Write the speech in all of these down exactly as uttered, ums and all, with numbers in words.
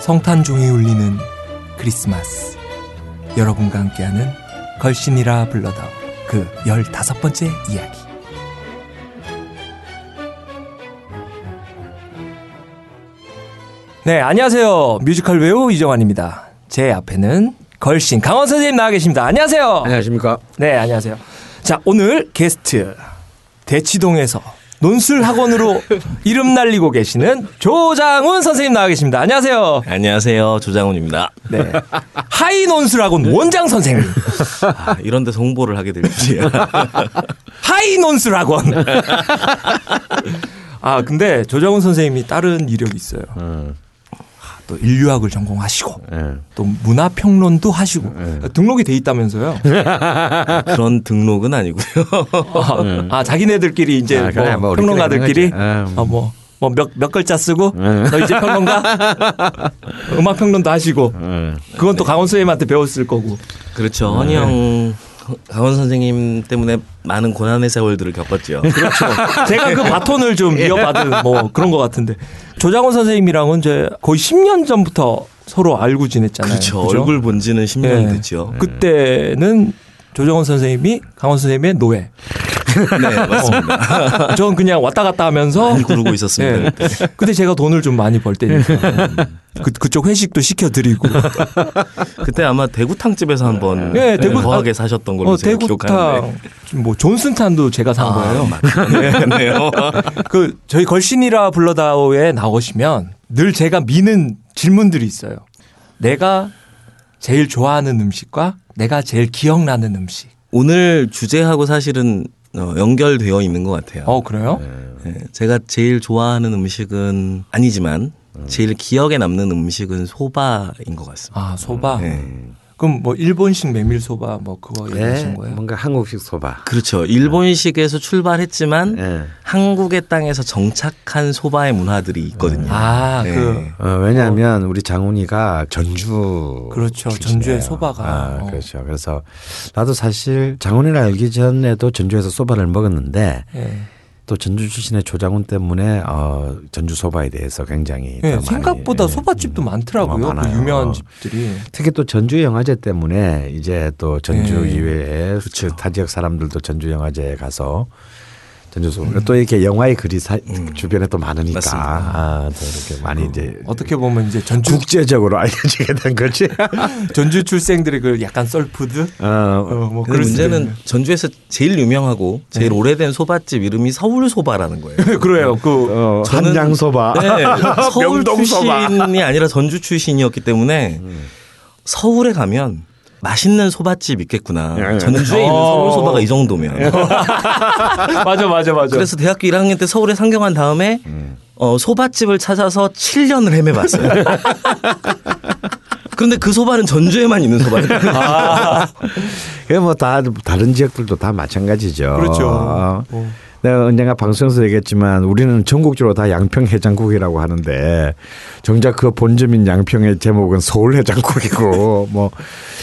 성탄종이 울리는 크리스마스. 여러분과 함께하는 걸신이라 불러도 그 열다섯 번째 이야기. 네, 안녕하세요. 뮤지컬 배우 이정환입니다. 제 앞에는 걸신 강원 선생님 나와 계십니다. 안녕하세요. 안녕하십니까. 네, 안녕하세요. 자, 오늘 게스트 대치동에서 논술학원으로 이름 날리고 계시는 조장훈 선생님 나와 계십니다. 안녕하세요. 안녕하세요. 조장훈입니다. 네. 하이논술학원 원장 선생님. 아, 이런 데서 홍보를 하게 될지요. 하이논술학원. 아, 근데 조장훈 선생님이 다른 이력이 있어요. 음. 또 인류학을 전공하시고 네. 또 문화평론도 하시고 네. 등록이 돼 있다면서요? 그런 등록은 아니고요. 아, 네. 아 자기네들끼리 이제 아, 그래, 뭐 평론가들끼리 아, 뭐. 아, 뭐. 뭐 몇, 몇 글자 쓰고 네. 너 이제 평론가 음악평론도 하시고 네. 그건 또 강원 선생님한테 배웠을 거고. 그렇죠. 허니 네. 형 강원 선생님 때문에 많은 고난의 세월들을 겪었죠. 그렇죠. 제가 그 바톤을 좀 이어받은 뭐 그런 것 같은데 조장훈 선생님이랑은 이제 거의 십 년 전부터 서로 알고 지냈잖아요. 그렇죠. 그죠? 얼굴 본 지는 십 년 네. 됐죠. 그때는 조장훈 선생님이 강원 선생님의 노예. 네, 맞습니다. 어. 전 그냥 왔다 갔다 하면서 많이 구르고 있었습니다. 네. 근데 제가 돈을 좀 많이 벌 때니까 그, 그쪽 회식도 시켜드리고 그때 아마 대구탕집에서 한번 네, 대구, 거하게 사셨던 걸로 어, 제가 기억하는데 뭐 존슨탄도 제가 산 아, 거예요. 맞네요. 그 저희 걸신이라 불러다오에 나오시면 늘 제가 미는 질문들이 있어요. 내가 제일 좋아하는 음식과 내가 제일 기억나는 음식. 오늘 주제하고 사실은 어, 연결되어 있는 것 같아요. 어, 그래요? 네. 네. 제가 제일 좋아하는 음식은 아니지만 음. 제일 기억에 남는 음식은 소바인 것 같습니다. 아, 소바? 네. 그럼 뭐 일본식 메밀소바 뭐 그거 네. 얘기하신 거예요? 뭔가 한국식 소바. 그렇죠. 일본식에서 출발했지만 네. 한국의 땅에서 정착한 소바의 문화들이 있거든요. 아, 네. 그 어, 왜냐하면 우리 장훈이가 전주. 그렇죠. 출신이에요. 전주의 소바가. 아, 그렇죠. 그래서 나도 사실 장훈이를 알기 전에도 전주에서 소바를 먹었는데 네. 또 전주 출신의 조장훈 때문에 어, 전주 소바에 대해서 굉장히 네, 생각보다 많이, 소바집도 많더라고요. 그 유명한 집들이. 특히 또 전주 영화제 때문에 이제 또 전주 네. 이외에 그렇죠. 타 지역 사람들도 전주 영화제에 가서 전주 소바 음. 또 이렇게 영화의 글이 사, 음. 주변에 또 많으니까 아, 또 이렇게 많이 그, 이제 어떻게 보면 이제 전주 국제적으로 알려지게 된 거지. 전주 출생들의 그 약간 썰푸드. 어, 어, 뭐 그런 문제는 전주에서 제일 유명하고 제일 네. 오래된 소바집 이름이 서울소바라는 거예요. 그래요. 그 어, 한양소바. 네, 서울 출신이 아니라 전주 출신이었기 때문에 음. 서울에 가면. 맛있는 소바집 있겠구나. 예, 예. 전주에 어... 있는 서울소바가 이 정도면. 맞아, 맞아, 맞아. 그래서 대학교 일 학년 때 서울에 상경한 다음에 음. 어, 소바집을 찾아서 칠 년을 헤매봤어요. 그런데 그 소바는 전주에만 있는 소바예요. 아. 그게 뭐 다 다른 지역들도 다 마찬가지죠. 그렇죠. 어. 내가 언젠가 방송에서 얘기했지만 우리는 전국적으로 다 양평해장국이라고 하는데 정작 그 본점인 양평의 제목은 서울해장국이고 뭐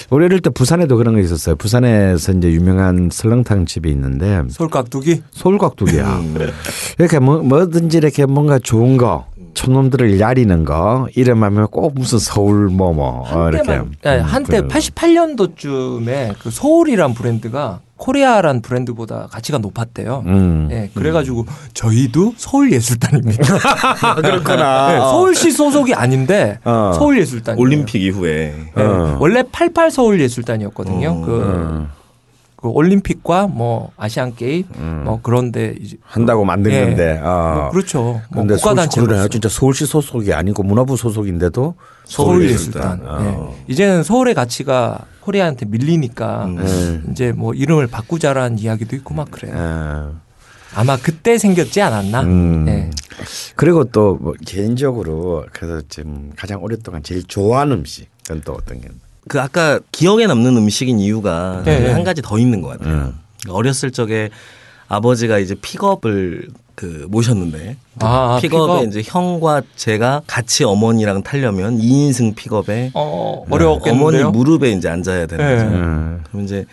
우리 어릴 때 부산에도 그런 거 있었어요. 부산에서 이제 유명한 설렁탕 집이 있는데 서울깍두기? 서울깍두기야. 이렇게 뭐, 뭐든지 이렇게 뭔가 좋은 거 촌놈들을 야리는 거 이름하면 꼭 무슨 서울 뭐뭐 어, 이렇게 네, 한때 그런. 팔십팔 년도쯤에 그 서울이란 브랜드가 코리아란 브랜드보다 가치가 높았대요. 음. 네, 그래가지고 음. 저희도 서울예술단입니다. 그렇구나. 네, 서울시 소속이 아닌데 어. 서울예술단. 올림픽 이후에 네, 어. 원래 팔십팔 서울예술단이었거든요. 어. 그, 음. 그 올림픽과 뭐 아시안 게임 음. 뭐 그런데 이제 한다고 만들었는데. 네. 어. 뭐 그렇죠. 그런데 뭐 그러네요. 진짜 서울시 소속이 아니고 문화부 소속인데도 서울예술단. 서울 어. 네. 이제는 서울의 가치가 코리아한테 밀리니까 음. 이제 뭐 이름을 바꾸자라는 이야기도 있고 막 그래요. 음. 아마 그때 생겼지 않았나. 음. 네. 그리고 또 뭐 개인적으로 그래서 지금 가장 오랫동안 제일 좋아하는 음식은 또 어떤 게? 그 아까 기억에 남는 음식인 이유가 네. 한 가지 더 있는 것 같아요. 음. 어렸을 적에 아버지가 이제 픽업을 그 모셨는데 아, 픽업에 픽업. 이제 형과 제가 같이 어머니랑 타려면 이 인승 픽업에 어, 어려웠겠는데요? 어머니 무릎에 이제 앉아야 되는 거죠. 네. 그럼 이제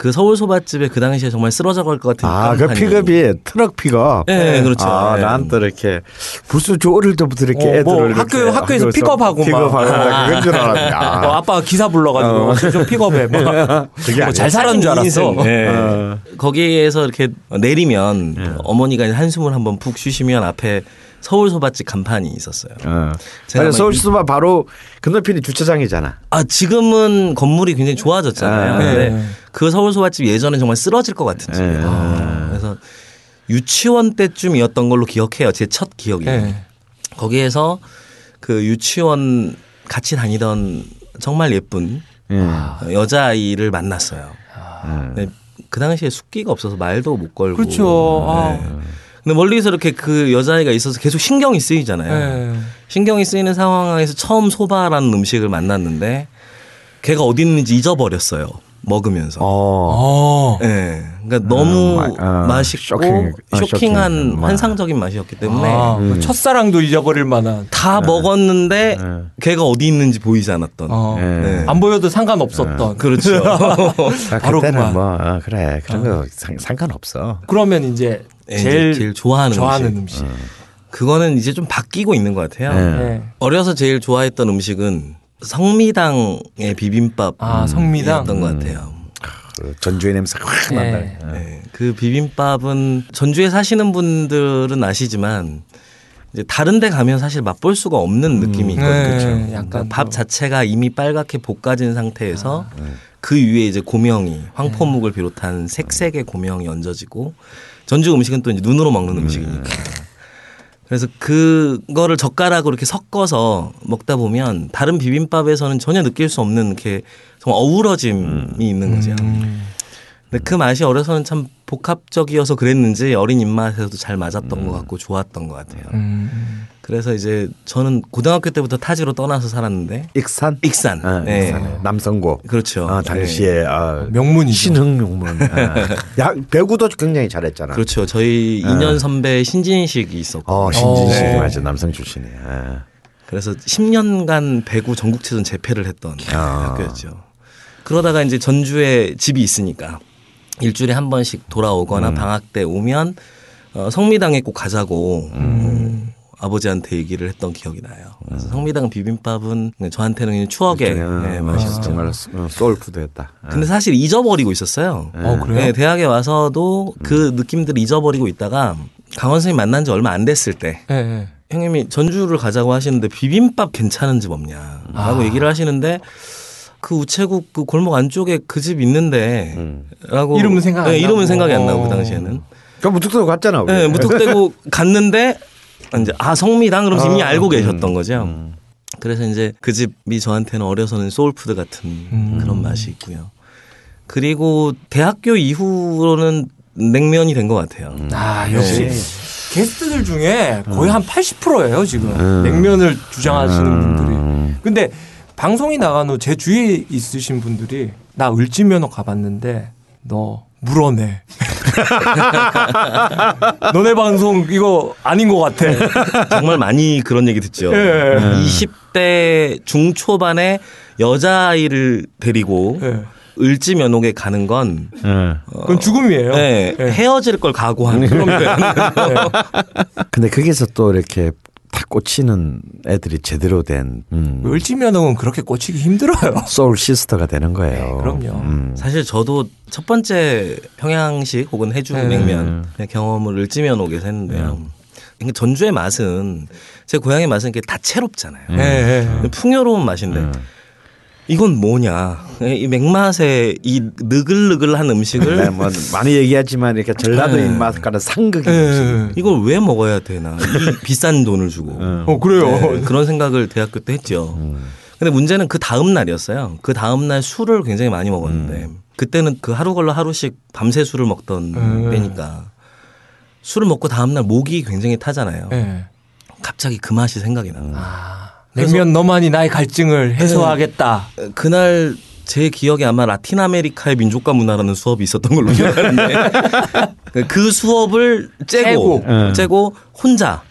그 서울소바집에 그 당시에 정말 쓰러져 갈 것 같은. 아, 그 픽업이 트럭 픽업. 네, 네 그렇죠. 아, 네. 난 또 이렇게 벌써 저 어릴 때부터 이렇게 어, 애들을 뭐 이렇게 학교 이렇게 학교에서 픽업하고 픽업하고 막 그런 줄 알았냐. 아. 뭐 아빠가 기사 불러가지고 어. 좀 픽업해. 뭐 잘 사는 줄 알았어. 네. 어. 거기에서 이렇게 내리면 네. 어머니가 한숨을 한번 푹 쉬시면 앞에 서울소바집 간판이 있었어요. 어. 제가 서울소바 바로 건너편이 주차장이잖아. 아 지금은 건물이 굉장히 좋아졌잖아요. 근데 네. 그 서울소바집 예전에 정말 쓰러질 것 같은 집. 아. 그래서 유치원 때쯤이었던 걸로 기억해요. 제 첫 기억이. 에이. 거기에서 그 유치원 같이 다니던 정말 예쁜 에이. 여자아이를 만났어요. 네. 그 당시에 숙기가 없어서 말도 못 걸고. 그렇죠. 아. 근데 멀리서 이렇게 그 여자애가 있어서 계속 신경이 쓰이잖아요. 에이. 신경이 쓰이는 상황에서 처음 소바라는 음식을 만났는데 걔가 어디 있는지 잊어버렸어요. 먹으면서. 어. 네. 그러니까 어. 너무 어. 맛있고 쇼킹. 쇼킹한 어. 환상적인 맛이었기 때문에 아. 음. 첫사랑도 잊어버릴 만한. 다 네. 먹었는데 네. 걔가 어디 있는지 보이지 않았던. 어. 네. 네. 안 보여도 상관없었던. 어. 그렇죠. 아, 바로구만. 뭐, 어, 그래 그런 어. 거 상관없어. 그러면 이제 제일, 제일 좋아하는, 좋아하는 음식, 음식. 어. 그거는 이제 좀 바뀌고 있는 것 같아요. 네. 네. 어려서 제일 좋아했던 음식은 성미당의 비빔밥. 아, 성미당이었던 음. 것 같아요. 전주의 냄새가 확 난다. 네. 네. 그 비빔밥은 전주에 사시는 분들은 아시지만 이제 다른 데 가면 사실 맛볼 수가 없는 음. 느낌이 있거든요. 네. 그렇죠. 약간 밥 뭐. 자체가 이미 빨갛게 볶아진 상태에서 아. 네. 그 위에 이제 고명이 황포묵을 비롯한 색색의 고명이 얹어지고 전주 음식은 또 이제 눈으로 먹는 음식이니까. 음. 그래서 그거를 젓가락으로 이렇게 섞어서 먹다 보면 다른 비빔밥에서는 전혀 느낄 수 없는 이렇게 정말 어우러짐이 음. 있는 거죠. 음. 근데 그 맛이 어려서는 참 복합적이어서 그랬는지 어린 입맛에서도 잘 맞았던 음. 것 같고 좋았던 것 같아요. 음. 그래서 이제 저는 고등학교 때부터 타지로 떠나서 살았는데 익산? 익산. 아, 네. 남성고. 그렇죠. 아, 당시에 네. 아, 명문이죠. 신흥 명문. 아. 야, 배구도 굉장히 잘했잖아. 그렇죠. 저희 아. 이 년 선배 신진식이 있었고. 어, 신진식. 네. 맞아. 남성 출신이. 아. 그래서 십 년간 배구 전국체전 재패를 했던 아. 학교였죠. 그러다가 이제 전주에 집이 있으니까 일주일에 한 번씩 돌아오거나 음. 방학 때 오면 어, 성미당에 꼭 가자고. 음. 음. 아버지한테 얘기를 했던 기억이 나요. 그래서 성미당 비빔밥은 저한테는 추억의 네, 맛이었죠. 정말 소울푸드였다. 근데 사실 잊어버리고 있었어요. 네. 어, 그래요? 네, 대학에 와서도 그 느낌들을 잊어버리고 있다가 강원 선생님 만난 지 얼마 안 됐을 때 네, 네. 형님이 전주를 가자고 하시는데 비빔밥 괜찮은 집 없냐라고 아. 얘기를 하시는데 그 우체국 그 골목 안쪽에 그 집 있는데 음. 라고 이름은 생각 안 네, 이름은 생각이 안 나고 그 당시에는. 그럼 무턱대고 갔잖아. 네, 무턱대고 갔는데 이제 아 성미당 그러면서 아, 이미 알고 음, 계셨던 거죠. 음. 그래서 이제 그 집이 저한테는 어려서는 소울푸드 같은 음. 그런 맛이 있고요. 그리고 대학교 이후로는 냉면이 된 것 같아요. 음. 아 역시 네. 게스트들 중에 거의 음. 한 팔십 퍼센트예요 지금 음. 냉면을 주장하시는 음. 분들이. 근데 방송이 나간 후 제 주위에 있으신 분들이 나 을지면옥 가봤는데 너 물어내. 너네 방송 이거 아닌 것 같아. 정말 많이 그런 얘기 듣죠. 예. 이십 대 중초반에 여자아이를 데리고 예. 을지면옥에 가는 건 예. 어, 그건 죽음이에요. 네. 예. 헤어질 걸 각오하는 그런 거예요. 근데 거기서 또 이렇게 다 꽂히는 애들이 제대로 된 음. 을지면옥은 그렇게 꽂히기 힘들어요. 소울 시스터가 되는 거예요. 네, 그럼요. 음. 사실 저도 첫 번째 평양식 혹은 해주 네. 냉면 네. 경험을 을지면옥에서 했는데요. 네. 그러니까 전주의 맛은 제 고향의 맛은 이렇게 다채롭잖아요. 네. 네. 풍요로운 맛인데 네. 이건 뭐냐? 이 맥맛에 이 느글느글한 음식을 네, 뭐 많이 얘기하지만 이렇게 전라도 네. 입맛과는 상극인 네. 음식. 이걸 왜 먹어야 되나? 이 비싼 돈을 주고. 네. 어 그래요. 네, 그런 생각을 대학교 때 했죠. 음. 근데 문제는 그 다음 날이었어요. 그 다음 날 술을 굉장히 많이 먹었는데 음. 그때는 그 하루 걸러 하루씩 밤새 술을 먹던 음. 때니까 술을 먹고 다음 날 목이 굉장히 타잖아요. 네. 갑자기 그 맛이 생각이 나는 거예요. 아. 냉면 너만이 나의 갈증을 해소하겠다. 네. 그날 제 기억에 아마 라틴 아메리카의 민족과 문화라는 수업이 있었던 걸로 기억하는데 그 수업을 째고 음. 째고 혼자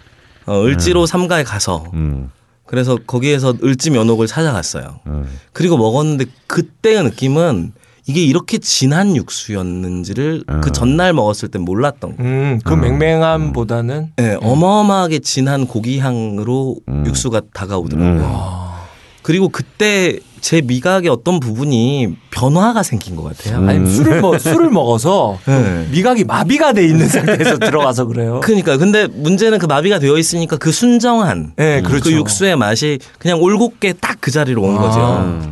어, 을지로 음. 삼가에 가서 음. 그래서 거기에서 을지면옥을 찾아갔어요. 음. 그리고 먹었는데 그때의 느낌은 이게 이렇게 진한 육수였는지를 음. 그 전날 먹었을 땐 몰랐던 거예요. 음, 그 음. 맹맹함보다는? 네, 음. 어마어마하게 진한 고기향으로 음. 육수가 다가오더라고요. 음. 그리고 그때 제 미각의 어떤 부분이 변화가 생긴 것 같아요. 음. 아니, 술을, 뭐, 술을 먹어서 네. 미각이 마비가 돼 있는 상태에서 들어가서 그래요. 그러니까 근데 문제는 그 마비가 되어 있으니까 그 순정한 네, 그렇죠. 그 육수의 맛이 그냥 올곧게 딱 그 자리로 온 아. 거죠.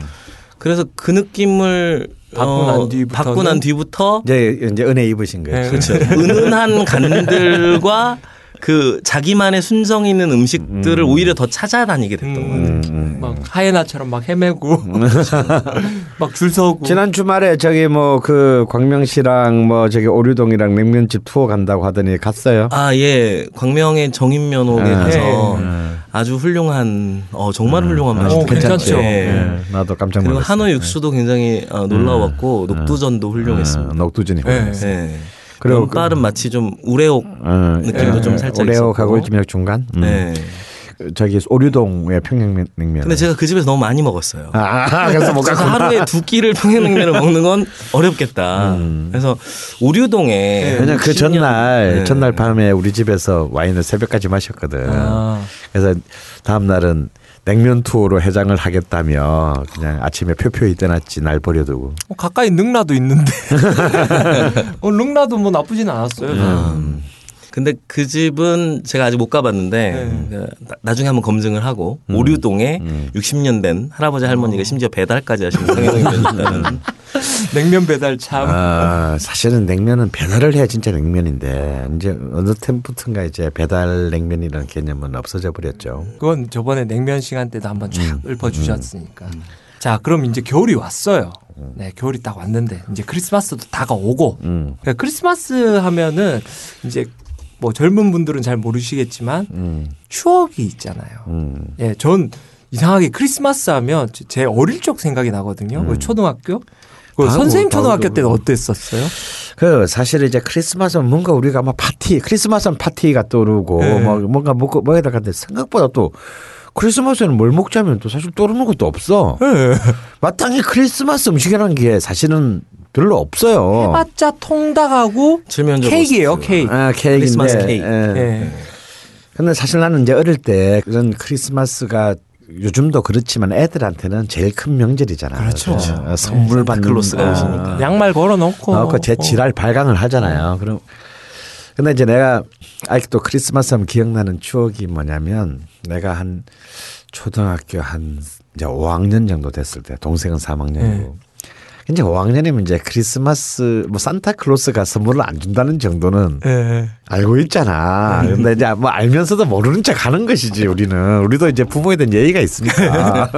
그래서 그 느낌을 받고 난 뒤부터, 어, 받고 난 뒤부터 이제, 이제 은혜 입으신 거예요. 네. 그렇죠. 은은한 간들과 그 자기만의 순정 있는 음식들을 음. 오히려 더 찾아다니게 됐던 음. 것 같아요. 음. 막 하예나처럼 막 헤매고 막 줄 서고. 지난 주말에 저기 뭐 그 광명시랑 뭐 저기 오류동이랑 냉면집 투어 간다고 하더니 갔어요. 아 예, 광명의 정인면옥에 아, 가서. 예. 아주 훌륭한, 어, 정말 음. 훌륭한 맛이 괜찮죠. 네. 나도 깜짝 놀랐어요. 그리고 한우 육수도 네. 굉장히 어, 놀라웠고 네. 녹두전도 훌륭했습니다. 네. 녹두전이 훌륭했어요. 네. 네. 그리고 빠른 마치 좀 우레옥 네. 느낌도 네. 좀 살짝 있었고. 우레옥하고 을지면옥 중간. 음. 네. 저기 오류동의 평양냉면. 근데 제가 그 집에서 너무 많이 먹었어요. 아, 그래서 못 갔구나. 하루에 두 끼를 평양냉면을 먹는 건 어렵겠다. 음. 그래서 오류동에 네, 그냥 그 전날 네. 전날 밤에 우리 집에서 와인을 새벽까지 마셨거든. 아. 그래서 다음 날은 냉면 투어로 해장을 하겠다며 그냥 아침에 표표히 떠났지 날 버려두고. 어, 가까이 능라도 있는데. 어, 능라도 뭐 나쁘진 않았어요. 음. 근데 그 집은 제가 아직 못 가봤는데 네. 나중에 한번 검증을 하고 음. 오류동에 음. 육십 년 된 할아버지 할머니가 어. 심지어 배달까지 하시는 상황이었다는. 냉면 배달 참. 아, 사실은 냉면은 배달을 해야 진짜 냉면인데 이제 어느 템부터인가 이제 배달 냉면이라는 개념은 없어져 버렸죠. 그건 저번에 냉면 시간 때도 한번 쫙 음. 읊어주셨으니까. 음. 자, 그럼 이제 겨울이 왔어요. 네, 겨울이 딱 왔는데 이제 크리스마스도 다가오고 음. 그러니까 크리스마스 하면은 이제 뭐 젊은 분들은 잘 모르시겠지만 음. 추억이 있잖아요. 음. 예, 전 이상하게 크리스마스 하면 제 어릴 적 생각이 나거든요. 음. 초등학교. 그 선생님 초등학교 때는 어땠었어요? 그 사실 이제 크리스마스는 뭔가 우리가 막 파티, 크리스마스는 파티가 떠오르고 네. 막 뭔가 먹고 먹으다 갔는데 생각보다 또 크리스마스에는 뭘 먹자면 또 사실 떠오르는 것도 없어. 네. 마땅히 크리스마스 음식이라는 게 사실은 별로 없어요. 해봤자 통닭하고 케이크예요, 케이크. 아, 케이크인데. 크리스마스 케이크. 그런데 예. 예. 사실 나는 이제 어릴 때 그런 크리스마스가 요즘도 그렇지만 애들한테는 제일 큰 명절이잖아요. 그렇죠. 그렇죠. 선물 받는 클로스가 오시니까 어. 양말 걸어놓고. 어, 그 제 지랄 발광을 하잖아요. 그럼 근데 이제 내가 아직도 크리스마스 하면 기억나는 추억이 뭐냐면 내가 한 초등학교 한 이제 오 학년 정도 됐을 때 동생은 삼 학년이고. 예. 이제 오 학년이면 이제 크리스마스 뭐 산타클로스가 선물을 안 준다는 정도는 네. 알고 있잖아. 근데 이제 뭐 알면서도 모르는 척 하는 것이지 우리는. 우리도 이제 부모에 대한 예의가 있으니까.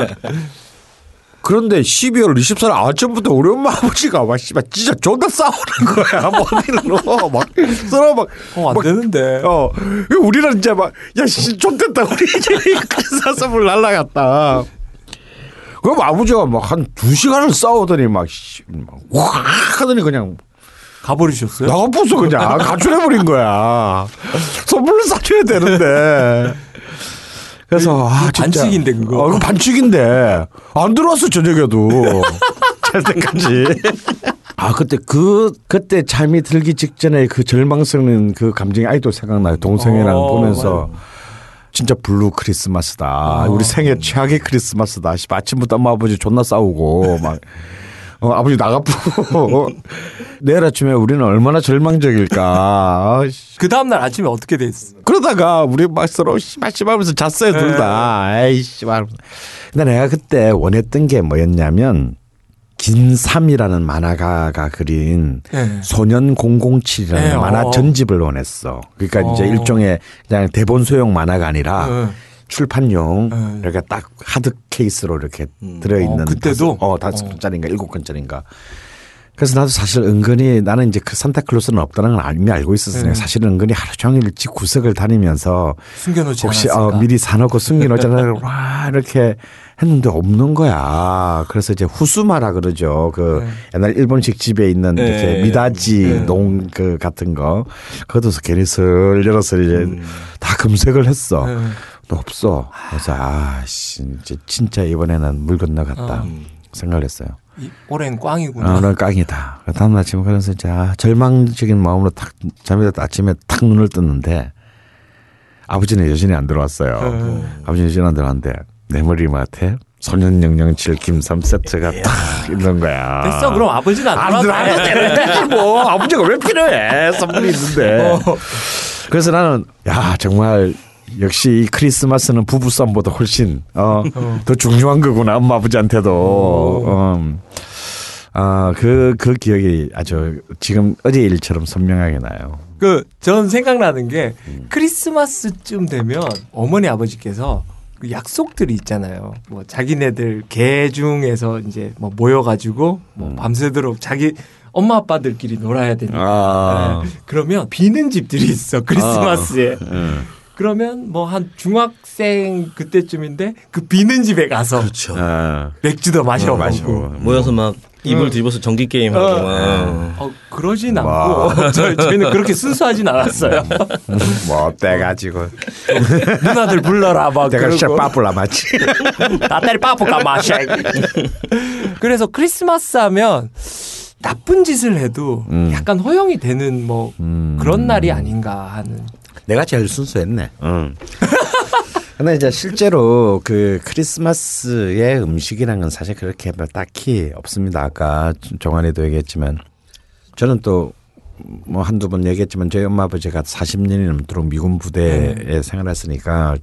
그런데 십이월 이십사일 아침부터 우리 엄마 아버지가 막 씨발 진짜 존나 싸우는 거야. 머리로 막 서로 막 어, 안 되는데. 어. 우리는 이제 막 야 씨 존댓다 우리 크리스마스 선물 날라갔다. 그럼 아버지가 막 한 두 시간을 싸우더니 막 와 하더니 그냥 가버리셨어요? 나가버렸어 그냥 가출해버린 거야. 선물로 사줘야 되는데. 그래서 아, 진짜. 반칙인데 그거. 아, 그거 반칙인데 안 들어왔어 저녁에도. 잘 때까지. 아 그때 그 그때 잠이 들기 직전에 그 절망스러운 그 감정이 아직도 생각나요. 동생이랑 어, 보면서. 맞아요. 진짜 블루 크리스마스다. 어. 우리 생애 최악의 크리스마스다. 아침부터 엄마 아버지 존나 싸우고 막 어, 아버지 나가쁘고. 내일 아침에 우리는 얼마나 절망적일까. 그 다음날 아침에 어떻게 됐어? 그러다가 우리 막 서로 씨발 씨발하면서 잤어요 둘 다. 에이 씨발. 근데 내가 그때 원했던 게 뭐였냐면 긴삼이라는 만화가가 그린 네. 소년 공공칠이라는 네. 만화 어. 전집을 원했어. 그러니까 어. 이제 일종의 그냥 대본 소형 만화가 아니라 네. 출판용 네. 이렇게 딱 하드 케이스로 이렇게 음. 들어있는. 어, 그때도? 다섯, 어, 다섯 권짜리인가 일곱 권짜리인가. 그래서 나도 사실 은근히 나는 이제 그 산타클로스는 없다는 걸 이미 알고 있었으니까 네. 사실 은근히 하루 종일 집 구석을 다니면서 숨겨놓지 혹시 않았을까? 어, 미리 사놓고 숨겨놓잖아요. 와 이렇게 했는데 없는 거야. 그래서 이제 후수마라 그러죠. 그 네. 옛날 일본식 집에 있는 네. 이렇게 미다지 네. 농 그 같은 거 그것도 괜히 슬 열어서 이제 음. 다 검색을 했어. 네. 또 없어. 그래서 아 진짜, 진짜 이번에는 물 건너갔다 아. 생각을 했어요. 올해는 꽝이구나. 어, 오늘 꽝이다. 다음 아침에 그래서 자 절망적인 마음으로 탁 잠이 다 아침에 탁 눈을 떴는데 아버지는 여전히 안 들어왔어요. 어. 아버지는 여전히 안 들어왔는데 내 머리맡에 소년영영칠 김삼 세트가 예. 딱 있는 거야. 됐어. 그럼 아버지는 안 들어왔대. 뭐 아버지가 왜 필요해. 선물이 있는데. 어. 그래서 나는 야 정말 역시 이 크리스마스는 부부싸움보다 훨씬 어, 어. 더 중요한 거구나. 엄마 아버지한테도. 어, 아, 그, 그 기억이 아주 지금 어제 일처럼 선명하게 나요. 그 전 생각나는 게 음. 크리스마스쯤 되면 어머니 아버지께서 그 약속들이 있잖아요. 뭐 자기네들 개 중에서 이제 뭐 모여가지고 뭐 밤새도록 자기 엄마 아빠들끼리 놀아야 되니까. 아. 네. 그러면 비는 집들이 있어 크리스마스에. 아. 음. 그러면 뭐 한 중학생 그때쯤인데 그 비는 집에 가서 그렇죠. 아. 맥주도 마셔 마시고 어, 모여서 막. 이불 뒤집어서 전기 게임 하고 어, 어, 그러진 않고 저희, 저희는 그렇게 순수하진 않았어요. 뭐 때가지고 누나들 불러라 막 내가 진짜 빠뿔라 마치 나때리 빠뿔까 마셔. 그래서 크리스마스 하면 나쁜 짓을 해도 음. 약간 허용이 되는 뭐 음. 그런 날이 아닌가 하는. 내가 제일 순수했네. 응. 근데 이제 실제로 그 크리스마스의 음식이란 건 사실 그렇게 딱히 없습니다. 아까 정환이도 얘기했지만 저는 또 뭐 한두 번 얘기했지만 저희 엄마 아버지가 사십 년이 넘도록 미군 부대에 네. 생활했으니까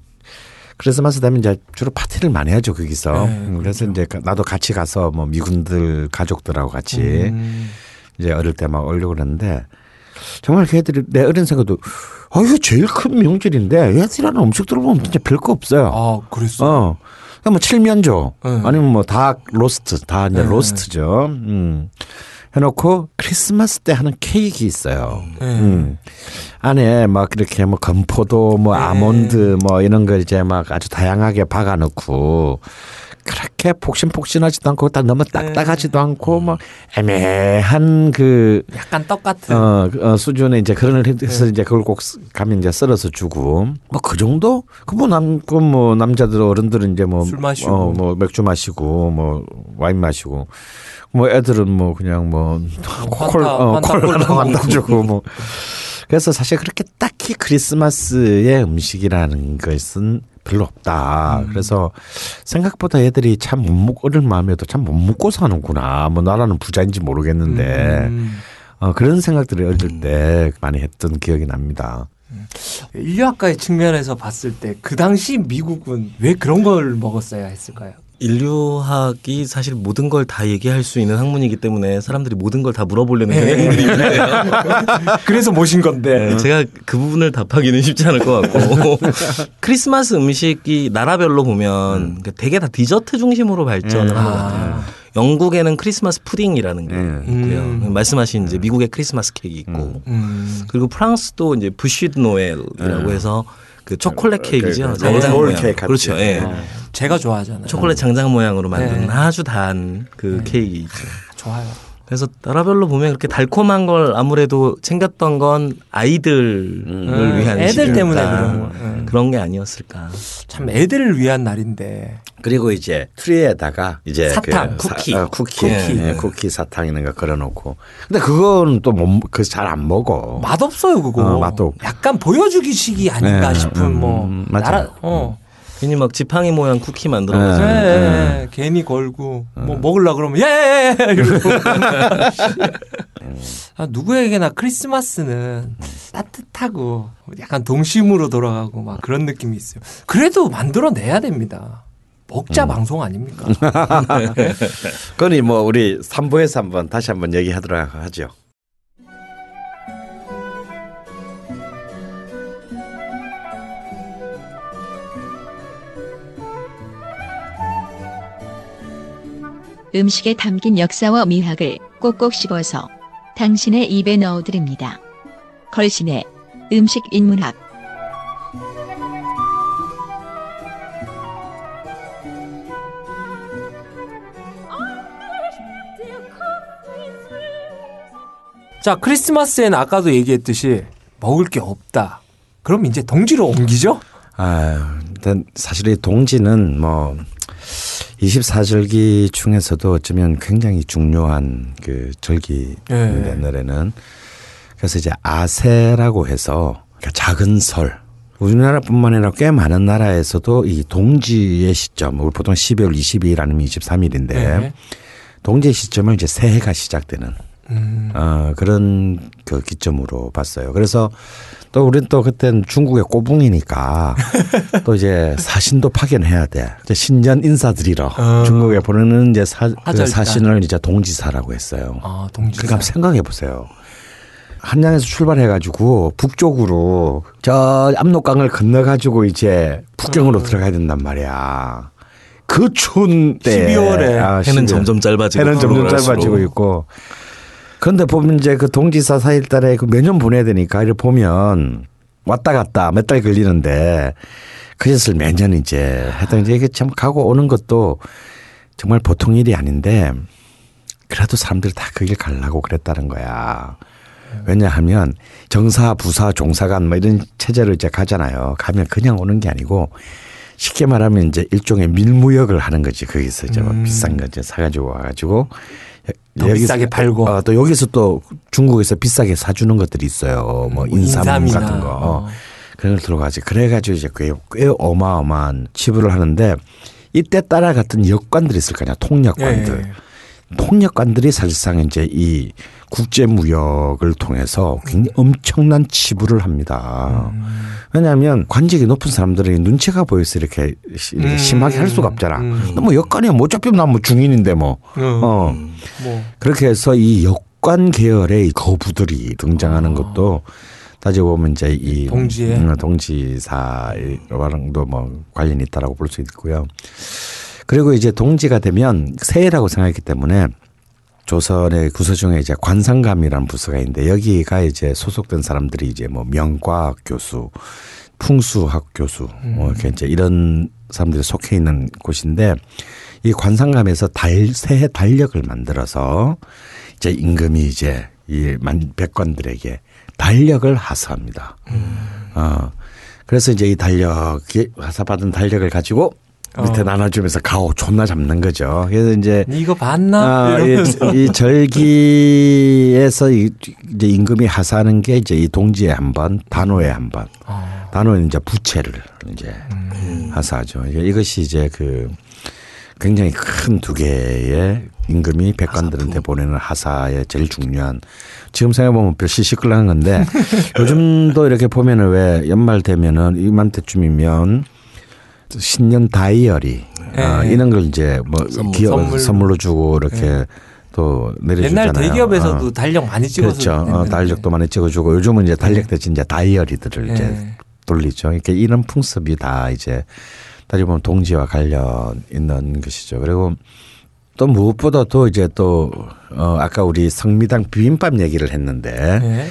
크리스마스 되면 이제 주로 파티를 많이 하죠 거기서. 네, 그래서 그렇죠. 이제 나도 같이 가서 뭐 미군들 가족들하고 같이 음. 이제 어릴 때 막 오려고 그랬는데 정말 걔들이 내 어린 생각도 아 이거 제일 큰 명절인데 얘들이라는 음식 들어보면 진짜 별거 없어요. 아 그랬어. 어, 그러니까 뭐 칠면조 네. 아니면 뭐 닭 로스트 다 이제 네. 로스트죠. 음. 해놓고 크리스마스 때 하는 케이크 있어요. 네. 음. 안에 막 이렇게 뭐 건포도 뭐 네. 아몬드 뭐 이런 걸 이제 막 아주 다양하게 박아 넣고. 그렇게 폭신폭신하지도 않고 딱 너무 딱딱하지도 않고 뭐 애매한 그 약간 떡 같은 어, 어, 수준의 이제 그런 해서 네. 이제 그걸 꼭 가면 이제 썰어서 주고 뭐 그 정도 그 뭐 남 그 뭐 남자들 어른들은 이제 뭐 술 마시고 어, 뭐 맥주 마시고 뭐 와인 마시고 뭐 애들은 뭐 그냥 뭐 콜라 갖다 주고 뭐 그래서 사실 그렇게 딱히 크리스마스의 음식이라는 것은 별로 없다. 음. 그래서 생각보다 애들이 참 못 먹고 어릴 마음에도 참 못 먹고 사는구나. 뭐 나라는 부자인지 모르겠는데 음. 어, 그런 생각들이 어릴 음. 때 많이 했던 기억이 납니다. 인류학과의 측면에서 봤을 때 그 당시 미국은 왜 그런 걸 먹었어야 했을까요? 인류학이 사실 모든 걸 다 얘기할 수 있는 학문이기 때문에 사람들이 모든 걸 다 물어보려는 경향들이 있는데요. 그래서 모신 건데. 제가 그 부분을 답하기는 쉽지 않을 것 같고. 크리스마스 음식이 나라별로 보면 되게 다 디저트 중심으로 발전을 음. 한 것 같아요. 영국에는 크리스마스 푸딩이라는 게 있고요. 음. 말씀하신 이제 미국의 크리스마스 케이크 있고. 음. 그리고 프랑스도 이제 부쉬드 노엘이라고 음. 해서 그 초콜릿 케이크죠. 그, 그, 그, 장장 롤 모양. 케이크 그렇죠. 예. 네. 제가 좋아하잖아요. 초콜릿 장장 모양으로 만든 네. 아주 단 그 네. 케이크 있죠. 아, 좋아요. 그래서 나라별로 보면 그렇게 달콤한 걸 아무래도 챙겼던 건 아이들을 음. 위한 애들 때문에 그런 거. 음. 그런 게 아니었을까. 참 애들을 위한 날인데. 그리고 이제 트리에다가 이제 사탕, 그 쿠키, 사, 어, 쿠키, 쿠키. 네. 쿠키 사탕 있는 거 걸어놓고. 근데 그거는 또 못, 그 잘 안 먹어. 맛 없어요 그거. 어, 맛도. 약간 보여주기식이 아닌가 네. 싶은 음, 뭐. 맞아. 나라, 어. 괜히 막 지팡이 모양 쿠키 만들어가지고 네, 네, 네. 네. 괜히 걸고 네. 뭐 먹으려 그러면 예예예 이러고 아, 누구에게나 크리스마스는 따뜻하고 약간 동심으로 돌아가고 막 그런 느낌이 있어요. 그래도 만들어내야 됩니다. 먹자 음. 방송 아닙니까? 그러니 뭐 우리 삼 부에서 한번 다시 한번 얘기하도록 하죠. 음식에 담긴 역사와 미학을 꼭꼭 씹어서 당신의 입에 넣어드립니다. 걸신의 음식 인문학. 자, 크리스마스에는 아까도 얘기했듯이 먹을 게 없다. 그럼 이제 동지로 옮기죠? 아, 일단 사실 이 동지는 뭐 이십사 절기 중에서도 어쩌면 굉장히 중요한 그 절기인데 네. 옛날에는. 그래서 이제 아세라고 해서 그러니까 작은 설. 우리나라뿐만 아니라 꽤 많은 나라에서도 이 동지의 시점, 우리 보통 십이월 이십이일 아니면 이십삼일인데 네. 동지의 시점을 이제 새해가 시작되는 음. 어, 그런 그 기점으로 봤어요. 그래서 또 우린 또 그땐 중국의 꼬붕이니까 또 이제 사신도 파견해야 돼. 신년 인사드리러 어. 중국에 보내는 이제 사, 그 사신을 이제 동지사라고 했어요. 아, 동지사. 그러니까 생각해 보세요. 한양에서 출발해가지고 북쪽으로 저 압록강을 건너가지고 이제 북경으로 음. 들어가야 된단 말이야. 그 추운 때 십이월에 아, 해는 점점 짧아지고 해는 점점 짧아지고 있고. 그런데 보면 이제 그 동지사 사일달에 그 매년 보내야 되니까 이렇게 보면 왔다 갔다 몇 달 걸리는데 그것을 매년 이제 하여튼 이제 이게 참 가고 오는 것도 정말 보통 일이 아닌데 그래도 사람들이 다 그 길 가려고 그랬다는 거야. 왜냐하면 정사, 부사, 종사관 뭐 이런 체제를 이제 가잖아요. 가면 그냥 오는 게 아니고 쉽게 말하면 이제 일종의 밀무역을 하는 거지. 거기서 이제 음. 비싼 거 이제 사가지고 와가지고 더 비싸게 팔고 어, 또 여기서 또 중국에서 비싸게 사주는 것들이 있어요. 뭐 인삼 같은 거 어. 그런 걸 들어가지. 그래가지고 이제 꽤, 꽤 어마어마한 치부를 하는데 이때 따라갔던 역관들이 있을 거냐. 통역관들. 예. 통역관들이 사실상 이제 이 국제무역을 통해서 굉장히 엄청난 치부를 합니다. 음. 왜냐하면 관직이 높은 사람들이 눈치가 보여서 이렇게 음. 심하게 할 수가 없잖아. 음. 뭐 역관이야. 뭐 어차피 난 뭐 중인인데 뭐. 음. 어. 뭐. 그렇게 해서 이 역관 계열의 거부들이 등장하는 아. 것도 따지고 보면 이제 이 동지의 동지사랑도 뭐 관련이 있다라고 볼 수 있고요. 그리고 이제 동지가 되면 새해라고 생각했기 때문에 조선의 부서 중에 이제 관상감이라는 부서가 있는데 여기가 이제 소속된 사람들이 이제 뭐 명과학 교수, 풍수학 교수, 음. 뭐 이렇게 이제 이런 사람들이 속해 있는 곳인데 이 관상감에서 달, 새해 달력을 만들어서 이제 임금이 이제 이 백관들에게 달력을 하사합니다. 음. 어. 그래서 이제 이 달력이 하사받은 달력을 가지고 밑에 어. 나눠주면서 가오 존나 잡는 거죠. 그래서 이제 이거 봤나? 어, 이, 이 절기에서 이, 이제 임금이 하사하는 게 이제 이 동지에 한 번, 단오에 한 번. 어. 단오는 이제 부채를 이제 음. 하사하죠. 이것이 이제 그 굉장히 큰 두 개의 임금이 백관들한테 보내는 하사의 제일 중요한 지금 생각해보면 별 시시끌렁한 건데 요즘도 이렇게 보면은 왜 연말 되면은 이맘때쯤이면 신년 다이어리 네. 어, 이런 걸 이제 뭐 선물, 기업 선물로, 선물로 주고 이렇게 네. 또 내려주잖아요. 옛날 대기업에서도 어. 달력 많이 찍어서 그렇죠. 어, 달력도 많이 찍어주고 요즘은 이제 달력 대신 이제 다이어리들을 네. 이제 돌리죠. 그러니까 이런 풍습이 다 이제 따지고 보면 동지와 관련 있는 것이죠. 그리고 또 무엇보다도 이제 또 어, 아까 우리 성미당 비빔밥 얘기를 했는데. 네.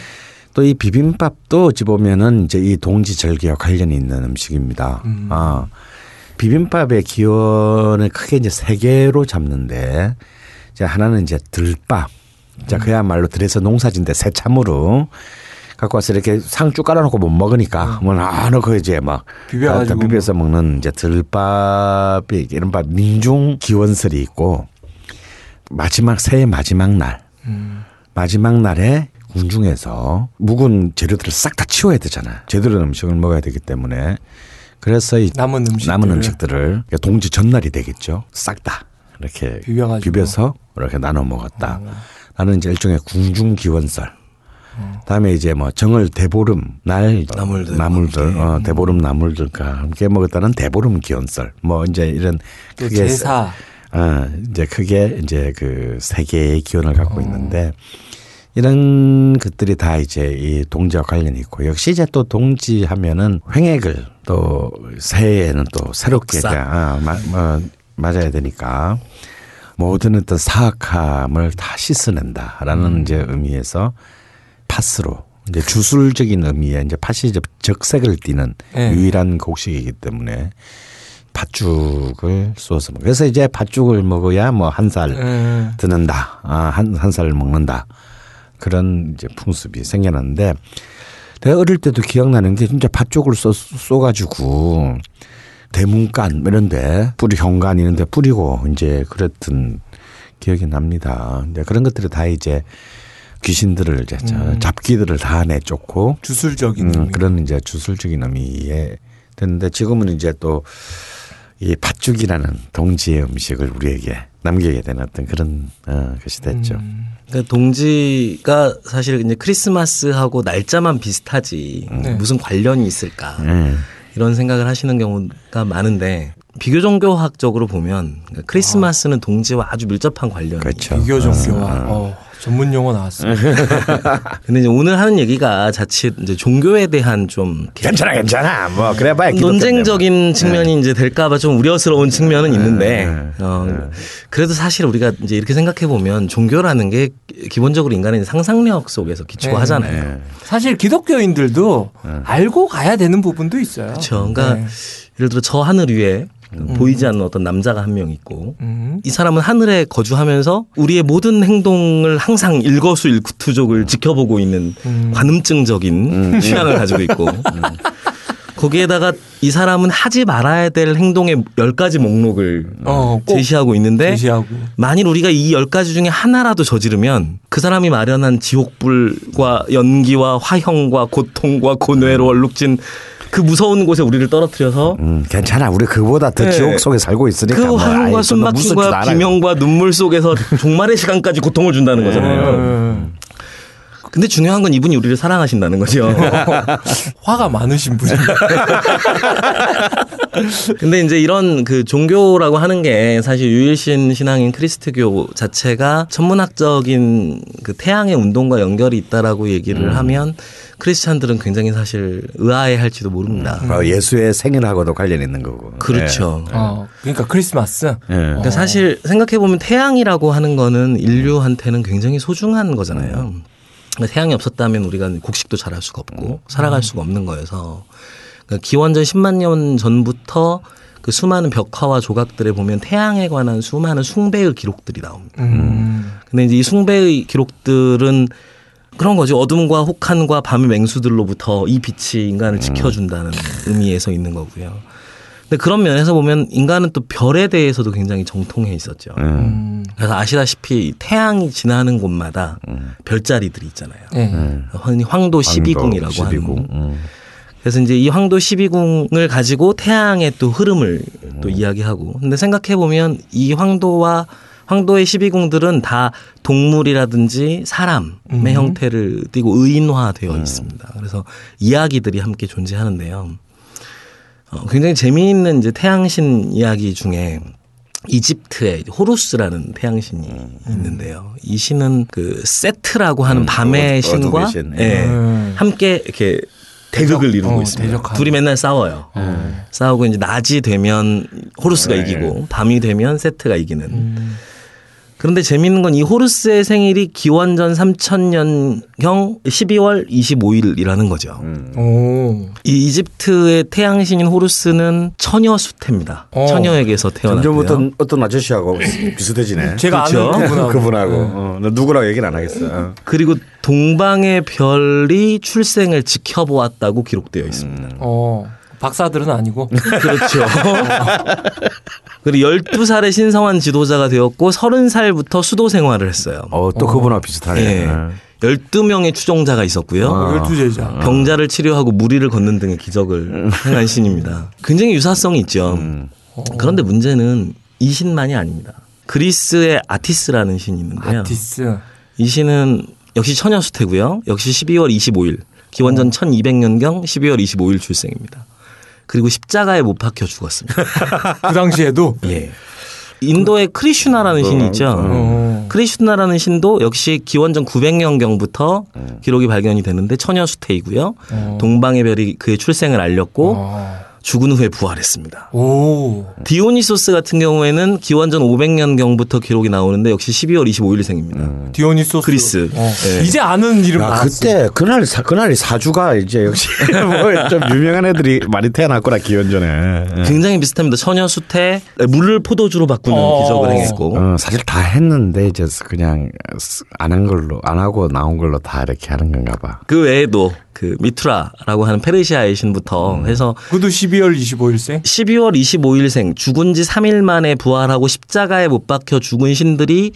또 이 비빔밥도 어찌 보면은 이제 이 동지 절기와 관련이 있는 음식입니다. 음. 아, 비빔밥의 기원을 크게 이제 세 개로 잡는데, 이제 하나는 이제 들밥. 자, 음. 그야말로 들에서 농사진데 새참으로 갖고 와서 이렇게 상추 깔아놓고 못 먹으니까, 음. 뭐, 아, 넣고 이제 막 비벼가지고 비벼서 먹는 이제 들밥이 이런 밥 민중 기원설이 있고, 마지막 새해 마지막 날, 음. 마지막 날에. 군중에서 묵은 재료들을 싹 다 치워야 되잖아. 제대로 된 음식을 먹어야 되기 때문에 그래서 이 남은, 음식들. 남은 음식들을 동지 전날이 되겠죠. 싹 다 이렇게 비벼가지고. 비벼서 이렇게 나눠 먹었다. 어. 나는 이제 일종의 군중 기원설. 어. 다음에 이제 뭐 정월 대보름 날 나물들, 나물들 어, 대보름 나물들과 함께 먹었다는 대보름 기원설. 뭐 이제 이런 크게 제사. 어, 이제 크게 이제 그 세 개의 기원을 갖고 어. 있는데. 이런 것들이 다 이제 이 동지와 관련이 있고 역시 이제 또 동지 하면은 횡액을 또 새해에는 또 새롭게 아, 마, 마, 맞아야 되니까 모든 어떤 사악함을 다 씻어낸다라는 음. 이제 의미에서 팥으로 이제 주술적인 의미의 이제 팥이 이제 적색을 띠는 네. 유일한 곡식이기 때문에 팥죽을 쏘서 먹. 그래서 이제 팥죽을 먹어야 뭐 한 살 음. 드는다, 아, 한 한 살 먹는다. 그런 이제 풍습이 생겨났는데 내가 어릴 때도 기억나는 게 진짜 팥죽을 쏘, 쏘가지고 대문간 이런데 뿌리 현관 이런데 뿌리고 이제 그랬던 기억이 납니다. 근데 그런 것들이 다 이제 귀신들을 이제 음. 잡기들을 다 내쫓고 주술적인 음, 그런 이제 주술적인 의미에 됐는데 지금은 이제 또 이 팥죽이라는 동지의 음식을 우리에게 남기게 된 어떤 그런 어, 것이 됐죠. 음. 그러니까 동지가 사실 이제 크리스마스하고 날짜만 비슷하지 음. 무슨 관련이 있을까? 음. 이런 생각을 하시는 경우가 많은데 비교 종교학적으로 보면 크리스마스는 동지와 아주 밀접한 관련이 그렇죠. 비교 종교학 아. 어, 전문 용어 나왔습니다. 근데 이제 오늘 하는 얘기가 자칫 이제 종교에 대한 좀 괜찮아 괜찮아 뭐 그래봐야 논쟁적인 측면이 네. 이제 될까봐 좀 우려스러운 측면은 있는데 어, 그래도 사실 우리가 이제 이렇게 생각해 보면 종교라는 게 기본적으로 인간은 상상력 속에서 기초하잖아요. 네. 사실 기독교인들도 네. 알고 가야 되는 부분도 있어요. 그렇죠. 그러니까 네. 예를 들어 저 하늘 위에 음. 보이지 않는 어떤 남자가 한 명 있고 음. 이 사람은 하늘에 거주하면서 우리의 모든 행동을 항상 일거수일투족을 음. 지켜보고 있는 음. 관음증적인 음. 취향을 가지고 있고 음. 거기에다가 이 사람은 하지 말아야 될 행동의 열 가지 목록을 어, 제시하고 있는데 제시하고. 만일 우리가 이 열 가지 중에 하나라도 저지르면 그 사람이 마련한 지옥불과 연기와 화형과 고통과 고뇌로 얼룩진 그 무서운 곳에 우리를 떨어뜨려서 음, 괜찮아 우리 그보다 더 네. 지옥 속에 살고 있으니까 그 화면과 뭐, 숨막힘과 비명과 눈물 속에서 종말의 시간까지 고통을 준다는 거잖아요. 네. 근데 중요한 건 이분이 우리를 사랑하신다는 거죠. 화가 많으신 분이에요. 근데 이제 이런 그 종교라고 하는 게 사실 유일신 신앙인 크리스트교 자체가 천문학적인 그 태양의 운동과 연결이 있다라고 얘기를 음. 하면 크리스찬들은 굉장히 사실 의아해할지도 모릅니다. 음. 어, 예수의 생일하고도 관련 있는 거고. 그렇죠. 네. 어, 그러니까 크리스마스. 네. 그러니까 어. 사실 생각해 보면 태양이라고 하는 거는 인류한테는 굉장히 소중한 거잖아요. 그러니까 태양이 없었다면 우리가 곡식도 자랄 수가 없고 살아갈 수가 없는 거여서 그러니까 기원전 십만 년 전부터 그 수많은 벽화와 조각들에 보면 태양에 관한 수많은 숭배의 기록들이 나옵니다. 음. 근데 이제 이 숭배의 기록들은 그런 거지. 어둠과 혹한과 밤의 맹수들로부터 이 빛이 인간을 지켜준다는 음. 의미에서 있는 거고요. 근데 그런 면에서 보면 인간은 또 별에 대해서도 굉장히 정통해 있었죠. 음. 그래서 아시다시피 태양이 지나는 곳마다 음. 별자리들이 있잖아요. 음. 황도 십이 궁이라고 하는. 음. 그래서 이제 이 황도 십이 궁을 가지고 태양의 또 흐름을 음. 또 이야기하고. 근데 생각해 보면 이 황도와 황도의 십이 궁들은 다 동물이라든지 사람의 음. 형태를 띠고 의인화되어 음. 있습니다. 그래서 이야기들이 함께 존재하는데요. 굉장히 재미있는 이제 태양신 이야기 중에 이집트의 호루스라는 태양신이 음. 있는데요. 이 신은 그 세트라고 하는 음. 밤의 어, 신과 신. 예. 음. 함께 이렇게 대극을 대적, 이루고 어, 있습니다. 대적하는. 둘이 맨날 싸워요. 음. 싸우고 이제 낮이 되면 호루스가 네. 이기고 밤이 되면 세트가 이기는. 음. 그런데 재미있는 건 이 호루스의 생일이 기원전 삼천 년경 십이월 이십오일이라는 거죠. 음. 오. 이 이집트의 태양신인 호루스는 처녀 수태입니다. 어. 처녀에게서 태어났고요. 점점 어떤 아저씨하고 비슷해지네. 제가 그렇죠? 아는 그분하고. 그분하고. 어, 누구라고 얘기는 안 하겠어. 어. 그리고 동방의 별이 출생을 지켜보았다고 기록되어 있습니다. 음. 어. 박사들은 아니고. 그렇죠. 그리고 열두 살에 신성한 지도자가 되었고 서른 살부터 수도 생활을 했어요. 어, 또 그분하고 비슷하네. 네. 열두 명의 추종자가 있었고요. 어, 열두 제자. 병자를 치료하고 무리를 걷는 등의 기적을 행한 신입니다. 굉장히 유사성이 있죠. 음. 그런데 문제는 이 신만이 아닙니다. 그리스의 아티스라는 신이 있는데요. 아티스. 이 신은 역시 처녀 수태고요. 역시 십이월 이십오일. 기원전 어. 천이백 년경 십이월 이십오일 출생입니다. 그리고 십자가에 못 박혀 죽었습니다. 그 당시에도? 예. 인도의 크리슈나라는 어, 신이 있죠. 어. 크리슈나라는 신도 역시 기원전 구백 년경부터 어. 기록이 발견이 되는데 처녀 수태이고요. 어. 동방의 별이 그의 출생을 알렸고 어. 죽은 후에 부활했습니다. 오. 디오니소스 같은 경우에는 기원전 오백 년경부터 기록이 나오는데 역시 십이월 이십오일 생입니다. 음. 디오니소스. 그리스. 어. 네. 이제 아는 이름. 아, 그때 그날 사, 그날이 사주가 이제 역시 뭐 좀 유명한 애들이 많이 태어났구나 기원전에. 네. 굉장히 비슷합니다. 처녀 수태 물을 포도주로 바꾸는 어. 기적을 행했고. 어, 사실 다 했는데 이제 그냥 안 한 걸로 안 하고 나온 걸로 다 이렇게 하는 건가 봐. 그 외에도 그 미투라라고 하는 페르시아의 신부터 해서 그도 십이월 이십오일생? 십이월 이십오일생 죽은 지 삼 일 만에 부활하고 십자가에 못 박혀 죽은 신들이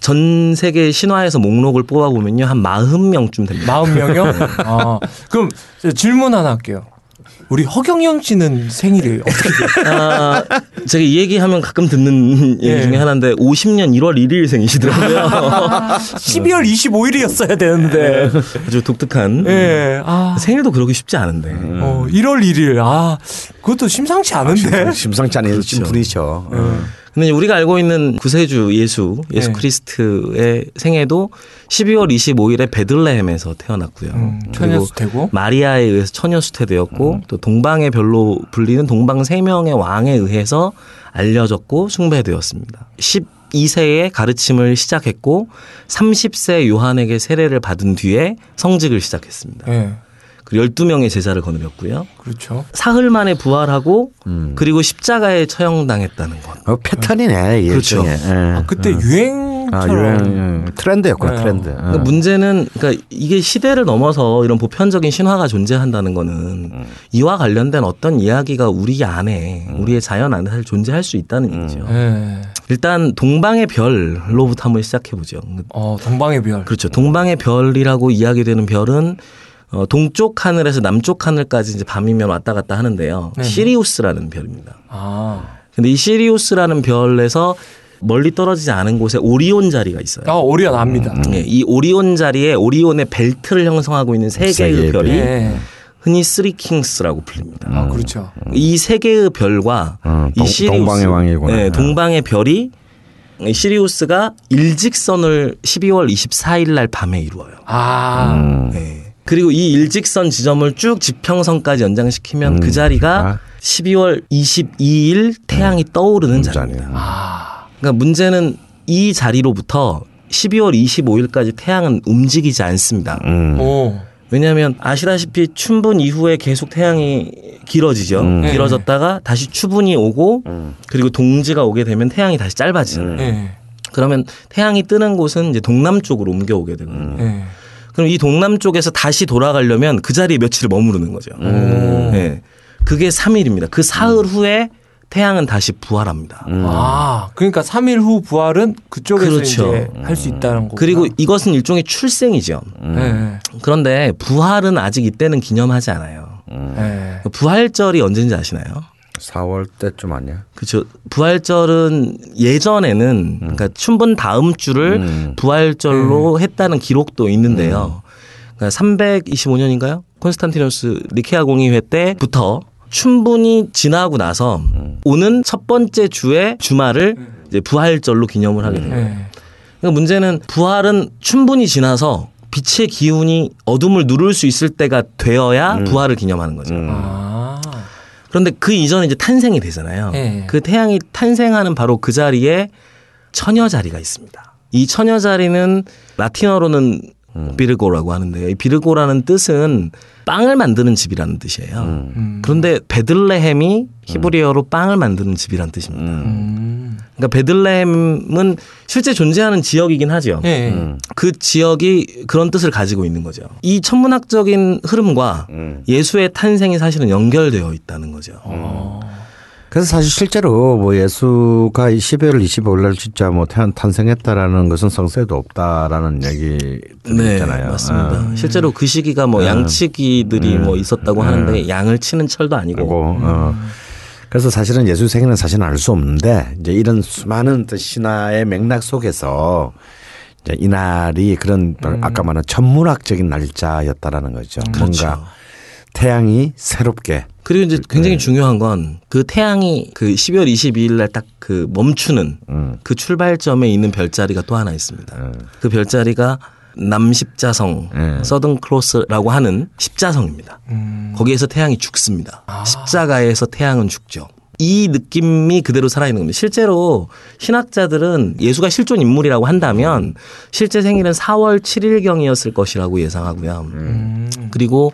전 세계 신화에서 목록을 뽑아보면요 한 사십 명쯤 됩니다. 사십 명이요? 아, 그럼 질문 하나 할게요. 우리 허경영 씨는 생일이 어떻게 돼요? 아, 제가 이 얘기하면 가끔 듣는 예. 얘기 중에 하나인데 오십년 일월 일일 생이시더라고요. 아, 십이월 이십오일이었어야 되는데. 네. 아주 독특한. 예. 아. 생일도 그러기 쉽지 않은데. 음. 어, 일월 일일. 아, 그것도 심상치 않은데. 아, 심상치 않은 분이죠. 근데 우리가 알고 있는 구세주 예수, 예수 네. 크리스트의 생애도 십이월 이십오일에 베들레헴에서 태어났고요. 음, 그리고 마리아에 의해서 처녀수태되었고 음. 또 동방의 별로 불리는 동방 세 명의 왕에 의해서 알려졌고 숭배되었습니다. 십이 세에 가르침을 시작했고 삼십 세 요한에게 세례를 받은 뒤에 성직을 시작했습니다. 네. 열두 명의 제자를 거느렸고요. 그렇죠. 사흘 만에 부활하고 음. 그리고 십자가에 처형당했다는 것. 어, 패턴이네. 그렇죠. 예. 아, 그때 어. 유행처럼. 아, 트렌드였구나. 네. 트렌드. 어. 그러니까 문제는 그러니까 이게 시대를 넘어서 이런 보편적인 신화가 존재한다는 거는 음. 이와 관련된 어떤 이야기가 우리 안에 음. 우리의 자연 안에 사실 존재할 수 있다는 음. 얘기죠. 네. 일단 동방의 별로부터 한번 시작해보죠. 어, 동방의 별. 그렇죠. 동방의 별이라고 이야기되는 별은 어, 동쪽 하늘에서 남쪽 하늘까지 이제 밤이면 왔다 갔다 하는데요. 네네. 시리우스라는 별입니다. 아. 근데 이 시리우스라는 별에서 멀리 떨어지지 않은 곳에 오리온 자리가 있어요. 아, 오리온 압니다. 음. 네, 이 오리온 자리에 오리온의 벨트를 형성하고 있는 세 개의 별이 네. 흔히 쓰리 킹스라고 불립니다. 아, 그렇죠. 이 세 개의 별과 아, 동, 이 시리우스. 동방의 왕이구나. 네, 동방의 별이 시리우스가 일직선을 십이월 이십사일 날 밤에 이루어요. 아. 음. 네. 그리고 이 일직선 지점을 쭉 지평선까지 연장시키면 음, 그 자리가 십이월 이십이일 태양이 음, 떠오르는 음, 자리입니다. 아. 그러니까 문제는 이 자리로부터 십이월 이십오일까지 태양은 움직이지 않습니다. 음. 오. 왜냐하면 아시다시피 춘분 이후에 계속 태양이 길어지죠. 음. 길어졌다가 다시 추분이 오고 음. 그리고 동지가 오게 되면 태양이 다시 짧아지잖아요. 음. 그러면 태양이 뜨는 곳은 이제 동남쪽으로 옮겨오게 되는 거예요. 음. 그럼 이 동남쪽에서 다시 돌아가려면 그 자리에 며칠을 머무르는 거죠. 음. 네. 그게 삼 일입니다. 그 사흘 음. 후에 태양은 다시 부활합니다. 음. 아, 그러니까 삼 일 후 부활은 그쪽에서 그렇죠. 이제 할 수 있다는 거고. 그리고 이것은 일종의 출생이죠. 음. 네. 그런데 부활은 아직 이때는 기념하지 않아요. 음. 네. 부활절이 언제인지 아시나요? 사월 때쯤 아니야? 그렇죠. 부활절은 예전에는 음. 그러니까 춘분 다음 주를 음. 부활절로 음. 했다는 기록도 있는데요. 음. 그러니까 삼백이십오년인가요? 콘스탄티노스 니케아공의회 때부터 춘분이 지나고 나서 음. 오는 첫 번째 주의 주말을 이제 부활절로 기념을 하게 됩니다. 음. 그러니까 문제는 부활은 춘분이 지나서 빛의 기운이 어둠을 누를 수 있을 때가 되어야 음. 부활을 기념하는 거죠. 음. 아. 그런데 그 이전에 이제 탄생이 되잖아요. 네. 그 태양이 탄생하는 바로 그 자리에 처녀 자리가 있습니다. 이 처녀 자리는 라틴어로는 음. 비르고라고 하는데요. 이 비르고라는 뜻은 빵을 만드는 집이라는 뜻이에요. 음. 그런데 베들레헴이 히브리어로 음. 빵을 만드는 집이라는 뜻입니다. 음. 그러니까 베들레헴은 실제 존재하는 지역이긴 하죠. 네. 음. 그 지역이 그런 뜻을 가지고 있는 거죠. 이 천문학적인 흐름과 음. 예수의 탄생이 사실은 연결되어 있다는 거죠. 음. 그래서 사실 실제로 뭐 예수가 십이월 이십오일 날 진짜 뭐 태안 탄생했다라는 것은 성서에도 없다라는 얘기 네, 있잖아요. 맞습니다. 음. 실제로 그 시기가 뭐 음. 양치기들이 음. 뭐 있었다고 음. 하는데 양을 치는 철도 아니고. 그리고, 어. 그래서 사실은 예수 생애는 사실은 알 수 없는데 이제 이런 수많은 신화의 맥락 속에서 이제 이 날이 그런 음. 아까 말한 천문학적인 날짜였다라는 거죠. 음. 그렇죠. 뭔가 태양이 새롭게. 그리고 이제 굉장히 네. 중요한 건 그 태양이 그 십이월 이십이일 날 딱 그 멈추는 음. 그 출발점에 있는 별자리가 또 하나 있습니다. 음. 그 별자리가 남십자성, 음. 서든 크로스라고 하는 십자성입니다. 음. 거기에서 태양이 죽습니다. 아. 십자가에서 태양은 죽죠. 이 느낌이 그대로 살아있는 겁니다. 실제로 신학자들은 예수가 실존 인물이라고 한다면 실제 생일은 사월 칠일경이었을 것이라고 예상하고요. 음. 그리고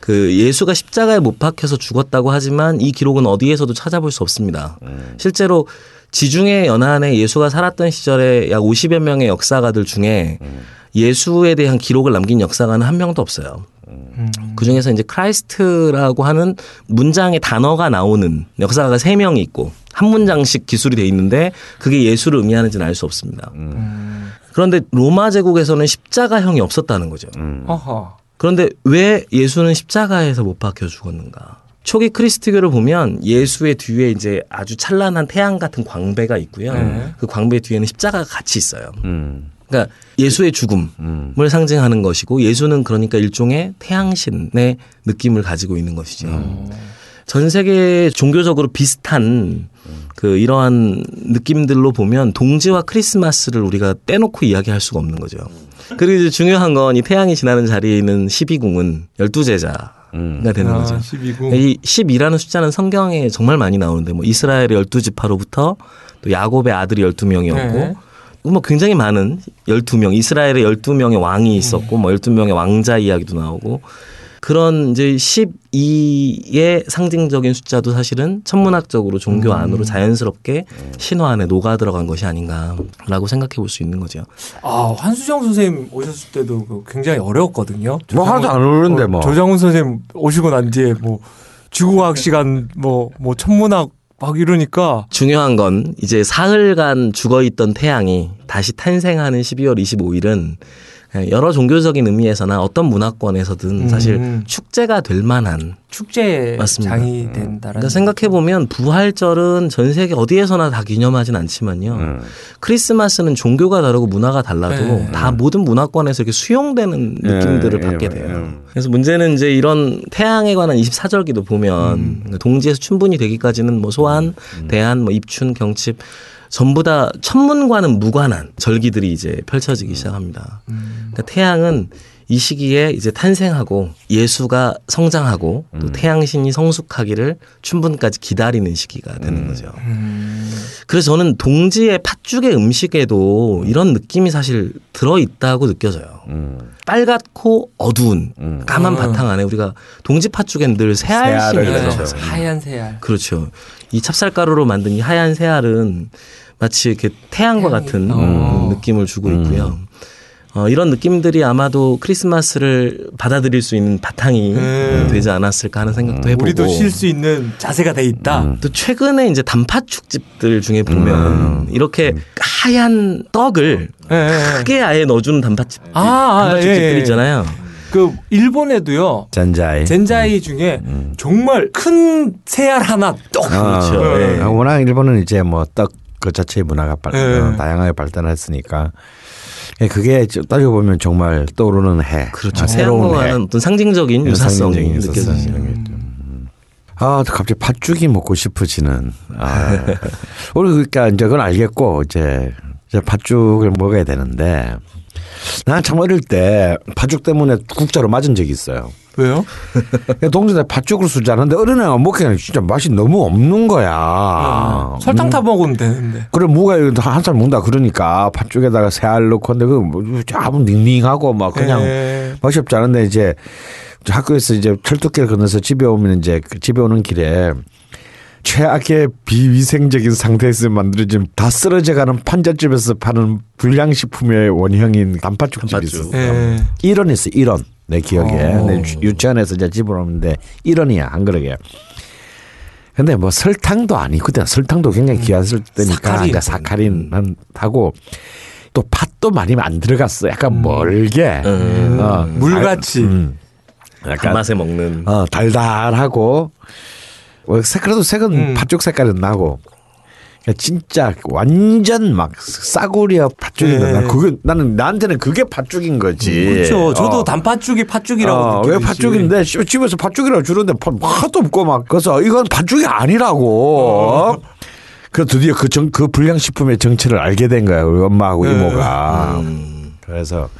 그 예수가 십자가에 못 박혀서 죽었다고 하지만 이 기록은 어디에서도 찾아볼 수 없습니다. 음. 실제로 지중해 연안에 예수가 살았던 시절에 약 오십여 명의 역사가들 중에 음. 예수에 대한 기록을 남긴 역사가는 한 명도 없어요. 음. 그중에서 이제 크라이스트라고 하는 문장의 단어가 나오는 역사가 세 명이 있고 한 문장씩 기술이 돼 있는데 그게 예술을 의미하는지는 알 수 없습니다. 음. 그런데 로마 제국에서는 십자가형이 없었다는 거죠. 음. 어허. 그런데 왜 예수는 십자가에서 못 박혀 죽었는가. 초기 크리스트교를 보면 예수의 뒤에 이제 아주 찬란한 태양 같은 광배가 있고요. 음. 그 광배 뒤에는 십자가가 같이 있어요. 음. 그러니까 예수의 죽음을 음. 상징하는 것이고 예수는 그러니까 일종의 태양신의 느낌을 가지고 있는 것이죠. 음. 전 세계 종교적으로 비슷한 그 이러한 느낌들로 보면 동지와 크리스마스를 우리가 떼놓고 이야기할 수가 없는 거죠. 그리고 이제 중요한 건 이 태양이 지나는 자리에 있는 십이궁은 열두 제자. 가 되는 아, 거죠. 십이궁. 이 십이라는 숫자는 성경에 정말 많이 나오는데 뭐 이스라엘의 열두 지파로부터 또 야곱의 아들이 열두 명이었고 네. 뭐 굉장히 많은 열두 명, 이스라엘의 열두 명의 왕이 있었고 네. 뭐 열두 명의 왕자 이야기도 나오고 그런 이제 십이의 상징적인 숫자도 사실은 천문학적으로 종교 음. 안으로 자연스럽게 신화 안에 녹아 들어간 것이 아닌가라고 생각해 볼 수 있는 거죠. 아, 환수정 선생님 오셨을 때도 굉장히 어려웠거든요. 뭐 하나도 안 어려운데 뭐. 조장훈 선생님 오시고 난 뒤에 뭐 지구과학 시간 뭐, 뭐 천문학 막 이러니까. 중요한 건 이제 사흘간 죽어있던 태양이 다시 탄생하는 십이월 이십오일은 여러 종교적인 의미에서나 어떤 문화권에서든 음. 사실 축제가 될 만한 축제장이 된다라는. 그러니까 생각해보면 부활절은 전 세계 어디에서나 다 기념하진 않지만요. 음. 크리스마스는 종교가 다르고 문화가 달라도 네. 다 모든 문화권에서 이렇게 수용되는 네. 느낌들을 네. 받게 네. 돼요. 네. 그래서 문제는 이제 이런 태양에 관한 이십사절기도 보면 음. 동지에서 춘분이 되기까지는 뭐 소한, 음. 대한, 뭐 입춘, 경칩 전부 다 천문과는 무관한 절기들이 이제 펼쳐지기 시작합니다. 음. 그러니까 태양은 이 시기에 이제 탄생하고 예수가 성장하고 음. 또 태양신이 성숙하기를 춘분까지 기다리는 시기가 되는 음. 거죠. 음. 그래서 저는 동지의 팥죽의 음식에도 이런 느낌이 사실 들어있다고 느껴져요. 음. 빨갛고 어두운 음. 까만 바탕 안에 우리가 동지 팥죽엔 늘 새알심이 있어요. 하얀 새알. 그렇죠. 이 찹쌀가루로 만든 이 하얀 새알은 마치 이렇게 태양과 태양이. 같은 어. 느낌을 주고 음. 있고요. 어, 이런 느낌들이 아마도 크리스마스를 받아들일 수 있는 바탕이 음. 되지 않았을까 하는 생각도 해보고 우리도 쉴 수 있는 자세가 돼 있다. 음. 또 최근에 이제 단팥죽집들 중에 보면 음. 이렇게 음. 하얀 떡을 네, 크게 아예 넣어주는 단팥집, 아, 단팥죽집들 아, 있잖아요. 예, 예. 그 일본에도요. 젠자이. 젠자이 중에 음. 정말 큰 새알 하나 떡. 아, 그렇죠. 네. 워낙 일본은 이제 뭐 떡 그 자체의 문화가 발, 네. 다양하게 발달했으니까. 그게 따지고 보면 정말 떠오르는 해. 그렇죠. 아, 새로운 해. 어떤 상징적인 유사성이 느껴지는. 아, 갑자기 팥죽이 먹고 싶어지는. 아, 우리 그러니까 이제 그건 알겠고 이제, 이제 팥죽을 먹어야 되는데 난 참 어릴 때 팥죽 때문에 국자로 맞은 적이 있어요. 왜요? 동전에 팥죽을 쓰지 않았는데 어린애가 먹기에는 진짜 맛이 너무 없는 거야. 아, 설탕 타 먹으면 되는데. 그래 무가 한 살 먹는다 그러니까 팥죽에다가 새알 넣고 근데 그 아무 닝닝하고 막 그냥 에이. 맛이 없지 않은데 이제 학교에서 이제 철도길 건너서 집에 오면 이제 집에 오는 길에 최악의 비위생적인 상태에서 만들어진 다 쓰러져가는 판잣집에서 파는 불량식품의 원형인 단팥죽집이 있었어요. 일 원 있어 일 원. 내 기억에 내 유치원에서 이제 집으로 오는데 일 원이야 한 그릇에. 근데 뭐 설탕도 아니고 그때 설탕도 굉장히 귀했을 때니까 사카린. 사카린 하고 또 팥도 많이 안 들어갔어. 약간 멀게 음. 어, 물같이 음. 약간 맛에 먹는 어, 달달하고 그래도 색은 음. 팥죽 색깔은 나고 진짜 완전 막 싸구려 팥죽인데 나 그게 나는 나한테는 그게 팥죽인 거지. 그렇죠. 저도 어. 단팥죽이 팥죽이라고. 어, 왜 팥죽인데 집에서 팥죽이라고 주는데 맛도 없고 막 그래서 이건 팥죽이 아니라고. 어. 그래서 드디어 그, 정, 그 불량식품의 정체를 알게 된 거야 우리 엄마하고 네. 이모가. 음. 그래서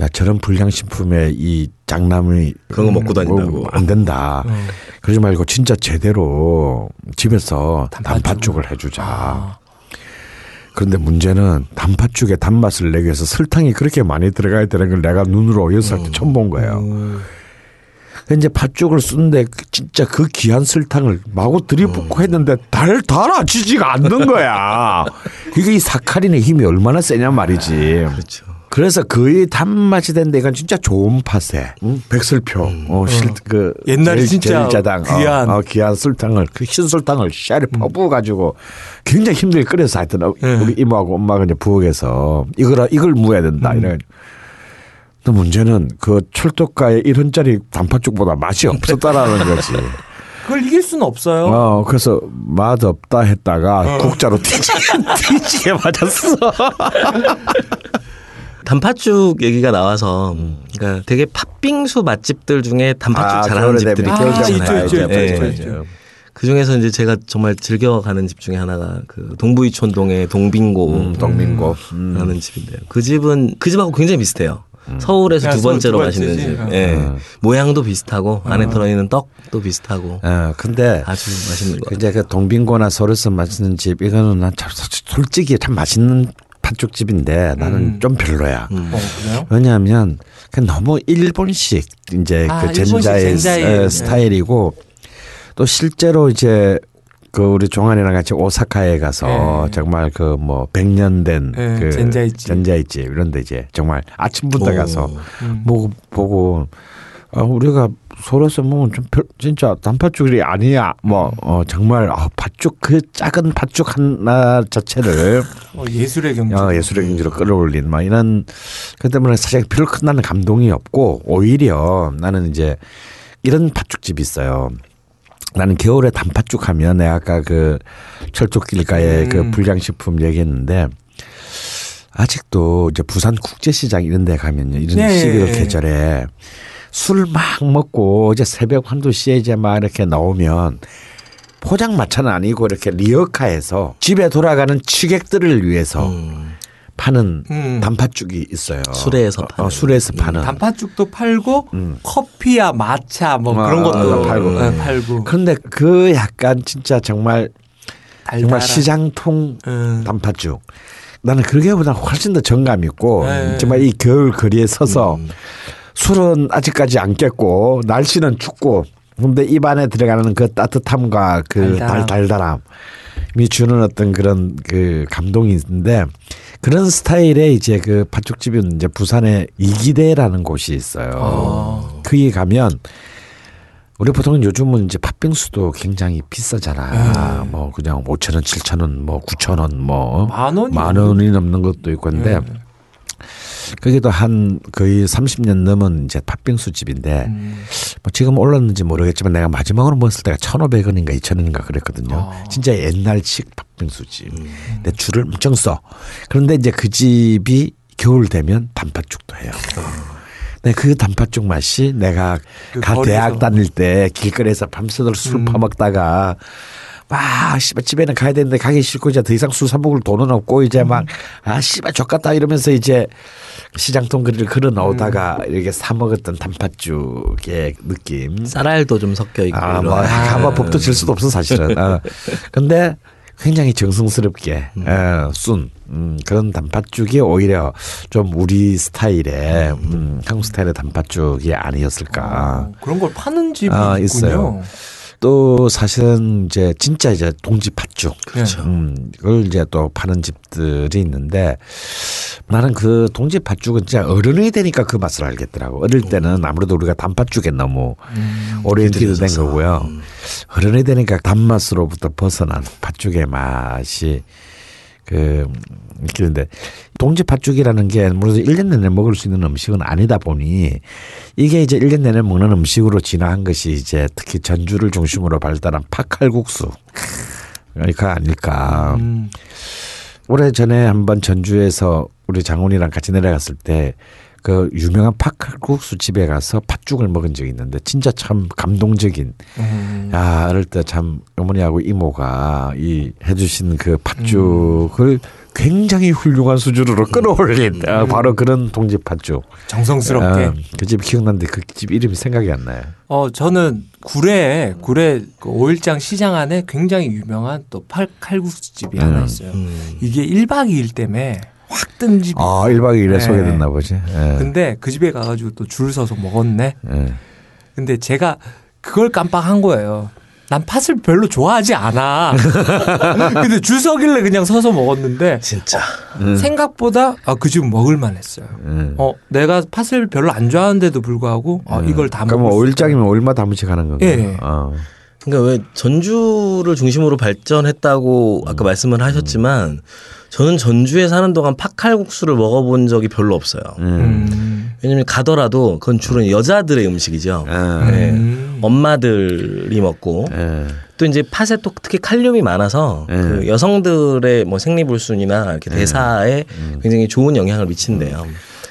야 저런 불량식품의 이 장남이 그런 거 먹고 다닌다고 안 된다. 음. 그러지 말고 진짜 제대로 집에서 단팥죽을 해주자. 아. 그런데 문제는 단팥죽에 단맛을 내기 위해서 설탕이 그렇게 많이 들어가야 되는 걸 내가 눈으로 여섯 살 때 음. 처음 본 거예요. 음. 이제 팥죽을 쓰는데 진짜 그 귀한 설탕을 마구 들이붓고 음. 했는데 달 달아지지가 않는 거야. 이게 이 사카린의 힘이 얼마나 세냐 말이지. 아, 그렇죠. 그래서 거의 단맛이 된 데가 진짜 좋은 팥에 음? 백설표 음. 어, 실, 어. 그 옛날에 제일, 진짜 제일자당. 귀한 어, 어, 귀한 설탕을 그 흰 설탕을 씨알에 퍼부어 가지고 굉장히 힘들게 끓여서 하여튼 네. 우리 이모하고 엄마가 이제 부엌에서 이걸 이걸 무해야 된다 음. 이런. 근데 문제는 그 철도가에 일 원짜리 단팥죽보다 맛이 없었다라는 거지. 그걸 이길 수는 없어요. 어, 그래서 맛없다 했다가 어. 국자로 뒤지게 맞았어. 단팥죽 얘기가 나와서 그러니까 되게 팥빙수 맛집들 중에 단팥죽 아, 잘하는 집들이 있잖아요. 있죠, 있죠, 있죠. 그 중에서 이제 제가 정말 즐겨가는 집 중에 하나가 그 동부이촌동의 동빙고 음, 동빙고 음. 라는 집인데요. 그 집은 그 집하고 굉장히 비슷해요. 음. 서울에서 두 번째로 서울 맛있는 집. 아. 예. 모양도 비슷하고 아. 안에 들어있는 떡도 비슷하고. 아, 근데 아주 맛있는 거. 이제 그 동빙고나 서울에서 맛있는 집 이거는 난 참 솔직히 참 맛있는 팥죽집인데 나는 음. 좀 별로야. 음. 어, 왜냐하면 너무 일본식 이제 아, 그 젠자의, 젠자의 스타일이고 네. 또 실제로 이제. 그 우리 종환이랑 같이 오사카에 가서 네. 정말 그 뭐 백 년 된 네. 그 젠자이집. 젠자이집 이런데 이제 정말 아침부터 오. 가서 음. 뭐 보고 아 우리가 서울에서 먹으면 좀 별, 진짜 단팥죽이 아니야 뭐 어 정말 아 팥죽 그 작은 팥죽 하나 자체를 어, 예술의 경지 어, 예술의 경지로 끌어올린 막 이런 그 때문에 사실 별로 큰 나는 감동이 없고 오히려 나는 이제 이런 팥죽집이 있어요. 나는 겨울에 단팥죽 하면 내가 아까 그 철쭉길가에 음. 그 불량식품 얘기했는데 아직도 이제 부산 국제시장 이런 데 가면요. 이런 네. 십이월 계절에 술 막 먹고 이제 새벽 한두 시에 이제 막 이렇게 나오면 포장마차는 아니고 이렇게 리어카에서 집에 돌아가는 취객들을 위해서 음. 파는 음. 단팥죽이 있어요. 수레에서 파는. 어, 수레에서 파는. 음. 단팥죽도 팔고 음. 커피야 마차 뭐 아, 그런 것도 팔고. 네, 팔고. 그런데 그 약간 진짜 정말 달달한. 정말 시장통 음. 단팥죽. 나는 그게보다 훨씬 더 정감 있고 네. 정말 이 겨울 거리에 서서 음. 술은 아직까지 안 깼고 날씨는 춥고 그런데 입안에 들어가는 그 따뜻함과 그 달달함. 달달함. 미 주는 어떤 그런 그 감동이 있는데 그런 스타일의 이제 그 팥죽집은 이제 부산에 이기대라는 곳이 있어요. 오. 거기 가면 우리 보통 요즘은 이제 팥빙수도 굉장히 비싸잖아. 에이. 뭐 그냥 오천 원, 칠천 원, 뭐 구천 원, 뭐 만 원이, 만 원이 넘는 것도 있고 근데 거기도 한 거의 삼십 년 넘은 이제 팥빙수 집인데 음. 뭐 지금 올랐는지 모르겠지만 내가 마지막으로 먹었을 때가 천오백 원인가 이천 원인가 그랬거든요. 아. 진짜 옛날식 팥빙수 집. 음. 근데 줄을 엄청 써. 그런데 이제 그 집이 겨울 되면 단팥죽도 해요. 아. 근데 그 단팥죽 맛이 내가 그 가 대학 다닐 때 길거리에서 밤새도록 술 음. 퍼먹다가 아, 씨발, 집에는 가야 되는데 가기 싫고 이제 더 이상 술 사먹을 돈은 없고 이제 음. 막, 아, 씨발, 족같다 이러면서 이제 시장통 거리를 걸어 나오다가 음. 이렇게 사먹었던 단팥죽의 느낌. 쌀알도 좀 섞여있고. 아, 뭐, 가봐 법도 질 수도 없어 사실은. 어. 근데 굉장히 정성스럽게 음. 어, 쏜 음, 그런 단팥죽이 오히려 좀 우리 스타일의 음, 한국 스타일의 단팥죽이 아니었을까. 오, 그런 걸 파는 집이 어, 있어요. 또 사실은 이제 진짜 이제 동지 팥죽 그렇죠. 음, 그걸 이제 또 파는 집들이 있는데 나는 그 동지 팥죽은 진짜 어른이 되니까 그 맛을 알겠더라고. 어릴 때는 아무래도 우리가 단팥죽에 너무 음, 오리엔티드 된 거고요. 음. 어른이 되니까 단맛으로부터 벗어난 팥죽의 맛이 그 그런데 동지 팥죽이라는 게 아무래도 일 년 내내 먹을 수 있는 음식은 아니다 보니 이게 이제 일 년 내내 먹는 음식으로 진화한 것이 이제 특히 전주를 중심으로 발달한 팥칼국수 그러니까 아닐까. 음. 오래전에 한번 전주에서 우리 장훈이랑 같이 내려갔을 때 그 유명한 팥칼국수 집에 가서 팥죽을 먹은 적이 있는데 진짜 참 감동적인. 음. 야, 이럴 때 참 어머니하고 이모가 이 해주신 그 팥죽을 음. 굉장히 훌륭한 수준으로 끌어올린 음. 아, 바로 그런 동지 팥죽. 정성스럽게. 아, 그 집 기억나는데 그 집 이름이 생각이 안 나요. 어, 저는 구례에 구례 그 오일장 시장 안에 굉장히 유명한 또 팥칼국수 집이 음. 하나 있어요. 음. 이게 일 박 이 일 때문에. 확 뜬 집이. 아, 일 박 이 일에 네. 소개됐나 보지. 네. 근데 그 집에 가가지고 또 줄 서서 먹었네. 네. 근데 제가 그걸 깜빡한 거예요. 난 팥을 별로 좋아하지 않아. 근데 줄 서길래 그냥 서서 먹었는데 진짜 어, 음. 생각보다 아, 그 집 먹을만 했어요. 음. 어, 내가 팥을 별로 안 좋아하는데도 불구하고 음. 어, 이걸 다 먹었어요. 그러니까 뭐 오일장이면 얼마 다무씩 하는 건가요? 예. 어. 그러니까 왜 전주를 중심으로 발전했다고 아까 음. 말씀을 하셨지만 저는 전주에 사는 동안 팥칼국수를 먹어본 적이 별로 없어요. 음. 왜냐면 가더라도 그건 주로 여자들의 음식이죠. 음. 네. 엄마들이 먹고 음. 또 이제 팥에 또 특히 칼륨이 많아서 음. 그 여성들의 뭐 생리불순이나 이렇게 음. 대사에 음. 굉장히 좋은 영향을 미친대요.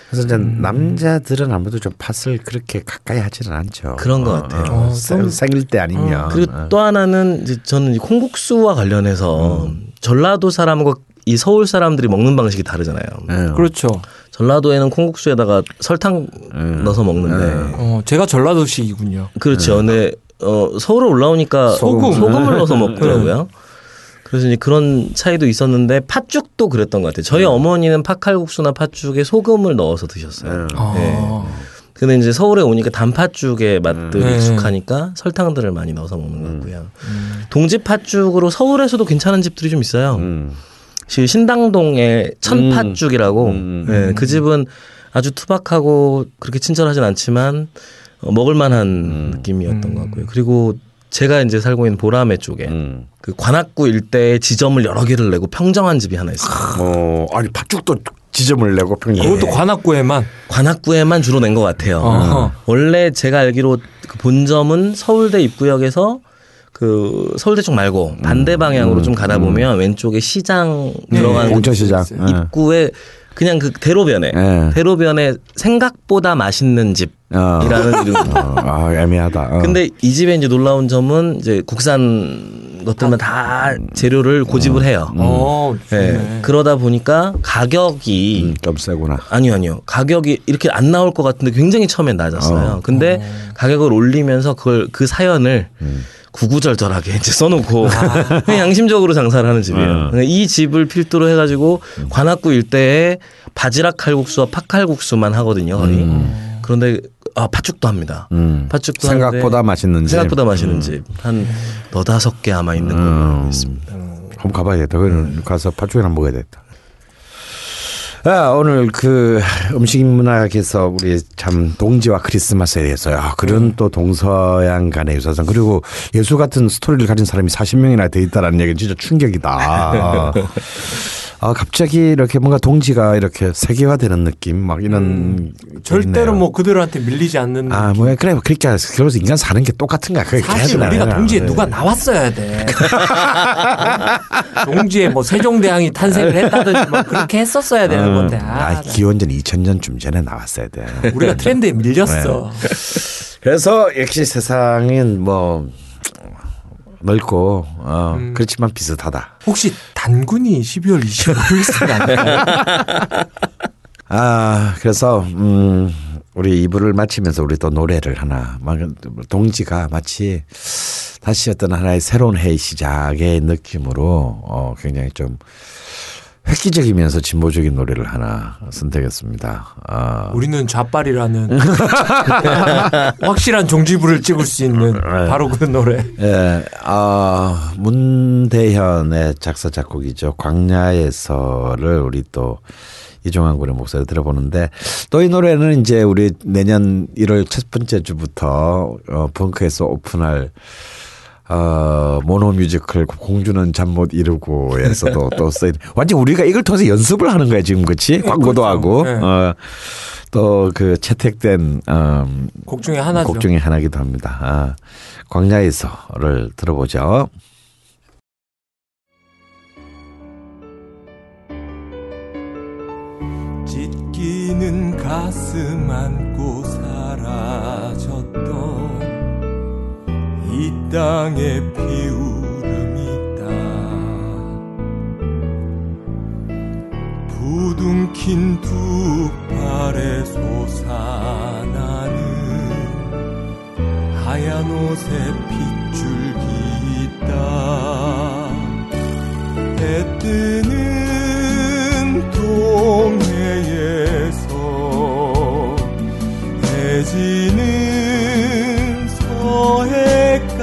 그래서 이제 음. 남자들은 아무래도 좀 팥을 그렇게 가까이 하지는 않죠. 그런 것 같아요. 어, 어, 생, 생일 때 아니면. 어, 그리고 어. 또 하나는 이제 저는 콩국수와 관련해서 음. 전라도 사람과 이 서울 사람들이 먹는 방식이 다르잖아요. 음. 그렇죠. 전라도에는 콩국수에다가 설탕 음. 넣어서 먹는데. 음. 어, 제가 전라도식이군요. 그렇죠. 음. 근데 어, 서울에 올라오니까 소금. 소금을 넣어서 먹더라고요. 음. 그래서 이제 그런 차이도 있었는데 팥죽도 그랬던 것 같아요. 저희 네. 어머니는 팥칼국수나 팥죽에 소금을 넣어서 드셨어요. 네. 아. 네. 근데 이제 서울에 오니까 단팥죽의 맛들이 네. 익숙하니까 설탕들을 많이 넣어서 먹는 것 같고요. 음. 동집 팥죽으로 서울에서도 괜찮은 집들이 좀 있어요. 음. 신당동의 천팥죽이라고 음. 음. 네. 그 집은 아주 투박하고 그렇게 친절하진 않지만 먹을만한 음. 느낌이었던 음. 것 같고요. 그리고 제가 이제 살고 있는 보라매 쪽에 음. 그 관악구 일대에 지점을 여러 개를 내고 평정한 집이 하나 있어요. 어, 아니 팥죽도 지점을 내고 평정. 예. 그것도 관악구에만? 관악구에만 주로 낸 것 같아요. 어허. 원래 제가 알기로 그 본점은 서울대 입구역에서 그 서울대 쪽 말고 반대 방향으로 음. 좀 가다 보면 음. 왼쪽에 시장 들어가는 예. 공천시장 그 입구에. 그냥 그 대로변에 예. 대로변에 생각보다 맛있는 집이라는 어. 이름. 어. 아 애매하다. 어. 근데 이 집에 이제 놀라운 점은 이제 국산 것들만 다 재료를 고집을 어. 해요. 어, 음. 네. 그러다 보니까 가격이 음, 좀 세구나. 아니요 아니요 가격이 이렇게 안 나올 것 같은데 굉장히 처음엔 낮았어요. 어. 근데 어. 가격을 올리면서 그걸 그 사연을. 음. 구구절절하게 이제 써놓고 아. 그냥 양심적으로 장사를 하는 집이에요. 네. 이 집을 필두로 해가지고 관악구 일대에 바지락 칼국수와 팥칼국수만 하거든요. 거의. 음. 그런데 아, 팥죽도 합니다. 음. 팥죽도 생각보다 하는데, 맛있는 집. 생각보다 맛있는 음. 집. 한 너다섯 개 아마 있는 걸로 알고 있습니다. 음. 한번 가봐야겠다. 음. 가서 팥죽이나 먹어야겠다. 아, 오늘 그 음식 문화에서 우리 참 동지와 크리스마스에 대해서요. 그런 또 동서양 간의 유사성 그리고 예수 같은 스토리를 가진 사람이 사십 명이나 돼 있다라는 얘기는 진짜 충격이다. 아, 갑자기 이렇게 뭔가 동지가 이렇게 세계화되는 느낌 막 이런 음, 절대로 있네요. 뭐 그들한테 밀리지 않는 아, 느낌. 뭐 그래 그렇게 결국 인간 사는 게 똑같은 거야. 사실 우리가 동지에 네. 누가 나왔어야 돼. 동지에 뭐 세종대왕이 탄생을 했다든지 뭐 그렇게 했었어야 되는 음, 건데. 아, 아 기원전 이천 년쯤 전에 나왔어야 돼. 우리가 트렌드에 밀렸어. 네. 그래서 역시 세상은 뭐. 넓고 어, 음. 그렇지만 비슷하다. 혹시 단군이 십이월 이십오일 아 그래서 음, 우리 이 부를 마치면서 우리 또 노래를 하나 동지가 마치 다시 어떤 하나의 새로운 해의 시작의 느낌으로 어, 굉장히 좀 획기적이면서 진보적인 노래를 하나 선택했습니다. 어. 우리는 좌빨이라는 확실한 종지부를 찍을 수 있는 바로 그 노래. 예, 어, 문대현의 작사 작곡이죠. 광야에서를 우리 또 이종환 군의 목소리로 들어보는데 또 이 노래는 이제 우리 내년 일월 첫 번째 주부터 어, 벙크에서 오픈할. 어, 모노 뮤지컬 공주는 잠 못 이루고에서도 또 써있는 완전 우리가 이걸 통해서 연습을 하는 거야 지금 그치? 네, 광고도 그렇죠. 하고 네. 어, 또 그 채택된 음, 곡 중에 하나죠. 곡 중에 하나기도 합니다. 아, 광야에서를 들어보죠. 찢기는 가슴 안고 사라졌던 이 땅에 비울음이 있다. 부둥킨 두 팔에 솟아나는 하얀 옷에 핏줄기 있다. 해 뜨는 동해에서 해지는 서해까지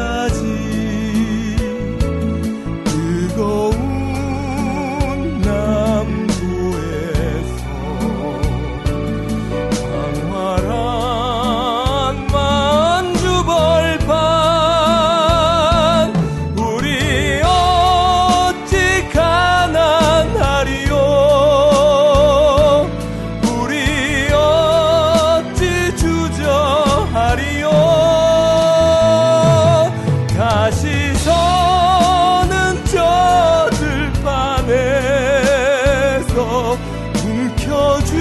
멈춰서 움켜쥔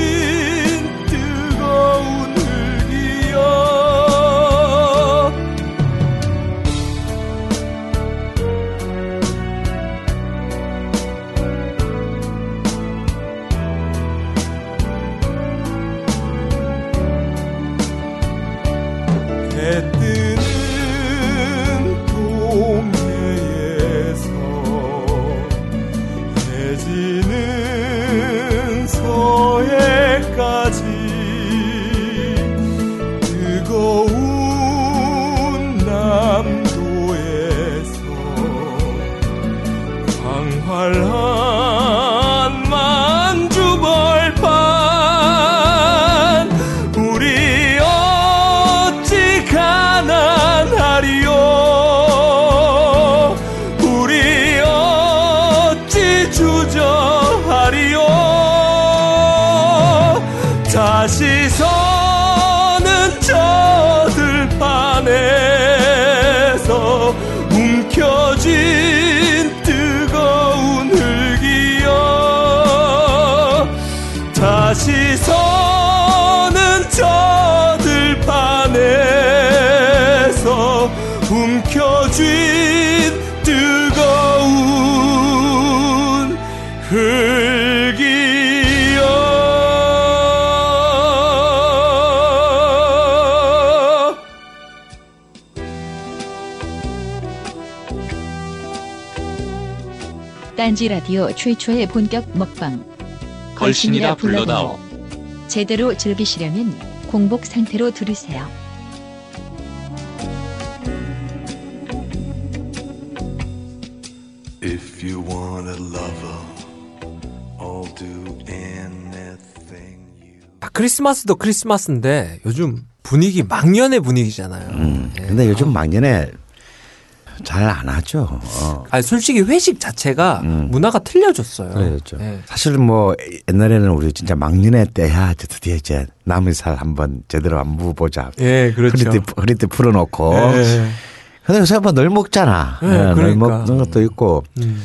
뜨거운 기억. 해 뜨는 동해에서 해지는 서해까지 뜨거운 남도에서 광활한 만주벌판 우리 어찌 가난하리요, 우리 어찌 주저하리요. 다시 서는 저 안에서 움켜쥔 뜨거운 흘기여, 다시 서는 저 들판에서 움켜쥔 뜨거운 흘기여. 딴지라디오 최초의 본격 먹방 걸신이라 불러다오. 제대로 즐기시려면 공복 상태로 들으세요. If you want a lover, I'll do anything you... 아, 크리스마스도 크리스마스인데 요즘 분위기 망년의 분위기잖아요. 음, 근데 네. 요즘 망년에 잘 안 하죠. 어. 아니, 솔직히 회식 자체가 음. 문화가 틀려졌어요. 그렇죠. 네. 사실은 뭐 옛날에는 우리 진짜 막년회 때 야, 드디어 이제 남의 살 한번 제대로 안 부어보자. 예, 그렇죠. 허리 때 풀어놓고. 예. 근데 요새 한번 널 먹잖아. 예, 네, 그러니까. 널 먹는 것도 있고. 음.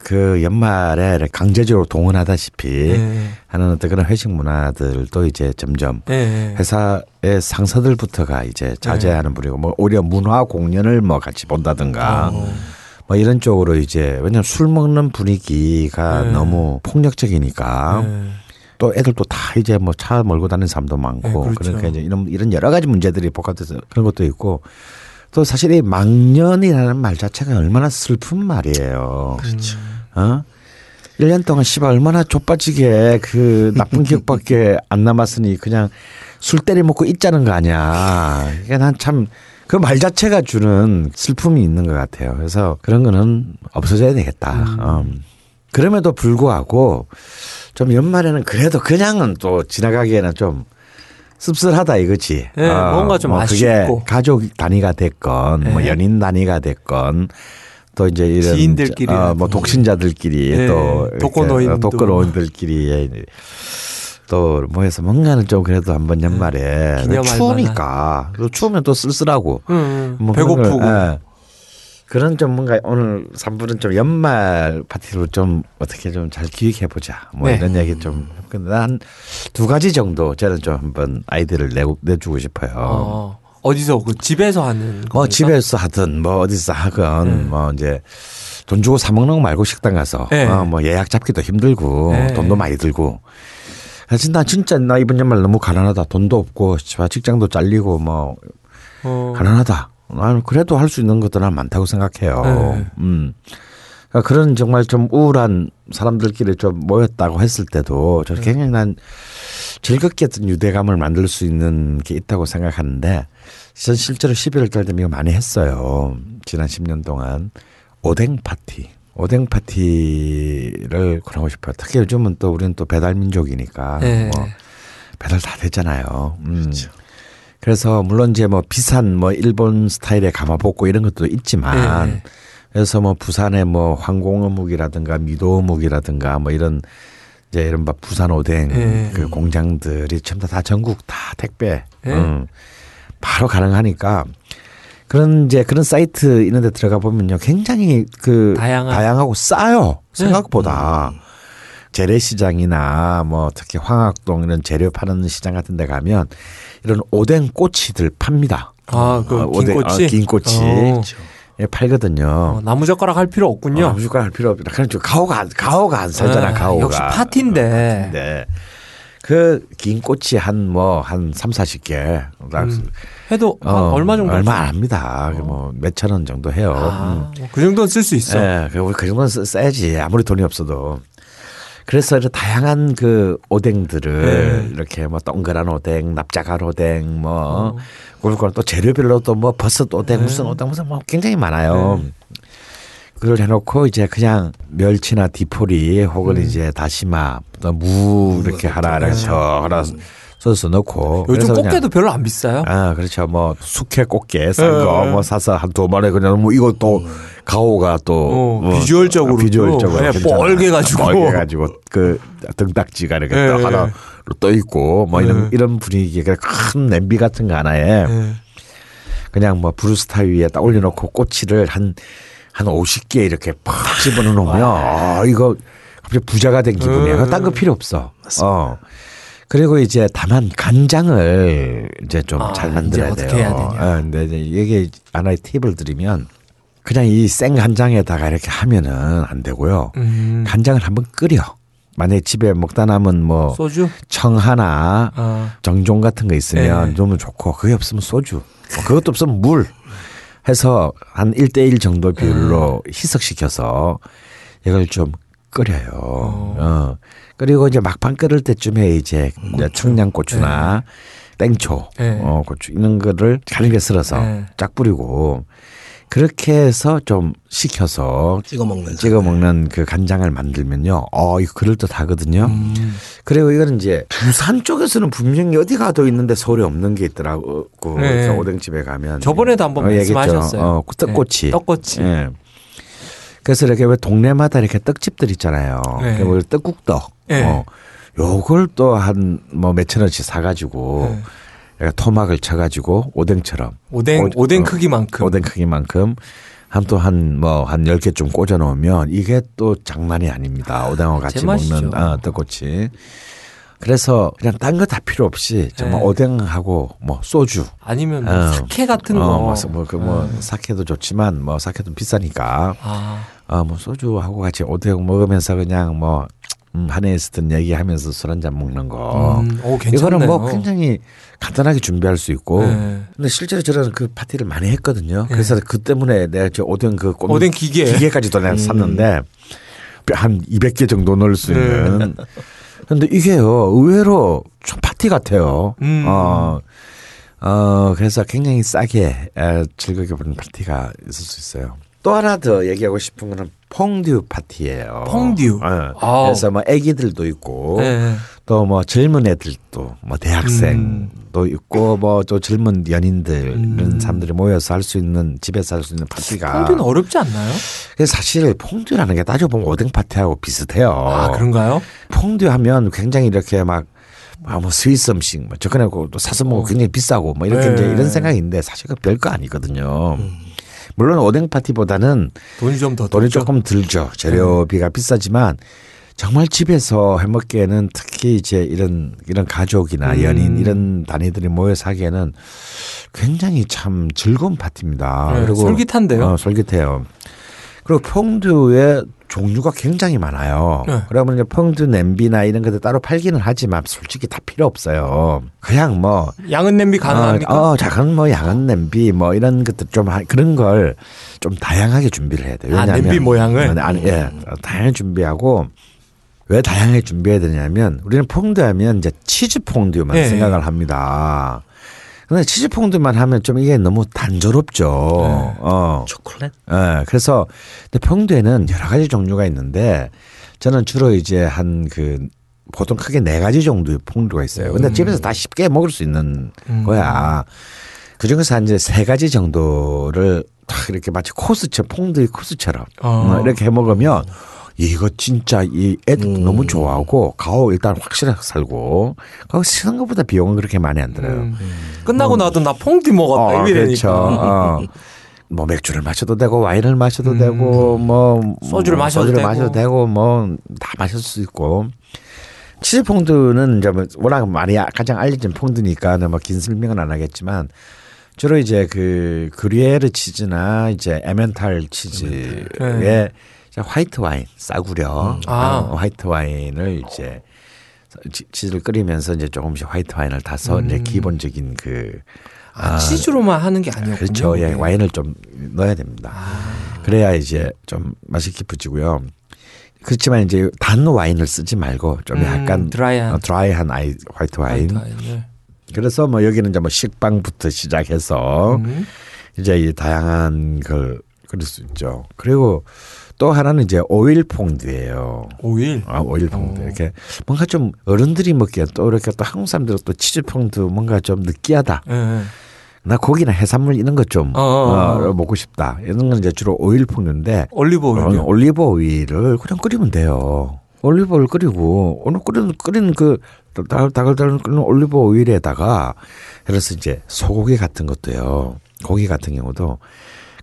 그 연말에 강제적으로 동원하다시피 예. 하는 어떤 그런 회식 문화들도 이제 점점 예. 회사의 상사들부터가 이제 자제하는 분이고, 뭐 오히려 문화 공연을 뭐 같이 본다든가 오. 뭐 이런 쪽으로 이제, 왜냐면 술 먹는 분위기가 예. 너무 폭력적이니까 예. 또 애들도 다 이제 뭐 차 몰고 다니는 사람도 많고 예, 그렇죠. 그러니까 이제 이런 이런 여러 가지 문제들이 복합돼서 그런 것도 있고. 또 사실 이 망년이라는 말 자체가 얼마나 슬픈 말이에요. 그렇죠. 어? 일 년 동안 씨발 얼마나 좆빠지게 그 나쁜 기억밖에 안 남았으니 그냥 술 때려 먹고 있자는 거 아니야. 그러니까 난 참 그 말 자체가 주는 슬픔이 있는 것 같아요. 그래서 그런 거는 없어져야 되겠다. 음. 어. 그럼에도 불구하고 좀 연말에는 그래도 그냥은 또 지나가기에는 좀 씁쓸하다 이거지. 네, 어, 뭔가 좀 뭐 아쉽고. 그게 가족 단위가 됐건, 네. 뭐 연인 단위가 됐건, 또 이제 이런 지인들끼리, 어, 뭐 독신자들끼리, 네. 또 독거노인, 독거노인들끼리 또 뭐해서 뭔가는 좀 그래도 한번 연말에 네. 추우니까 또 추우면 또 쓸쓸하고, 응, 응. 뭐 배고프고. 예. 그런 좀 뭔가 오늘 삼 부는 좀 연말 파티로 좀 어떻게 좀 잘 기획해보자 뭐 네. 이런 얘기 좀. 근데 난 두 가지 정도 저는 좀 한번 아이디어를 내고 내주고 싶어요. 어, 어디서 그 집에서 하는? 뭐 겁니까? 집에서 하든 뭐 어디서 하건 네. 뭐 이제 돈 주고 사 먹는 거 말고 식당 가서 네. 어, 뭐 예약 잡기도 힘들고 네. 돈도 많이 들고. 사실 나 진짜 나 이번 연말 너무 가난하다. 돈도 없고 직장도 잘리고 뭐 어. 가난하다. 나는 그래도 할 수 있는 것도 난 많다고 생각해요. 네. 음. 그러니까 그런 정말 좀 우울한 사람들끼리 좀 모였다고 했을 때도 저는 굉장히 난 즐겁게 어떤 유대감을 만들 수 있는 게 있다고 생각하는데, 전 실제로 십일월 달 되면 이거 많이 했어요. 지난 십 년 동안 오뎅 파티, 오뎅 파티를 하고 싶어요. 특히 요즘은 또 우리는 또 배달 민족이니까 네. 뭐 배달 다 됐잖아요. 음. 그렇죠. 그래서 물론 이제 뭐 비싼 뭐 일본 스타일의 가마볶고 이런 것도 있지만 네. 그래서 뭐 부산의 뭐 황공어묵이라든가 미도어묵이라든가 뭐 이런 이제 이런 막 부산 오뎅 네. 그 공장들이 전부 다 전국 다 택배 네. 응. 바로 가능하니까 그런 이제 그런 사이트 이런 데 들어가 보면요 굉장히 그 다양한. 다양하고 싸요 생각보다. 네. 재래시장이나 뭐 특히 황학동 이런 재료 파는 시장 같은 데 가면 이런 오뎅 꼬치들 팝니다. 아, 그 긴 꼬치? 어, 긴 꼬치. 오. 예, 팔거든요. 어, 나무젓가락 할 필요 없군요. 어, 나무젓가락 할 필요 없다. 그냥 가오가 안, 가오가 안 살잖아. 네, 가오가. 역시 파티인데. 그 긴 꼬치 한 뭐 한 삼사십 개 음, 해도 어, 얼마 정도? 얼마 안 합니다. 어. 뭐 몇천 원 정도 해요. 아, 음. 그 정도는 쓸 수 있어. 예, 그 정도는 써야지. 아무리 돈이 없어도. 그래서 이런 다양한 그 오뎅들을 네. 이렇게 뭐 동그란 오뎅, 납작한 오뎅, 뭐, 그리고 또 재료별로 또 뭐 버섯 오뎅, 네. 무슨 오뎅, 무슨 뭐 굉장히 많아요. 네. 그걸 해놓고 이제 그냥 멸치나 디포리 혹은 음. 이제 다시마, 또 무 이렇게 하나, 이렇게 하나 써서 넣고. 요즘 꽃게도 별로 안 비싸요? 아, 그렇죠. 뭐 숙회 꽃게 싼 거 뭐 사서 한두 마리 그냥 뭐 이거 또 가오가 또 어, 뭐 비주얼적으로 비주얼적으로 뻘개 가지고 뻘개 가지고 그 등딱지가 이렇게 네. 또 하나 떠 있고 뭐 이런 네. 이런 분위기에 큰 냄비 같은 거 하나에 네. 그냥 뭐 브루스타 위에 딱 올려놓고 꼬치를 한 한 오십 개 이렇게 팍 집어넣으면 아, 이거 갑자기 부자가 된 기분이에요. 딴 거 필요 없어. 맞습니다. 어. 그리고 이제 다만 간장을 이제 좀 잘 아, 만들어야 돼요. 어떻게 해야 되냐. 네, 근데 이제 이게 하나의 팁을 드리면 그냥 이 생 간장에다가 이렇게 하면은 안 되고요. 음. 간장을 한번 끓여. 만약에 집에 먹다 남은 뭐 소주? 청하나 아. 정종 같은 거 있으면 좀 좋고 그게 없으면 소주. 그것도 없으면 물 해서 한 일 대 일 정도 비율로 음. 희석시켜서 이걸 좀 끓여요. 어. 어. 그리고 이제 막판 끓을 때쯤에 이제 고추. 청양고추나 네. 땡초, 네. 어, 고추 있는 거를 가늘게 썰어서 네. 쫙 뿌리고 그렇게 해서 좀 식혀서 찍어 먹는 찍어 먹는 그 간장을 만들면요. 어, 이거 그럴듯 하거든요. 음. 그리고 이거는 이제 부산 쪽에서는 분명히 어디 가도 있는데 서울에 없는 게 있더라고. 네. 오뎅집에 가면 저번에도 한번 어, 말씀하셨어요. 어, 떡꼬치. 네. 떡꼬치. 네. 그래서 이렇게 왜 동네마다 이렇게 떡집들 있잖아요. 네. 뭐 떡국떡. 네. 어, 요걸 또 한 뭐 몇천 원씩 사가지고 네. 내가 토막을 쳐가지고 오뎅처럼 오뎅 오, 오뎅 크기만큼 오뎅 크기만큼 한 또 한 뭐 한 열 개쯤 꽂아 놓으면 이게 또 장난이 아닙니다. 오뎅하고 같이 제맛이죠. 먹는 아, 떡꼬치. 그래서 그냥 딴 거 다 필요 없이 정말 네. 오뎅하고 뭐 소주 아니면 뭐 어. 사케 같은 거 어, 뭐 그 뭐 네. 사케도 좋지만 뭐 사케도 비싸니까 아. 어, 뭐 소주하고 같이 오뎅 먹으면서 그냥 뭐 한 해 있었던 얘기하면서 술 한 잔 먹는 거. 음, 오, 이거는 뭐 굉장히 간단하게 준비할 수 있고. 네. 근데 실제로 저는 그 파티를 많이 했거든요. 네. 그래서 그 때문에 내가 저 오뎅 그 꼼, 오뎅 기계 기계까지도 내가 음. 샀는데 한 이백 개 정도 넣을 수 있는. 그런데 네. 이게요 의외로 좀 파티 같아요. 음. 어, 어 그래서 굉장히 싸게 즐겁게 보는 파티가 있을 수 있어요. 또 하나 더 얘기하고 싶은 거는. 퐁듀 파티예요. 퐁듀. 어. 그래서 뭐 아기들도 있고 네. 또 뭐 젊은 애들도 뭐 대학생도 음. 있고 뭐 또 젊은 연인들 음. 이런 사람들이 모여서 할 수 있는 집에서 할 수 있는 파티가 퐁듀는 어렵지 않나요? 사실 퐁듀라는 게 따져 보면 오뎅 파티하고 비슷해요. 아 그런가요? 퐁듀 하면 굉장히 이렇게 막 아, 뭐 스위스 음식 뭐 접근하고 또 사서 먹고 굉장히 비싸고 뭐 이렇게 네. 이제 이런 생각인데 사실 그 별거 아니거든요. 음. 물론 오뎅 파티보다는 돈이 좀 더 돈이 들죠? 조금 들죠. 재료비가 네. 비싸지만 정말 집에서 해먹기에는 특히 이제 이런 이런 가족이나 음. 연인 이런 단위들이 모여서 하기에는 굉장히 참 즐거운 파티입니다. 네, 그리고 솔깃한데요. 어, 솔깃해요. 그리고 퐁듀의 종류가 굉장히 많아요. 네. 그러면 이제 퐁듀 냄비나 이런 것들 따로 팔기는 하지만 솔직히 다 필요 없어요. 그냥 뭐 양은 냄비 가능합니까? 어, 어 작은 뭐 양은 냄비 뭐 이런 것들 좀 그런 걸 좀 다양하게 준비를 해야 돼요. 왜냐하면 아, 냄비 모양을 아니 예, 다양하게 준비하고 왜 다양하게 준비해야 되냐면 우리는 퐁듀하면 이제 치즈 퐁듀만 네. 생각을 합니다. 근데 치즈 퐁듀만 하면 좀 이게 너무 단조롭죠. 네. 어. 초콜릿? 네. 그래서 근데 퐁듀에는 여러 가지 종류가 있는데 저는 주로 이제 한 그 보통 크게 네 가지 정도의 퐁듀가 있어요. 근데 음. 집에서 다 쉽게 먹을 수 있는 음. 거야. 그 중에서 한 이제 세 가지 정도를 딱 이렇게 마치 코스처럼 퐁듀의 코스처럼 어. 이렇게 해 먹으면 이거 진짜 이 애들도 음. 너무 좋아하고 가오 일단 확실하게 살고 가오 쓰는 것보다 비용은 그렇게 많이 안 들어요. 음. 끝나고 어. 나도 나 퐁듀 먹었다. 어, 이러니까. 그렇죠. 어. 뭐 맥주를 마셔도 되고 와인을 마셔도 음. 되고 뭐 소주를 뭐 마셔도, 소주를 되고. 마셔도 되고 뭐 다 마실 수 있고 치즈 퐁듀는 이제 워낙 많이 가장 알려진 퐁듀니까 뭐 긴 설명은 안 하겠지만 주로 이제 그 그리에르 치즈나 이제 에멘탈 치즈에 네. 화이트 와인 싸구려 음. 아. 화이트 와인을 이제 치즈를 끓이면서 이제 조금씩 화이트 와인을 타서 음. 이제 기본적인 그 아, 아, 치즈로만 하는 게 아니었군요. 그렇죠. 예, 와인을 좀 넣어야 됩니다. 아. 그래야 이제 좀 맛이 깊어지고요. 그렇지만 이제 단 와인을 쓰지 말고 좀 음, 약간 드라이한, 어, 드라이한 아이, 화이트 와인. 화이트 와인. 그래서 뭐 여기는 이제 뭐 식빵부터 시작해서 음. 이제 이 다양한 걸 그릴 수 있죠. 그리고 또 하나는 이제 오일 퐁듀예요. 오일. 아, 오일 퐁듀. 이렇게 뭔가 좀 어른들이 먹기에 또 이렇게 또 한국 사람들은 또 치즈 퐁듀 뭔가 좀 느끼하다. 네. 나 고기나 해산물 이런 것 좀 어, 어, 먹고 싶다. 이런 건 이제 주로 오일 퐁듀인데 올리브 오일. 어, 올리브 오일을 그냥 끓이면 돼요. 올리브 오일 끓이고 오늘 끓인 끓인 그 다글다글 끓인 올리브 오일에다가 그래서 이제 소고기 같은 것도요. 고기 같은 경우도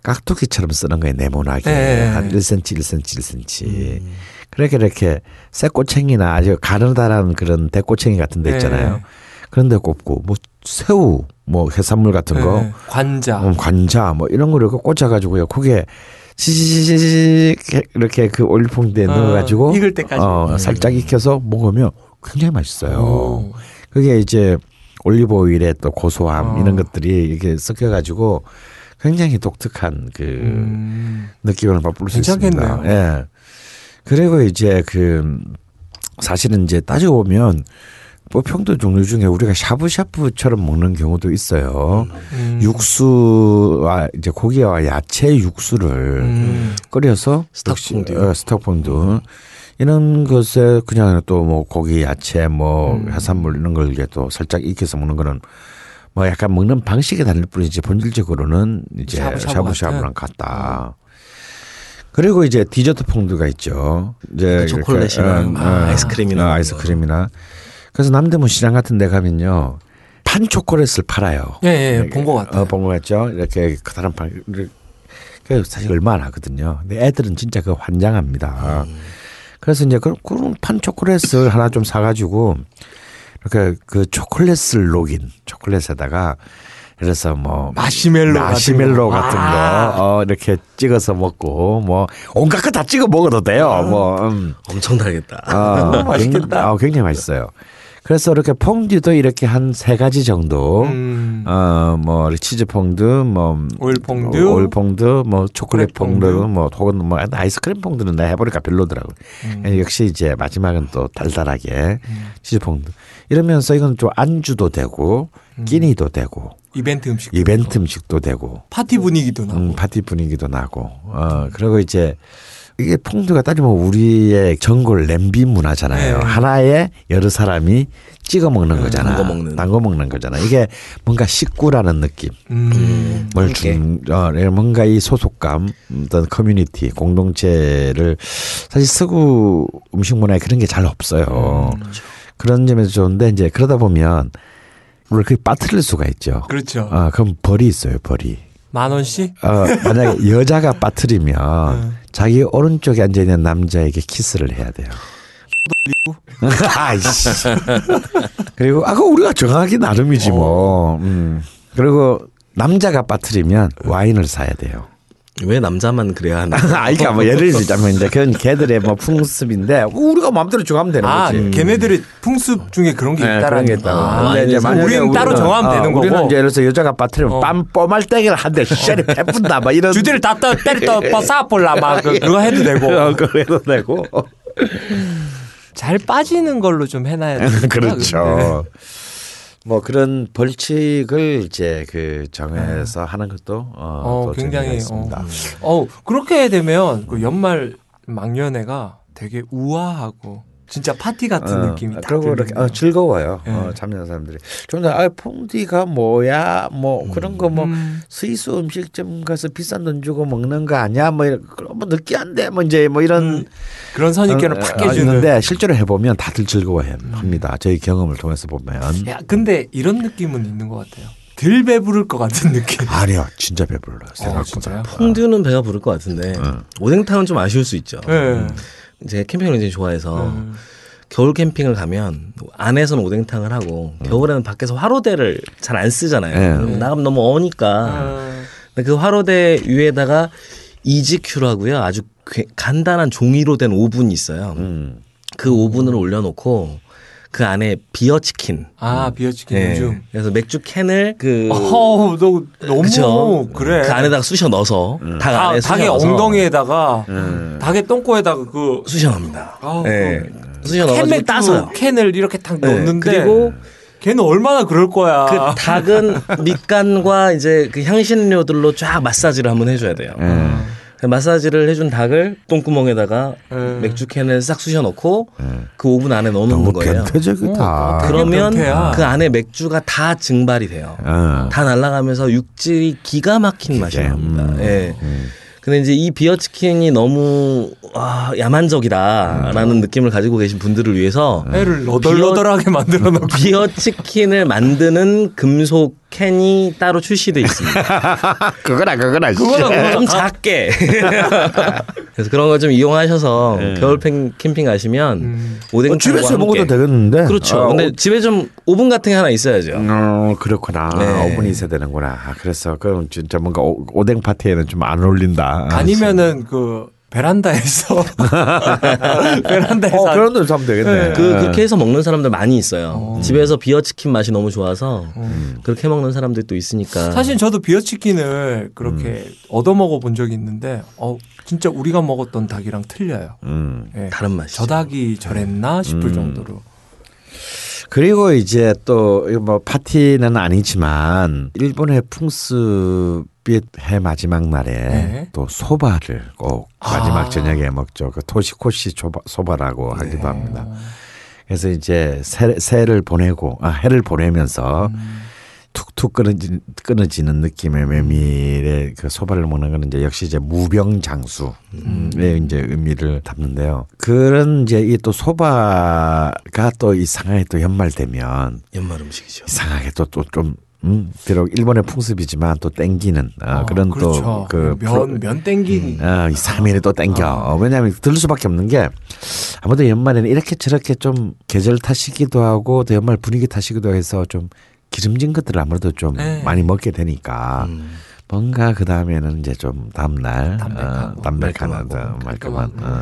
깍두기처럼 쓰는 거예요. 네모나게. 네. 한 일 센티미터, 일 센티미터, 일 센티미터. 음. 그렇게 이렇게 새꼬챙이나 아주 가느다란 그런 대꼬챙이 같은 데 있잖아요. 네. 그런 데 꼽고 뭐 새우, 뭐 해산물 같은 거. 네. 관자. 음, 관자 뭐 이런 거를 꽂아가지고요. 그게 시시시시 이렇게 그 올리퐁대에 어, 넣어가지고 익을 때까지 어, 살짝 익혀서 먹으면 굉장히 맛있어요. 오. 그게 이제 올리브 오일의 또 고소함 어. 이런 것들이 이렇게 섞여가지고 굉장히 독특한 그 음. 느낌을 맛볼 수 괜찮겠네요. 있습니다. 예. 그리고 이제 그 사실은 이제 따지고 보면 뭐 평도 종류 중에 우리가 샤브샤브처럼 먹는 경우도 있어요. 음. 육수와 이제 고기와 야채 육수를 음. 끓여서 스톡폰드, 스톡폰드 음. 이런 것에 그냥 또 뭐 고기, 야채, 뭐 음. 해산물 이런 걸 이제 또 살짝 익혀서 먹는 거는. 뭐 약간 먹는 방식이 다를 뿐이지 본질적으로는 이제 샤브샤브 샤브샤브랑 같다. 그리고 이제 디저트 퐁듀가 있죠. 이제 그 초콜릿이나 아, 아이스크림이나 아, 아이스크림이나. 그래서 남대문 시장 같은 데 가면요. 판 초콜릿을 팔아요. 예, 예. 본 것 같아요. 어, 본 것 같죠. 이렇게 커다란 판. 그 사실 얼마 안 하거든요. 근데 애들은 진짜 그거 환장합니다. 음. 그래서 이제 그런 판 초콜릿을 하나 좀 사가지고 그러니까 그 초콜릿을 녹인 초콜릿에다가 그래서 뭐 마시멜로, 마시멜로 같은 거, 같은 거 어, 이렇게 찍어서 먹고 뭐 온갖 거 다 찍어 먹어도 돼요. 아, 뭐 음. 엄청 달겠다. 어, 맛있겠다. 어, 굉장히 맛있어요. 그래서 이렇게 퐁듀도 이렇게 한 세 가지 정도, 음. 어, 뭐 치즈 퐁듀, 뭐 오일 퐁듀, 오일 퐁듀, 뭐 초콜릿 퐁듀, 뭐 혹은 뭐 아이스크림 퐁듀는 내가 해보니까 별로더라고. 음. 역시 이제 마지막은 또 달달하게 음. 치즈 퐁듀. 이러면서 이건 좀 안주도 되고 끼니도 되고 음. 이벤트 음식, 이벤트 음식도 되고 파티 분위기도 나고, 음, 파티 분위기도 나고. 어, 그리고 이제. 이게 퐁듀가 따지면 우리의 전골 냄비 문화잖아요. 네. 하나에 여러 사람이 찍어 먹는 거잖아. 담궈 먹는, 담궈 먹는 거잖아. 이게 뭔가 식구라는 느낌을 음. 준, 어, 뭔가 이 소속감, 어떤 커뮤니티, 공동체를 사실 서구 음식 문화에 그런 게 잘 없어요. 음, 그렇죠. 그런 점에서 좋은데 이제 그러다 보면 물론 그게 빠뜨릴 수가 있죠. 그렇죠. 어, 그럼 벌이 있어요, 벌이. 만 원씩? 어, 만약에 여자가 빠뜨리면 음. 자기 오른쪽에 앉아 있는 남자에게 키스를 해야 돼요. 아이씨. 그리고 아까 우리가 정하기 나름이지 뭐. 음. 그리고 남자가 빠뜨리면 와인을 사야 돼요. 왜 남자만 그래야 하나? 아, 이게 뭐 예를 들자면 이제 그런 걔들의 뭐 풍습인데 우리가 마음대로 정하면 되는 아, 거지. 아, 걔네들의 풍습 중에 그런 게 네, 있다라는 게 있다. 아, 근데 이제 만약에 우리는 따로 정하면 어, 되는 거고. 우리는 이제 예를 들어서 여자가 빠트리면 어. 빰 뻔할 때기를 한대 쉐리 베푼다 막 이런. 주제를 다 때려 뻗사볼라 막 그거 해도 되고. 어, 그거 해도 되고. 잘 빠지는 걸로 좀 해놔야 돼. 그렇죠. 근데. 뭐 그런 벌칙을 이제 그 정해서 하는 것도 어, 어 굉장히 있습니다. 어, 어 그렇게 되면 그 연말 막년회가 되게 우아하고 진짜 파티 같은 어, 느낌이 그리고 이렇게 어, 즐거워요. 네. 어, 참여하는 사람들이 좀 더 아 퐁듀가 뭐야 뭐 음. 그런 거 뭐 음. 스위스 음식점 가서 비싼 돈 주고 먹는 거 아니야 뭐 이런 뭐 느끼한데 뭐 이제 뭐 이런 음. 그런 선입견을 팍 깨주는데 실제로 해보면 다들 즐거워합니다. 음. 저희 경험을 통해서 보면. 야 근데 이런 느낌은 있는 것 같아요. 덜 배부를 것 같은 느낌. 아니야, 진짜 배불러요. 생각보다. 어, 퐁듀는 배가 부를 것 같은데 음. 오뎅탕은 좀 아쉬울 수 있죠. 네. 제가 캠핑을 굉장히 좋아해서 네. 겨울 캠핑을 가면 안에서는 오뎅탕을 하고 음. 겨울에는 밖에서 화로대를 잘 안 쓰잖아요. 네. 나가면 너무 어니까 음. 그 화로대 위에다가 이지큐라고요. 아주 간단한 종이로 된 오븐이 있어요. 음. 그 오븐을 올려놓고 그 안에 비어 치킨. 아, 비어 치킨 네. 요즘. 그래서 맥주 캔을 그. 어우, 너, 너무. 그쵸? 그래. 그 안에다가 쑤셔 넣어서. 음. 닭 안에 아, 쑤셔 닭의 넣어서. 엉덩이에다가. 음. 닭의 똥꼬에다가 그. 쑤셔 넣습니다. 아, 네. 음. 쑤셔 넣어서. 캔맥주 따서. 캔을 이렇게 탁 네. 넣는데. 그리고. 걔는 얼마나 그럴 거야. 그 닭은 밑간과 이제 그 향신료들로 쫙 마사지를 한번 해줘야 돼요. 음. 마사지를 해준 닭을 똥구멍에다가 음. 맥주캔을 싹 쑤셔 넣고 음. 그 오븐 안에 넣어놓는 거예요. 어, 그러면 변태야. 그 안에 맥주가 다 증발이 돼요. 음. 다 날아가면서 육질이 기가 막힌 맛이 납니다. 음. 예. 음. 근데 이제 이 비어 치킨이 너무 아, 야만적이다라는 음. 느낌을 가지고 계신 분들을 위해서 애를 너덜너덜하게 만들어 놓고 비어 치킨을 만드는 금속 캔이 따로 출시돼 있습니다. 그거나 그거나 그거나 좀 작게. 그래서 그런 거 좀 이용하셔서 네. 겨울 캠핑 가시면 음. 오뎅탕과 어, 집에서 함께. 먹어도 되겠는데. 그렇죠. 어, 근데 오... 집에 좀 오븐 같은 게 하나 있어야죠. 어, 그렇구나. 네. 오븐이 있어야 되는구나. 그래서 그럼 진짜 뭔가 오, 오뎅 파티에는 좀 안 어울린다. 아니면은 그 베란다에서 베란다에서 어, 베란다를 사면 되겠네. 그 그렇게 해서 먹는 사람들 많이 있어요. 오. 집에서 비어 치킨 맛이 너무 좋아서 음. 그렇게 먹는 사람들도 있으니까. 사실 저도 비어 치킨을 그렇게 음. 얻어 먹어 본 적이 있는데, 어 진짜 우리가 먹었던 닭이랑 틀려요. 음. 네. 다른 맛이죠. 저 닭이 저랬나 싶을 음. 정도로. 그리고 이제 또 뭐 파티는 아니지만 일본의 풍습. 해 마지막 날에 네. 또 소바를 꼭 마지막 아. 저녁에 먹죠. 그 토시코시 소바라고 네. 하기도 합니다. 그래서 이제 새, 새를 보내고 아, 해를 보내면서 음. 툭툭 끊어지, 끊어지는 느낌의 메밀에 그 소바를 먹는 건 이제 역시 이제 무병장수의 음. 이제 의미를 담는데요. 그런 이제 이 또 소바가 또 이상하게 또 연말되면 연말 음식이죠. 이상하게 또 또 좀 음, 비록 일본의 풍습이지만 또 땡기는 아, 아, 그런 그렇죠. 또 그 면 면 땡기는 아, 삼 일에 또 땡겨. 아. 어, 왜냐하면 들 수밖에 없는 게 아무래도 연말에는 이렇게 저렇게 좀 계절 탓이기도 하고 또 연말 분위기 탓이기도 해서 좀 기름진 것들을 아무래도 좀 네. 많이 먹게 되니까 음. 뭔가 그 다음에는 이제 좀 다음날 담백한 말끔한 어,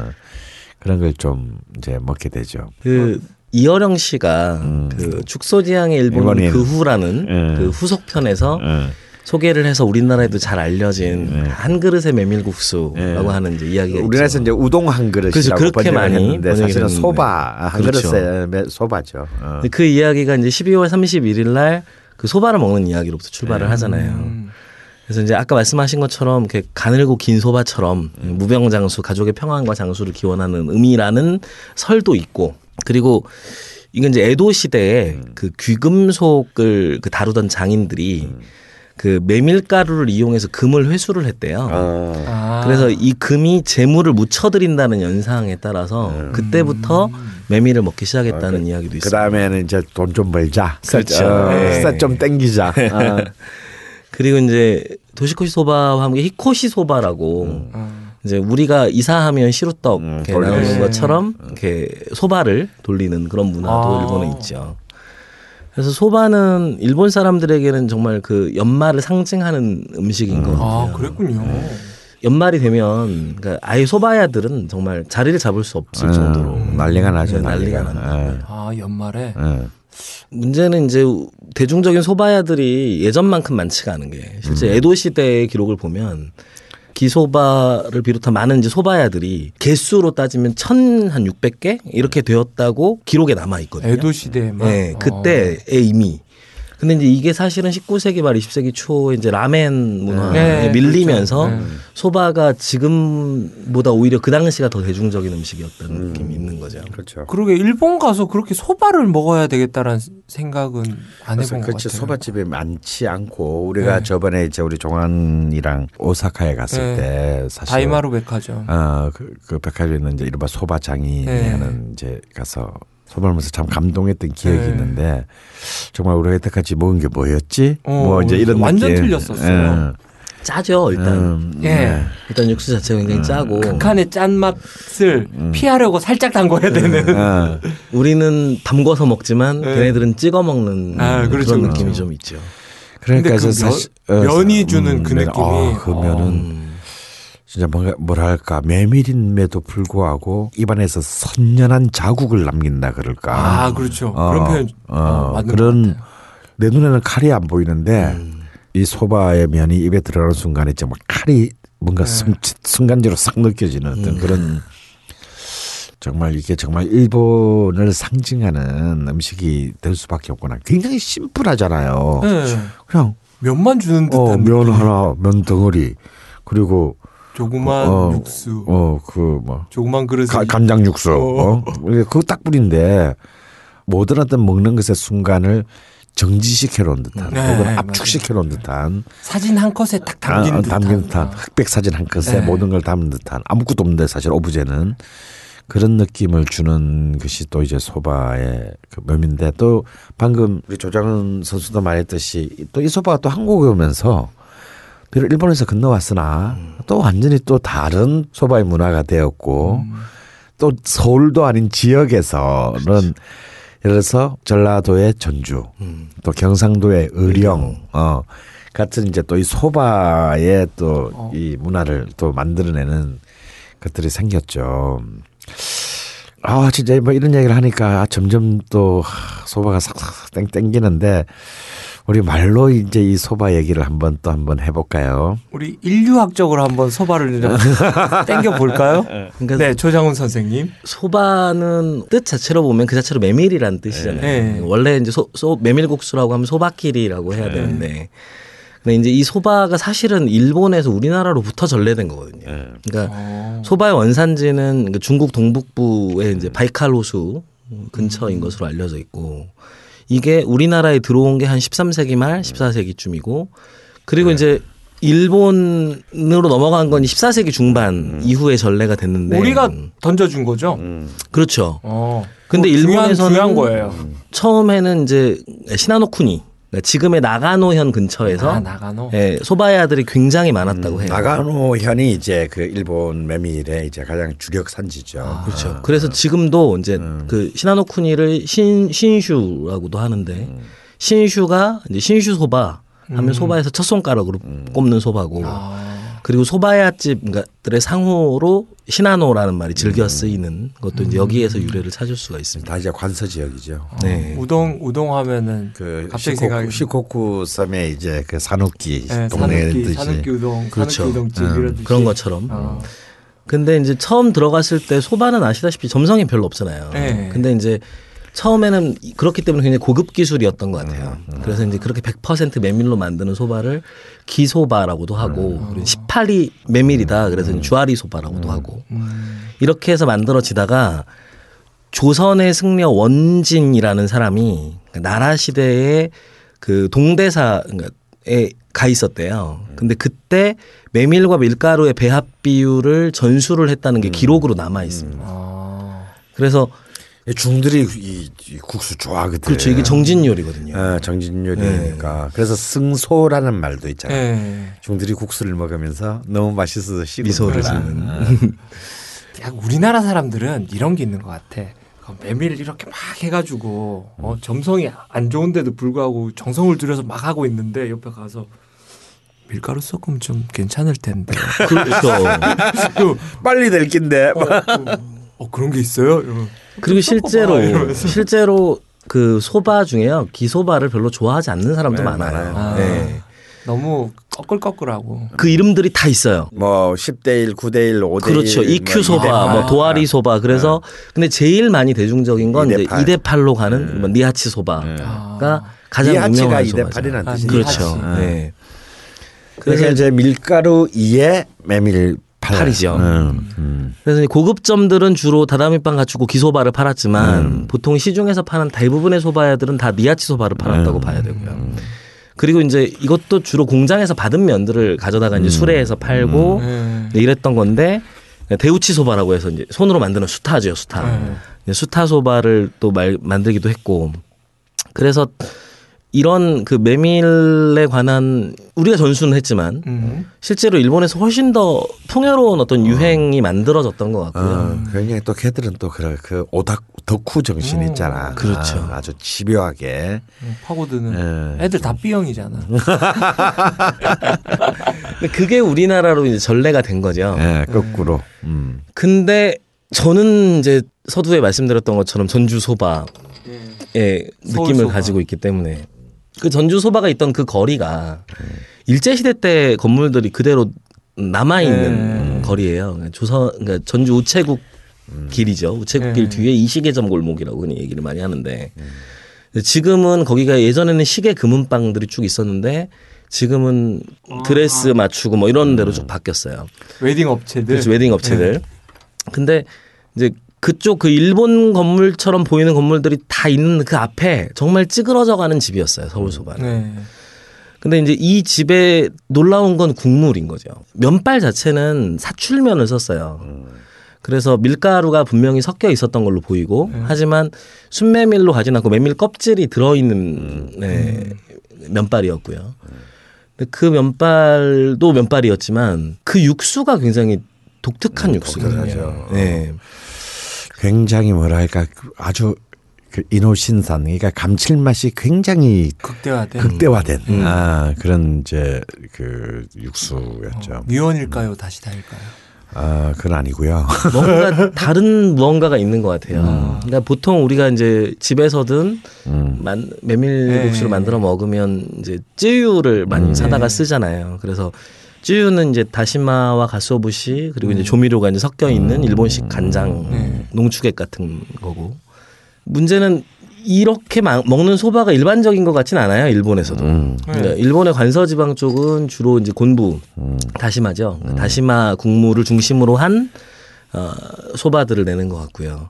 그런 걸 좀 이제 먹게 되죠. 그 이어령 씨가 음. 그 축소지향의 일본 그 후라는 음. 그 후속편에서 음. 소개를 해서 우리나라에도 잘 알려진 음. 한 그릇의 메밀국수라고 음. 하는 이제 이야기가 있죠. 우리나라에서 이제 우동 한 그릇이라고 그렇게 많이 했는데 사실은 소바 한 그렇죠. 그릇의 소바죠. 어. 그 이야기가 이제 십이월 삼십일일 날 그 소바를 먹는 이야기로부터 출발을 음. 하잖아요. 그래서 이제 아까 말씀하신 것처럼 이렇게 가늘고 긴 소바처럼 음. 무병장수 가족의 평안과 장수를 기원하는 의미라는 설도 있고. 그리고 이건 이제 에도 시대에 음. 그 귀금속을 그 다루던 장인들이 음. 그 메밀가루를 이용해서 금을 회수를 했대요. 아. 그래서 이 금이 재물을 묻혀드린다는 연상에 따라서 음. 그때부터 메밀을 먹기 시작했다는 아, 이야기도 있어요. 그 다음에는 이제 돈 좀 벌자. 그렇죠. 어, 네. 좀 땡기자. 아. 그리고 이제 도시코시 소바와 함께 히코시 소바라고. 음. 이제 우리가 이사하면 시루떡 음, 나오는 것처럼 이렇게 소바를 돌리는 그런 문화도 아. 일본에 있죠. 그래서 소바는 일본 사람들에게는 정말 그 연말을 상징하는 음식인 음. 것 같아요. 아, 그랬군요. 네. 연말이 되면 그러니까 아예 소바야들은 정말 자리를 잡을 수 없을 음, 정도로 난리가 나죠. 난리가, 난리가 난다. 아, 연말에. 네. 문제는 이제 대중적인 소바야들이 예전만큼 많지가 않은 게 실제 음. 에도 시대의 기록을 보면. 기소바를 비롯한 많은 이제 소바야들이 개수로 따지면 천육백 개 이렇게 되었다고 기록에 남아 있거든요. 에도 시대에만. 네, 그때에 어. 이미. 근데 이제 이게 사실은 십구 세기 말 이십 세기 초에 이제 라멘 문화에 네, 밀리면서 그렇죠. 네. 소바가 지금보다 오히려 그 당시가 더 대중적인 음식이었다는 음. 느낌이 있는 거죠. 그렇죠. 그러게 일본 가서 그렇게 소바를 먹어야 되겠다라는 생각은 안 해본 것 같아요. 소바집이 많지 않고 우리가 네. 저번에 이제 우리 종환이랑 오사카에 갔을 네. 때 사실 다이마루 백화점. 어, 그, 그 백화점에 있는 이제 이른바 소바장이 네. 하는 이제 가서 소발하면서 참 감동했던 기억이 네. 있는데 정말 우리가 여태까지 먹은 게 뭐였지? 어, 뭐 이제 이런 완전 느낌. 틀렸었어요. 네. 짜죠 일단. 음, 예. 네. 일단 육수 자체가 굉장히 음. 짜고. 극한의 짠맛을 음. 피하려고 살짝 담궈야 되는. 음. 아. 우리는 담궈서 먹지만 네. 걔네들은 찍어 먹는 아, 그렇죠, 그런 느낌이 그렇죠. 좀 있죠. 그러니까 그 사실 면, 면이 주는 음, 그 면, 느낌이. 어, 그 면은 어. 진짜 뭐랄까 메밀임에도 불구하고 입안에서 선연한 자국을 남긴다 그럴까. 아 그렇죠. 어, 그런 표현. 어, 어, 맞는 그런 것 같아요. 내 눈에는 칼이 안 보이는데. 음. 이 소바의 면이 입에 들어가는 순간에 정말 칼이 뭔가 네. 순간적으로 싹 느껴지는 어떤 음. 그런 정말 이게 정말 일본을 상징하는 음식이 될 수밖에 없구나. 굉장히 심플하잖아요. 네. 그냥 면만 주는 듯한 어, 면 하나, 면 덩어리 그리고 조그만 어, 육수, 어, 그 뭐 조그만 그릇, 간장 육수, 어. 어? 그거 딱 뿌린데 모든 어떤 먹는 것의 순간을 정지시켜놓은 듯한 네, 혹은 네, 압축시켜놓은 네. 듯한 사진 한 컷에 딱 담긴, 아, 듯한. 담긴 듯한 흑백 사진 한 컷에 네. 모든 걸 담은 듯한 아무것도 없는데 사실 오브제는 그런 느낌을 주는 것이 또 이제 소바의 그 면인데 또 방금 우리 조장훈 선수도 말했듯이 또 이 소바가 또 한국에 오면서 비록 일본에서 건너왔으나 음. 또 완전히 또 다른 소바의 문화가 되었고 음. 또 서울도 아닌 지역에서는 그렇지. 예를 들어서 전라도의 전주, 음. 또 경상도의 의령, 어, 같은 이제 또 이 소바의 또 이 어. 문화를 또 만들어내는 것들이 생겼죠. 아, 진짜 뭐 이런 얘기를 하니까 아, 점점 또 소바가 싹싹 땡, 땡기는데 우리 말로 이제 이 소바 얘기를 한번 또 한번 해볼까요? 우리 인류학적으로 한번 소바를 땡겨 볼까요? 그러니까 네, 조장훈 선생님. 소바는 뜻 자체로 보면 그 자체로 메밀이란 뜻이잖아요. 네. 원래 이제 소, 소 메밀국수라고 하면 소바끼리라고 해야 되는데, 네. 근데 이제 이 소바가 사실은 일본에서 우리나라로부터 전래된 거거든요. 그러니까 오. 소바의 원산지는 중국 동북부의 이제 바이칼호수 근처인 것으로 알려져 있고. 이게 우리나라에 들어온 게 한 십삼 세기 말 십사 세기쯤이고 그리고 네. 이제 일본으로 넘어간 건 십사 세기 중반 음. 이후에 전래가 됐는데 우리가 던져준 거죠. 음. 그렇죠. 어. 근데 뭐 일본에서는 중요한, 중요한 거예요. 처음에는 이제 시나노쿠니 지금의 나가노현 근처에서 아, 나가노. 예, 소바의 아들이 굉장히 많았다고 음, 해요. 나가노현이 이제 그 일본 메밀의 이제 가장 주력 산지죠. 아, 그렇죠. 아, 그래서 아, 지금도 이제 음. 그 시나노쿠니를 신 신슈라고도 하는데 음. 신슈가 이제 신슈소바 하면 음. 소바에서 첫 손가락으로 음. 꼽는 소바고 아. 그리고 소바야 집들의 상호로 시나노라는 말이 즐겨 쓰이는 음. 것도 이제 여기에서 유래를 찾을 수가 있습니다. 다 이제 관서 지역이죠. 네. 우동 우동 하면은 그 갑자기 시코쿠, 시코쿠 섬에 이제 그 사누키 네, 동네에 사누키, 듯이 사누키 우동, 그렇죠. 사누키 우동집 음. 그런 것처럼. 어. 근데 이제 처음 들어갔을 때 소바는 아시다시피 점성이 별로 없잖아요. 네. 근데 이제 처음에는 그렇기 때문에 굉장히 고급 기술이었던 것 같아요. 음, 음. 그래서 이제 그렇게 백 퍼센트 메밀로 만드는 소바를 기소바라고도 하고 음. 십팔이 메밀이다. 그래서 음. 주아리 소바라고도 음. 하고 이렇게 해서 만들어지다가 조선의 승려 원진이라는 사람이 나라 시대의 그 동대사에 가 있었대요. 근데 그때 메밀과 밀가루의 배합 비율을 전수를 했다는 게 기록으로 남아 있습니다. 그래서 중들이 이, 이 국수 좋아하거든요. 그렇죠. 이게 정진 요리거든요. 아, 정진 요리니까. 네. 그래서 승소라는 말도 있잖아요. 네. 중들이 국수를 먹으면서 너무 맛있어서 씹은 미소를 짓는. 아. 우리나라 사람들은 이런 게 있는 것 같아. 메밀을 이렇게 막 해가지고 어, 점성이 안 좋은데도 불구하고 정성을 들여서 막 하고 있는데 옆에 가서 밀가루 섞으면 좀 괜찮을 텐데. 그렇죠. 빨리 될 낀데. 어, 어. 어 그런 게 있어요. 이러면. 그리고 실제로 봐, 실제로 그 소바 중에요 기소바를 별로 좋아하지 않는 사람도 네, 많아요. 아, 네. 너무 꺼끌꺼끌하고 그 이름들이 다 있어요. 뭐 십 대 일, 구 대 일, 오 대 일, 그렇죠. 이큐 소바, 뭐 도아리 소바. 그래서 네. 근데 제일 많이 대중적인 건 이제 이 대 팔로 가는 네. 니하치 소바가 네. 가장 유명한 소바죠. 니하치가 이 대 팔이라는 뜻이죠. 그렇죠. 네. 그래서 그러니까 이제 밀가루 이에 메밀 팔이죠. 음, 음. 그래서 고급점들은 주로 다다미빵 갖추고 기소바를 팔았지만 음. 보통 시중에서 파는 대부분의 소바야들은 다 니아치 소바를 팔았다고 음. 봐야 되고요. 음. 그리고 이제 이것도 주로 공장에서 받은 면들을 가져다가 이제 수레에서 팔고 음. 음. 이랬던 건데 대우치 소바라고 해서 이제 손으로 만드는 수타죠, 수타. 네. 수타 소바를 또 말, 만들기도 했고. 그래서 이런 그 메밀에 관한 우리가 전수는 했지만 음. 실제로 일본에서 훨씬 더 풍요로운 어떤 유행이 어. 만들어졌던 것 같고요. 어, 굉장히 또 걔들은 또 그런 그 오다 덕후 정신 음. 있잖아. 그렇죠. 아, 아주 집요하게 파고드는. 에. 애들 다 B형이잖아. 그게 우리나라로 이제 전례가 된 거죠. 예, 거꾸로. 음. 근데 저는 이제 서두에 말씀드렸던 것처럼 전주 소바. 예, 느낌을 서울소바. 가지고 있기 때문에 그 전주 소바가 있던 그 거리가 네. 일제 시대 때 건물들이 그대로 남아 있는 네. 거리예요. 조선 그러니까 전주 우체국 음. 길이죠. 우체국 네. 길 뒤에 이시계점 골목이라고 흔히 얘기를 많이 하는데 네. 지금은 거기가 예전에는 시계 금은방들이 쭉 있었는데 지금은 아. 드레스 맞추고 뭐 이런 데로 음. 쭉 바뀌었어요. 웨딩 업체들. 그렇죠, 웨딩 업체들. 네. 근데 이제 그쪽 그 일본 건물처럼 보이는 건물들이 다 있는 그 앞에 정말 찌그러져 가는 집이었어요. 서울소바는. 네. 근데 이제 이 집에 놀라운 건 국물인 거죠. 면발 자체는 사출면을 썼어요. 음. 그래서 밀가루가 분명히 섞여 있었던 걸로 보이고 네. 하지만 순메밀로 가진 않고 메밀 껍질이 들어있는 음. 네, 면발이었고요. 음. 근데 그 면발도 면발이었지만 그 육수가 굉장히 독특한 음, 육수거든요. 네. 굉장히 뭐랄까 아주 그 이노신산, 그러니까 감칠맛이 굉장히 극대화된, 극대화된 음. 아, 그런 이제 그 육수였죠. 어, 미원일까요, 다시 다일까요? 아, 그건 아니고요. 뭔가 다른 무언가가 있는 것 같아요. 음. 그러니까 보통 우리가 이제 집에서든 음. 만, 메밀국수를 네. 만들어 먹으면 이제 쯔유를 많이 음. 사다가 쓰잖아요. 그래서 쯔유는 이제 다시마와 가쓰오부시 그리고 음. 이제 조미료가 이제 섞여 있는 음. 일본식 간장 네. 농축액 같은 거고 문제는 이렇게 먹는 소바가 일반적인 것 같진 않아요. 일본에서도 음. 네. 일본의 관서지방 쪽은 주로 이제 곤부 음. 다시마죠. 음. 다시마 국물을 중심으로 한 어, 소바들을 내는 것 같고요.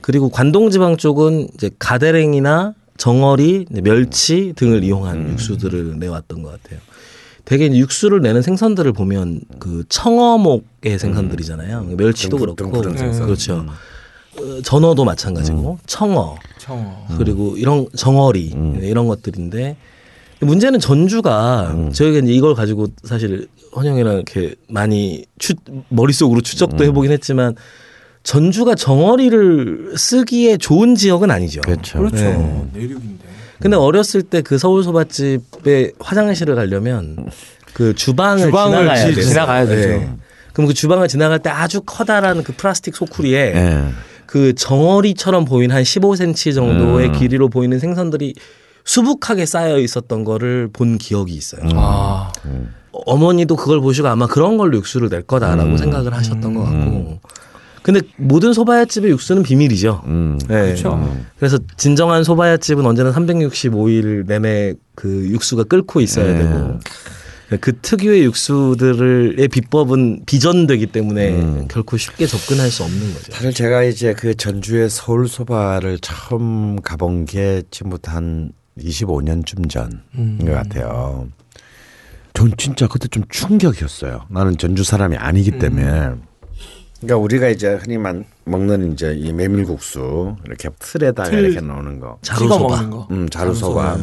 그리고 관동지방 쪽은 이제 가데랭이나 정어리, 멸치 등을 이용한 음. 육수들을 내왔던 것 같아요. 되게 육수를 내는 생선들을 보면 그 청어목의 생선들이잖아요. 음. 멸치도 그렇고, 그렇죠. 음. 전어도 마찬가지고 음. 청어, 청어, 그리고 이런 정어리 음. 이런 것들인데 문제는 전주가 음. 저희가 이제 이걸 가지고 사실 헌영이랑 이렇게 많이 추, 머릿속으로 추적도 음. 해보긴 했지만 전주가 정어리를 쓰기에 좋은 지역은 아니죠. 그렇죠. 그렇죠. 네. 내륙인데. 근데 어렸을 때 그 서울소바집에 화장실을 가려면 그 주방을, 주방을 지나가야 돼요. 지나가야 되죠. 네. 그럼 그 주방을 지나갈 때 아주 커다란 그 플라스틱 소쿠리에 네. 그 정어리처럼 보이는 한 십오 센티미터 정도의 음. 길이로 보이는 생선들이 수북하게 쌓여 있었던 거를 본 기억이 있어요. 아. 어머니도 그걸 보시고 아마 그런 걸로 육수를 낼 거다라고 음. 생각을 하셨던 음. 것 같고. 근데 모든 소바야집의 육수는 비밀이죠. 음, 네. 그렇죠. 음. 그래서 진정한 소바야집은 언제나 삼백육십오 일 내내 그 육수가 끓고 있어야 네. 되고 그 특유의 육수들의 비법은 비전되기 때문에 음. 결코 쉽게 접근할 수 없는 거죠. 사실 제가 이제 그 전주의 서울 소바를 처음 가본 게 지금부터 한 이십오 년쯤 전인 음. 것 같아요. 전 진짜 그때 좀 충격이었어요. 나는 전주 사람이 아니기 때문에. 음. 그러니까 우리가 이제 흔히 먹는 이제 이 메밀국수 이렇게 틀에다가 틀, 이렇게 넣는 거, 자루소바, 음, 자루소바.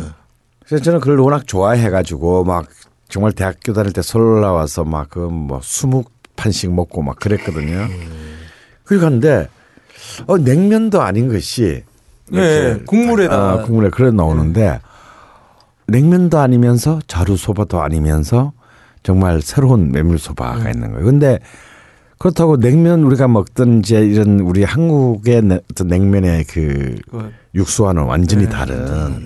그래서 저는 그걸 워낙 좋아해가지고 막 정말 대학교 다닐 때 서울 올라와서 막 그 뭐 스무 판씩 먹고 막 그랬거든요. 그리고 갔는데 어, 냉면도 아닌 것이 네, 국물에다 아, 국물에 그래 나오는데 냉면도 아니면서 자루소바도 아니면서 정말 새로운 메밀소바가 음. 있는 거예요. 근데 그렇다고 냉면 우리가 먹던 이제 이런 우리 한국의 냉면의 그 육수와는 완전히 네, 다른. 네.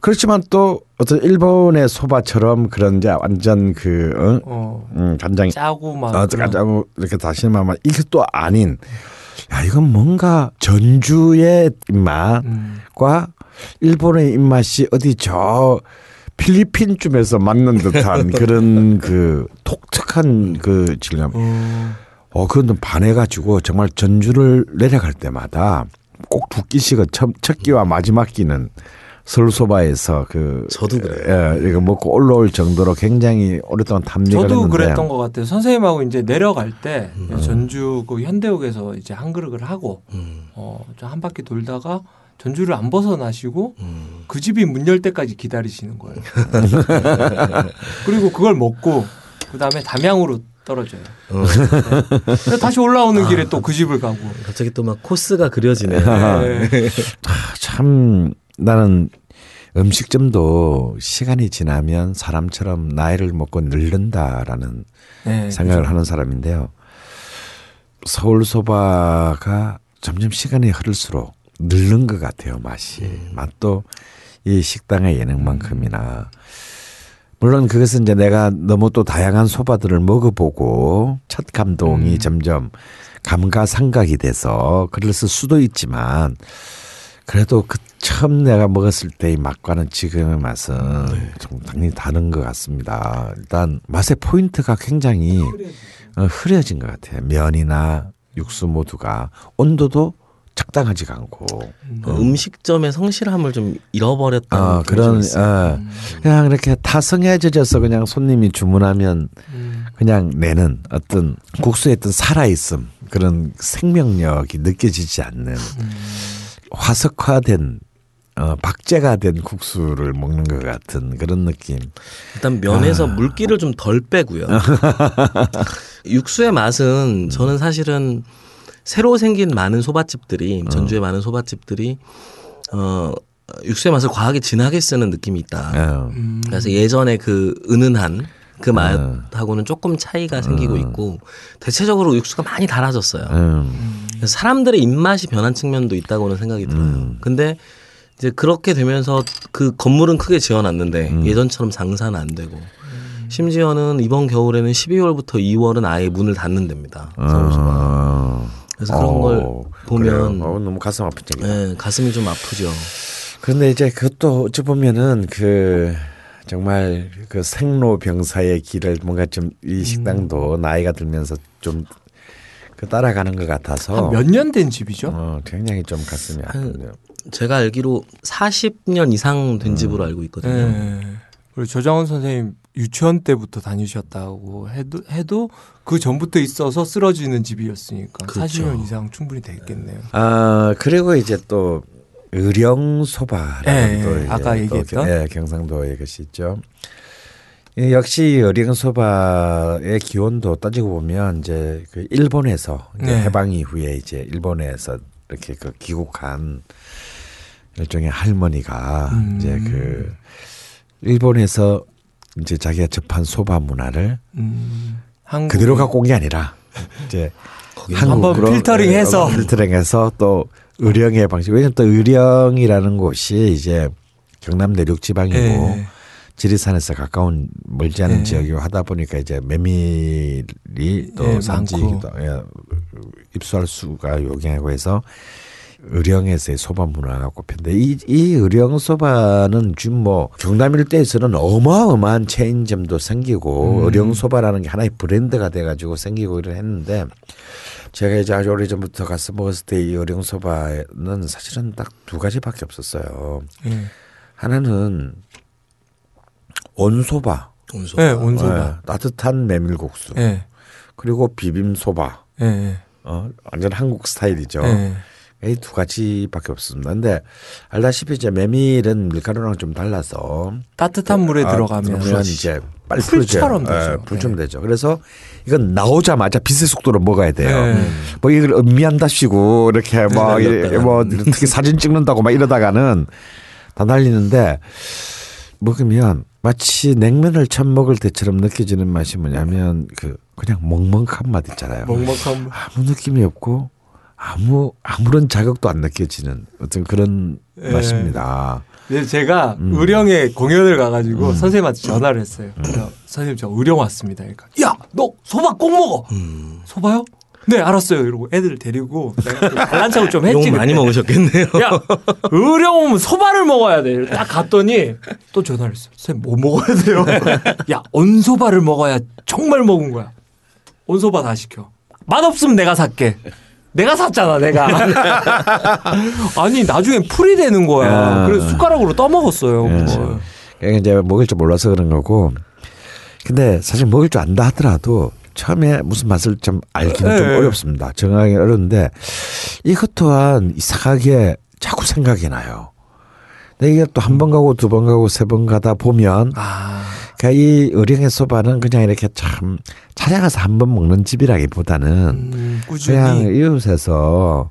그렇지만 또 어떤 일본의 소바처럼 그런 이제 완전 그 어? 어, 음, 간장이 짜고 막 어, 짜고 이렇게 다시마 막 이게 또 아닌. 야 이건 뭔가 전주의 입맛과 음. 일본의 입맛이 어디 저. 필리핀 쯤에서 맞는 듯한 그런 그 독특한 그 질감. 음. 어, 그건 좀 반해가지고 정말 전주를 내려갈 때마다 꼭 두 끼씩은 첫, 첫 끼와 마지막 끼는 서울소바에서 그 저도 그래요. 예, 이거 먹고 올라올 정도로 굉장히 오랫동안 탐닉을 했는데 저도 그랬던 것 같아요. 선생님하고 이제 내려갈 때 음. 전주 그 현대옥에서 이제 한 그릇을 하고 음. 어, 한 바퀴 돌다가 전주를 안 벗어나시고 음. 그 집이 문 열 때까지 기다리시는 거예요. 그리고 그걸 먹고 그 다음에 담양으로 떨어져요. 어. 네. 다시 올라오는 아, 길에 또 그 집을 가고 갑자기 또 막 코스가 그려지네. 네. 네. 아, 참 나는 음식점도 시간이 지나면 사람처럼 나이를 먹고 늙는다라는 네, 생각을 그렇죠. 하는 사람인데요. 서울소바가 점점 시간이 흐를수록 늙는 것 같아요. 맛이. 음. 맛도 이 식당의 예능만큼이나. 물론 그것은 이제 내가 너무 또 다양한 소바들을 먹어보고 첫 감동이 음. 점점 감가상각이 돼서 그랬을 수도 있지만 그래도 그 처음 내가 먹었을 때의 맛과는 지금의 맛은 네. 좀 당연히 다른 것 같습니다. 일단 맛의 포인트가 굉장히 흐려진 것 같아요. 면이나 육수 모두가 온도도 적당하지가 않고 음. 어. 음식점의 성실함을 좀 잃어버렸다는 어, 그런 어. 음. 그냥 이렇게 타성해져서 그냥 손님이 주문하면 음. 그냥 내는 어떤 국수에 어떤 살아있음 그런 생명력이 느껴지지 않는 음. 화석화된 어, 박제가 된 국수를 먹는 것 같은 그런 느낌. 일단 면에서 아. 물기를 좀 덜 빼고요. 육수의 맛은 음. 저는 사실은 새로 생긴 많은 소밭집들이 전주에 어. 많은 소밭집들이 어, 육수의 맛을 과하게 진하게 쓰는 느낌이 있다. 어. 음. 그래서 예전에 그 은은한 그 맛하고는 조금 차이가 어. 생기고 있고 대체적으로 육수가 많이 달아졌어요. 음. 그래서 사람들의 입맛이 변한 측면도 있다고는 생각이 들어요. 음. 근데 이제 그렇게 되면서 그 건물은 크게 지어놨는데 음. 예전처럼 장사는 안 되고 음. 심지어는 이번 겨울에는 십이월부터 이월은 아예 문을 닫는 데입니다. 서울소바. 그래서 그런 오, 걸 보면 어, 너무 가슴 아프죠. 네, 가슴이 좀 아프죠. 그런데 이제 그것도 어찌 보면은 그 정말 그 생로병사의 길을 뭔가 좀 이 식당도 음. 나이가 들면서 좀 그 따라가는 것 같아서 몇 년 된 집이죠? 어, 굉장히 좀 가슴이 아프네요. 제가 알기로 사십 년 이상 된 음. 집으로 알고 있거든요. 네. 그리고 조장훈 선생님 유치원 때부터 다니셨다고 해도, 해도 그 전부터 있어서 쓰러지는 집이었으니까 그렇죠. 사십 년 이상 충분히 되겠네요. 아 그리고 이제 또 의령소바라는 또 이제 아까 얘기했던 예, 경상도의 것이 있죠. 예, 역시 의령소바의 기원도 따지고 보면 이제 그 일본에서 이제 네. 해방 이후에 이제 일본에서 이렇게 그 귀국한 일종의 할머니가 음. 이제 그 일본에서 이제 자기가 접한 소바 문화를 음, 그대로 갖고 온 게 아니라 이제 한번 필터링해서 필터링해서 또 의령의 방식. 왜냐하면 또 의령이라는 곳이 이제 경남 내륙 지방이고 네. 지리산에서 가까운 멀지 않은 네. 지역이고 하다 보니까 이제 메밀이 또 네, 산지이기도 입수할 수가 요긴하고 해서 의령에서의 소바 문화가 꼽혔는데 이, 이 의령 소바는 지금 뭐 경남 일대에서는 어마어마한 체인점도 생기고 음. 의령 소바라는 게 하나의 브랜드가 돼가지고 생기고 이런 했는데 제가 이제 아주 오래 전부터 가서 먹었을 때 이 의령 소바는 사실은 딱 두 가지밖에 없었어요. 음. 하나는 온소바, 온소바, 네, 온소바. 네, 따뜻한 메밀국수, 네. 그리고 비빔 소바, 네. 어, 완전 한국 스타일이죠. 네. 이 두 가지밖에 없습니다. 근데 알다시피 이제 메밀은 밀가루랑 좀 달라서 따뜻한 물에 아, 들어가면 이제 빨리 풀처럼 되죠. 에, 풀처럼 네. 되죠. 그래서 이건 나오자마자 빛의 속도로 먹어야 돼요. 네. 뭐 이걸 음미한다시고 이렇게 막 뭐 특히 사진 찍는다고 막 이러다가는 다 날리는데 먹으면 마치 냉면을 처음 먹을 때처럼 느껴지는 맛이 뭐냐면 그 그냥 먹먹한 맛 있잖아요. 먹먹한 맛. 아무 느낌이 없고. 아무 아무런 자극도 안 느껴지는 어떤 그런 예. 맛입니다. 네, 제가 음. 의령에 공연을 가가지고 음. 선생님한테 전화를 했어요. 음. 선생님 저 의령 왔습니다. 그러니까 야, 너 소바 꼭 먹어. 음. 소바요? 네, 알았어요. 이러고 애들 데리고 잘난 척을 좀 했지. 욕 많이 먹으셨겠네요. 야, 의령 오면 소바를 먹어야 돼. 딱 갔더니 또 전화를 했어요. 선생님 뭐 먹어야 돼요? 야, 온소바를 먹어야 정말 먹은 거야. 온소바 다 시켜. 맛 없으면 내가 살게. 내가 샀잖아, 내가. 아니, 나중엔 풀이 되는 거야. 아. 그래서 숟가락으로 떠먹었어요. 그걸. 예, 이제 먹을 줄 몰라서 그런 거고. 근데 사실 먹을 줄 안다 하더라도 처음에 무슨 맛을 좀 알기는 네. 좀 어렵습니다. 정하기 어려운데 이것 또한 이상하게 자꾸 생각이 나요. 근데 이게 또 한 번 가고 두 번 가고 세 번 가다 보면 아. 그러니까 이 의령의 소바는 그냥 이렇게 참 찾아가서 한 번 먹는 집이라기보다는 음, 그냥 이웃에서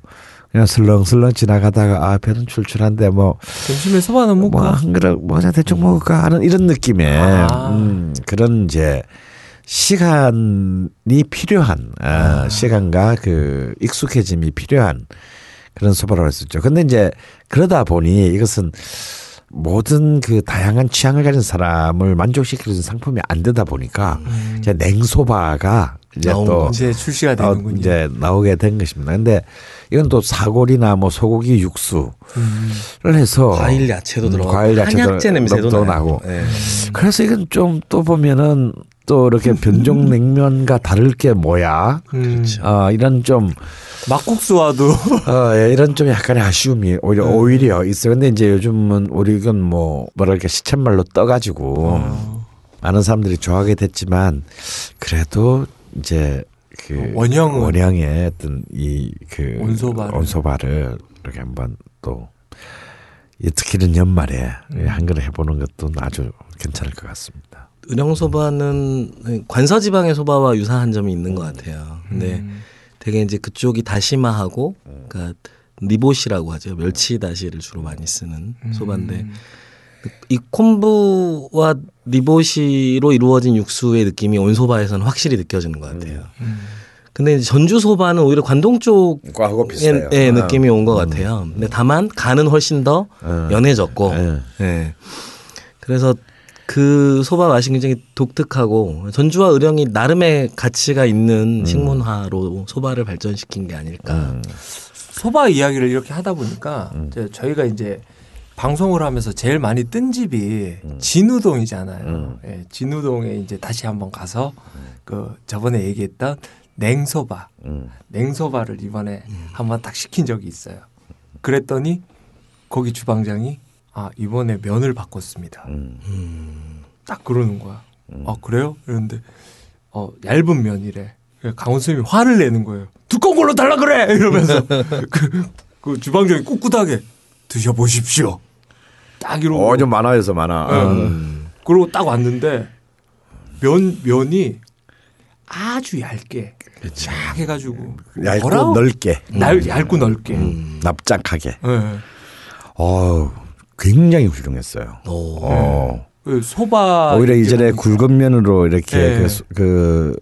그냥 슬렁슬렁 지나가다가 아 배는 출출한데 뭐 점심에 소바는 먹고 뭐 한 그릇 뭐 그냥 대충 먹을까 하는 이런 느낌의 아. 음, 그런 이제 시간이 필요한 아. 어, 시간과 그 익숙해짐이 필요한 그런 소바라고 했었죠. 근데 이제 그러다 보니 이것은 모든 그 다양한 취향을 가진 사람을 만족시키는 상품이 안 되다 보니까 음. 이제 냉소바가 이제 또 이제 출시가 되는군요. 이제 나오게 된 것입니다. 근데 이건 또 사골이나 뭐 소고기 육수를 음. 해서 과일 야채도 음, 들어가고 과일 야채도 한약재냄새도 나고. 네. 그래서 이건 좀 또 보면은 또 이렇게 변종 냉면과 다를 게 뭐야? 음. 어, 이런 좀 막국수와도 어, 예, 이런 좀 약간의 아쉬움이 오히려 음. 오히려 있어요. 근데 이제 요즘은 우리 이건 뭐 뭐랄까 시쳇말로 떠가지고 음. 많은 사람들이 좋아하게 됐지만 그래도 이제 그 원형 원형의 어떤 이 그 온소바를. 온소바를 이렇게 한번 또 특히는 연말에 음. 한 그릇 해보는 것도 아주 괜찮을 것 같습니다. 의령소바는 관서지방의 소바와 유사한 점이 있는 것 같아요. 근데 음. 되게 이제 그쪽이 다시마하고, 그러니까 니보시라고 하죠. 멸치 다시를 주로 많이 쓰는 소바인데 음. 이 콤부와 니보시로 이루어진 육수의 느낌이 온소바에서는 확실히 느껴지는 것 같아요. 음. 근데 전주 소바는 오히려 관동 쪽의 네, 느낌이 온 것 같아요. 음. 근데 다만 간은 훨씬 더 연해졌고, 음. 네. 그래서. 그 소바 맛이 굉장히 독특하고 전주와 의령이 나름의 가치가 있는 음. 식문화로 소바를 발전시킨 게 아닐까. 음. 소바 이야기를 이렇게 하다 보니까 음. 이제 저희가 이제 방송을 하면서 제일 많이 뜬 집이 음. 진우동이잖아요. 음. 예, 진우동에 이제 다시 한번 가서 그 저번에 얘기했던 냉소바, 음. 냉소바를 이번에 음. 한번 딱 시킨 적이 있어요. 그랬더니 거기 주방장이 아 이번에 면을 바꿨습니다. 음. 딱 그러는 거야. 음. 아 그래요? 이러는데 어 얇은 면이래. 강원 선생님이 화를 내는 거예요. 두꺼운 걸로 달라 그래. 이러면서 그, 그 주방장이 꿋꿋하게 드셔보십시오. 딱 이러고. 어 좀 많아해서 많아. 네. 음. 그러고 딱 왔는데 면 면이 아주 얇게 쫙 해가지고 얇고 뭐라고? 넓게. 날, 얇고 넓게. 음. 납작하게. 네. 어우. 굉장히 훌륭했어요. 어. 네. 소바 오히려 이전에 굵은 면으로 이렇게 네. 그, 그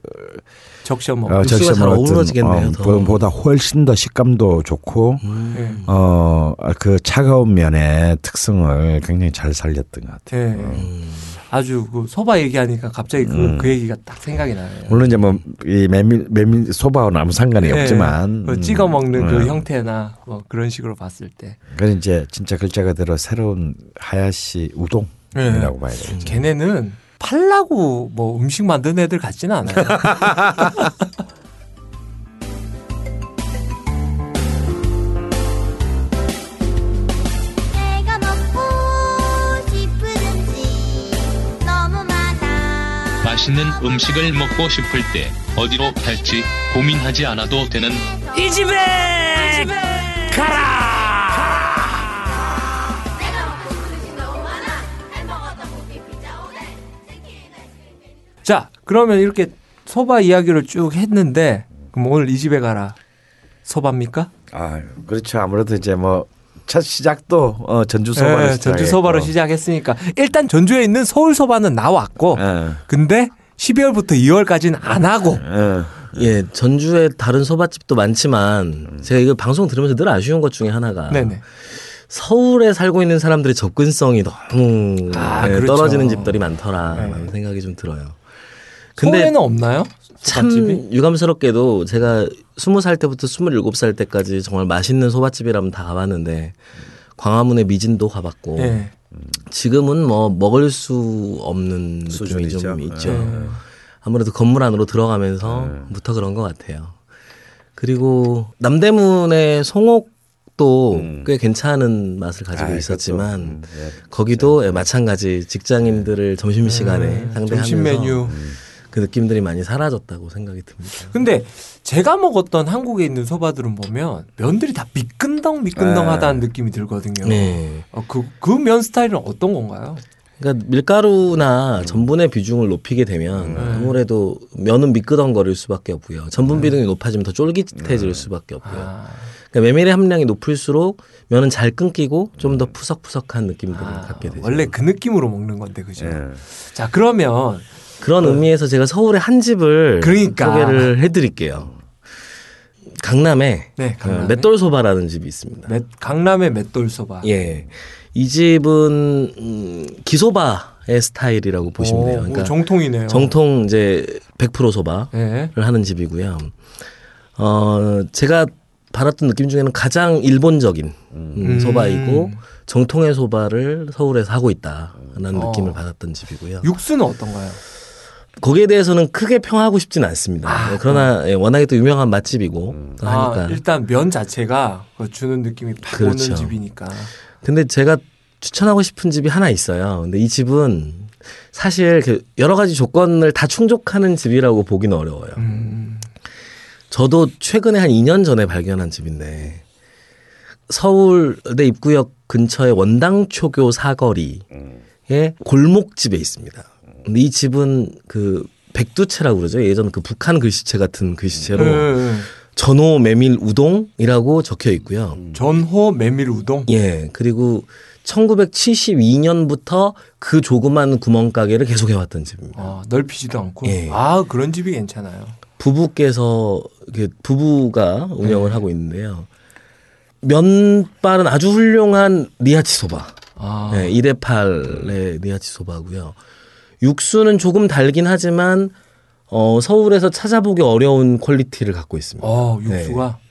적셔 먹. 어, 적셔 먹 어우러지겠네요. 어, 보다 훨씬 더 식감도 좋고, 음. 어, 그 차가운 면의 특성을 굉장히 잘 살렸던 것 같아요. 네. 음. 아주 그 소바 얘기하니까 갑자기 그, 음. 그 얘기가 딱 생각이 나요. 물론 이제 뭐 이 메밀 메밀 소바와는 아무 상관이 네. 없지만 그 찍어 먹는 음. 그 형태나 뭐 그런 식으로 봤을 때. 그건 이제 진짜 글자 그대로 새로운 하야시 우동이라고 네. 봐야 되죠. 걔네는 팔라고 뭐 음식 만드는 애들 같지는 않아요. 맛있는 음식을 먹고 싶을 때 어디로 갈지 고민하지 않아도 되는 이 집에 가라. 자, 그러면 이렇게 소바 이야기를 쭉 했는데 그럼 오늘 이 집에 가라 소바입니까? 아, 그렇죠. 아무래도 이제 뭐 첫 시작도 어, 전주 소바로 시작. 전주 소바로 시작했으니까 일단 전주에 있는 서울 소바는 나왔고, 에. 근데 십이월부터 이월까지는 안 하고. 에. 예, 전주에 다른 소바집도 많지만 제가 이거 방송 들으면서 늘 아쉬운 것 중에 하나가 네네. 서울에 살고 있는 사람들의 접근성이 너무 아, 네, 그렇죠. 떨어지는 집들이 많더라라는 네. 생각이 좀 들어요. 근데 서울에는 없나요? 참 소바집이? 유감스럽게도 제가 스무 살 때부터 스물일곱 살 때까지 정말 맛있는 소바집이라면 다 가봤는데 광화문의 미진도 가봤고 네. 지금은 뭐 먹을 수 없는 느낌이 좀 있죠. 네. 아무래도 건물 안으로 들어가면서 부터 네. 그런 것 같아요. 그리고 남대문의 송옥도 음. 꽤 괜찮은 맛을 가지고 아, 있었지만 음, 예, 거기도 예, 마찬가지 직장인들을 예. 점심시간에 음, 상대하면서 점심 메뉴. 음. 그 느낌들이 많이 사라졌다고 생각이 듭니다. 근데 제가 먹었던 한국에 있는 소바들은 보면 면들이 다 미끈덩 미끈덩하다는 네. 느낌이 들거든요. 네. 어, 그, 그 면 스타일은 어떤 건가요? 그러니까 밀가루나 음. 전분의 비중을 높이게 되면 네. 아무래도 면은 미끄덩거릴 수밖에 없고요. 전분 비중이 네. 높아지면 더 쫄깃해질 네. 수밖에 없고요. 아. 그러니까 메밀의 함량이 높을수록 면은 잘 끊기고 좀 더 푸석푸석한 느낌들을 아. 갖게 되죠. 원래 그 느낌으로 먹는 건데 그죠? 네. 자 그러면. 그런 어. 의미에서 제가 서울의 한 집을 그러니까. 소개를 해드릴게요. 강남에, 네, 강남에? 맷돌소바라는 집이 있습니다. 맷, 강남의 맷돌소바. 예, 이 집은 음, 기소바의 스타일이라고 보시면 돼요. 그러니까 정통이네요. 정통 이제 백 퍼센트 소바를 네. 하는 집이고요. 어, 제가 받았던 느낌 중에는 가장 일본적인 음. 소바이고 정통의 소바를 서울에서 하고 있다라는 어. 느낌을 받았던 집이고요. 육수는 어떤가요? 거기에 대해서는 크게 평하고 싶진 않습니다. 아, 그러나 음. 워낙에 또 유명한 맛집이고 음. 하니까. 아, 일단 면 자체가 주는 느낌이 팍 오는 그렇죠. 집이니까. 근데 제가 추천하고 싶은 집이 하나 있어요. 근데 이 집은 사실 여러 가지 조건을 다 충족하는 집이라고 보기는 어려워요. 음. 저도 최근에 한 이 년 전에 발견한 집인데 서울대 입구역 근처의 원당초교 사거리에 골목집에 있습니다. 근데 이 집은 그 백두채라고 그러죠. 예전 그 북한 글씨체 같은 글씨체로 음. 전호메밀우동이라고 적혀 있고요. 전호메밀우동? 예. 그리고 천구백칠십이 년부터 그 조그만 구멍가게를 계속해왔던 집입니다. 아, 넓히지도 않고? 예. 아, 그런 집이 괜찮아요. 부부께서, 부부가 운영을 네. 하고 있는데요. 면발은 아주 훌륭한 니아치소바. 아. 네, 이 대 팔의 니아치소바고요. 육수는 조금 달긴 하지만 어, 서울에서 찾아보기 어려운 퀄리티를 갖고 있습니다. 어, 육수가? 네.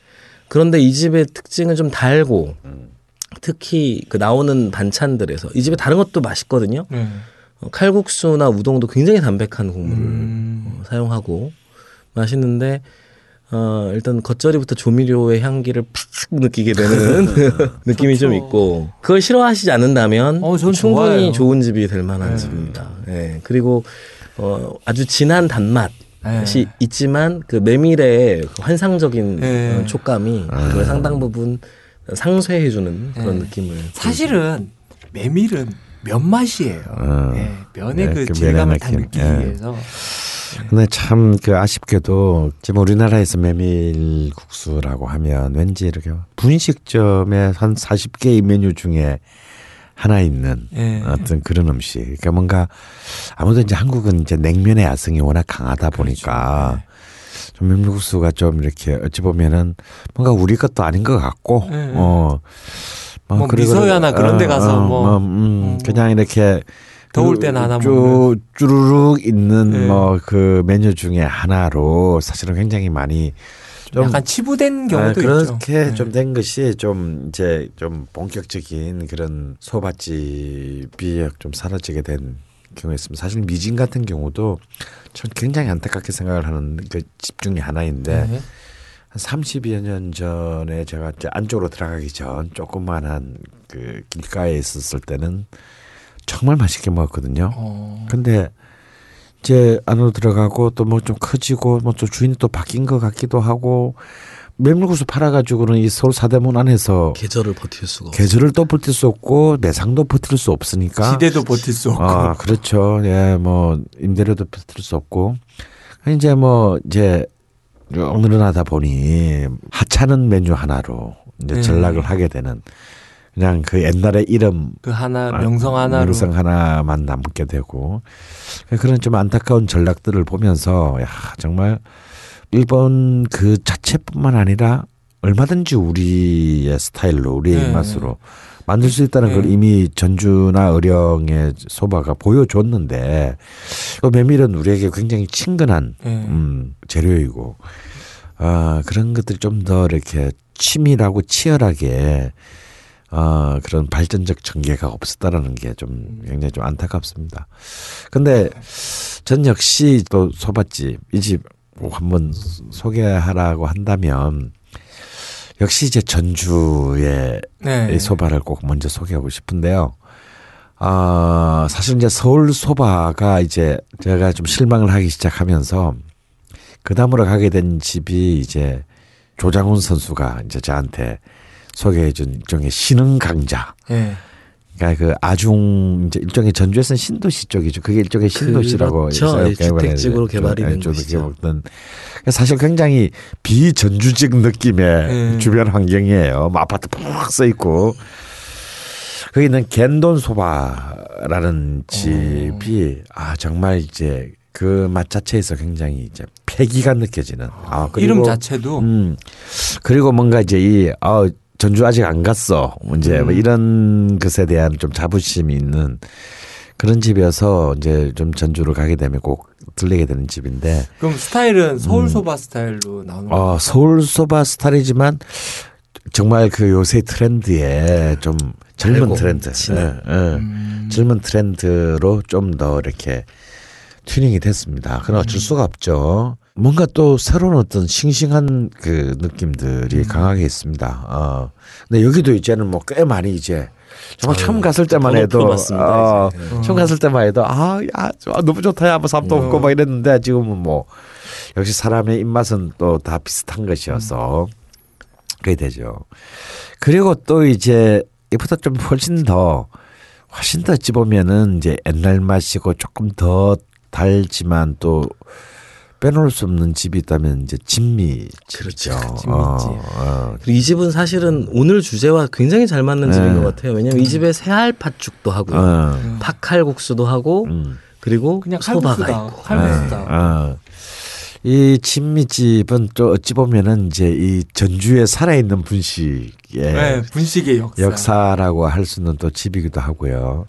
그런데 이 집의 특징은 좀 달고 특히 그 나오는 반찬들에서 이 집에 다른 것도 맛있거든요. 네. 어, 칼국수나 우동도 굉장히 담백한 국물을 음. 어, 사용하고 맛있는데 어, 일단 겉절이부터 조미료의 향기를 팍 느끼게 되는 느낌이 좀 있고 그걸 싫어하시지 않는다면 어, 충분히 좋아요. 좋은 집이 될 만한 네. 집입니다. 네. 그리고 어, 아주 진한 단맛이 네. 있지만 그 메밀의 환상적인 네. 촉감이 아. 그걸 상당 부분 상쇄해주는 네. 그런 느낌을 사실은 메밀은 면 맛이에요. 아. 네. 면의 네. 그, 그 질감을 다 느끼기 네. 위해서 근데 참 그 아쉽게도 지금 우리나라에서 메밀국수라고 하면 왠지 이렇게 분식점에 한 사십 개의 메뉴 중에 하나 있는 예. 어떤 그런 음식. 그러니까 뭔가 아무래도 이제 한국은 이제 냉면의 야성이 워낙 강하다 보니까 그렇죠. 좀 메밀국수가 좀 이렇게 어찌 보면은 뭔가 우리 것도 아닌 것 같고, 예. 어, 뭐, 뭐 미소야나 그런 데 가서 어, 어, 뭐, 뭐 음, 그냥 이렇게 더울 때는 하나 먹는 쭈르륵 있는 네. 뭐 그 메뉴 중에 하나로 사실은 굉장히 많이 좀 약간 치부된 경우도 아, 그렇게 있죠. 좀 된 것이 좀 이제 좀 본격적인 그런 소바집이 좀 사라지게 된 경우가 있습니다. 사실 미진 같은 경우도 전 굉장히 안타깝게 생각을 하는 그 집 중에 하나인데 네. 한 삼십여 년 전에 제가 이제 안쪽으로 들어가기 전 조그만한 그 길가에 있었을 때는 정말 맛있게 먹었거든요. 어. 근데 이제 안으로 들어가고 또 뭐 좀 커지고 뭐 또 주인이 또 바뀐 것 같기도 하고 메밀국수 팔아가지고는 이 서울 사대문 안에서 계절을 버틸 수가 계절을 또 버틸 수 없고 매상도 버틸 수 없으니까 시대도 버틸 수 없고 아, 그렇죠. 예, 뭐 임대료도 버틸 수 없고 이제 뭐 이제 늘어나다 보니 하찮은 메뉴 하나로 이제 네. 전락을 하게 되는. 그냥 그 옛날의 이름 그 하나 명성 하나로 명성 하나만 남게 되고 그런 좀 안타까운 전략들을 보면서 야 정말 일본 그 자체뿐만 아니라 얼마든지 우리의 스타일로 우리의 네. 입맛으로 만들 수 있다는 네. 걸 이미 전주나 의령의 소바가 보여줬는데 또 메밀은 우리에게 굉장히 친근한 네. 음, 재료이고 아, 그런 것들 좀 더 이렇게 치밀하고 치열하게 아, 그런 발전적 전개가 없었다라는 게 좀 굉장히 좀 안타깝습니다. 근데 전 역시 또 소바집, 이 집 꼭 한번 소개하라고 한다면 역시 이제 전주의 네. 소바를 꼭 먼저 소개하고 싶은데요. 아 어, 사실 이제 서울 소바가 이제 제가 좀 실망을 하기 시작하면서 그 다음으로 가게 된 집이 이제 조장훈 선수가 이제 저한테 소개해준 일종의 신흥 강자. 네. 그러니까 그 아중 이제 일종의 전주에서는 신도시 쪽이죠. 그게 일종의 신도시라고 해서 그렇죠. 주택지구로 개발이 된 곳이죠. 사실 굉장히 비전주적 느낌의 네. 주변 환경이에요. 뭐 아파트 푹 써 있고. 거기는 겐돈소바라는 집이 오. 아 정말 이제 그 맛 자체에서 굉장히 이제 패기가 느껴지는. 아 그리고, 이름 자체도. 음 그리고 뭔가 이제 이 아, 전주 아직 안 갔어. 이제 음. 뭐 이런 것에 대한 좀 자부심이 있는 그런 집이어서 이제 좀 전주를 가게 되면 꼭 들리게 되는 집인데. 그럼 스타일은 서울소바 음. 스타일로 나오는 거예요? 어, 서울소바 스타일이지만 정말 그 요새 트렌드에 좀 젊은 트렌드, 네, 네. 음. 젊은 트렌드로 좀 더 이렇게 튜닝이 됐습니다. 그건 어쩔 음. 수가 없죠. 뭔가 또 새로운 어떤 싱싱한 그 느낌들이 음. 강하게 있습니다. 어. 근데 여기도 이제는 뭐 꽤 많이 이제 정말 처음 갔을 때만 해도 어, 어. 처음 갔을 때만 해도 아, 야, 너무 좋다. 야, 뭐 삽도 어. 없고 막 이랬는데 지금은 뭐 역시 사람의 입맛은 또 다 비슷한 것이어서 음. 그게 되죠. 그리고 또 이제 이보다 좀 훨씬 더 훨씬 더 집으면은 이제 옛날 맛이고 조금 더 달지만 또 빼놓을 수 없는 집이 있다면 이제 진미 집이죠. 진미집. 어, 어. 그리고 이 집은 사실은 오늘 주제와 굉장히 잘 맞는 네. 집인 것 같아요. 왜냐하면 이 집에 새알팥죽도 하고요, 어. 팥칼국수도 하고, 음. 그리고 그냥 소바가 칼국수다. 있고. 칼국수다. 네. 어. 이 진미집은 또 어찌 보면은 이제 이 전주에 살아있는 분식의 네, 분식의 역사. 역사라고 할 수 있는 또 집이기도 하고요.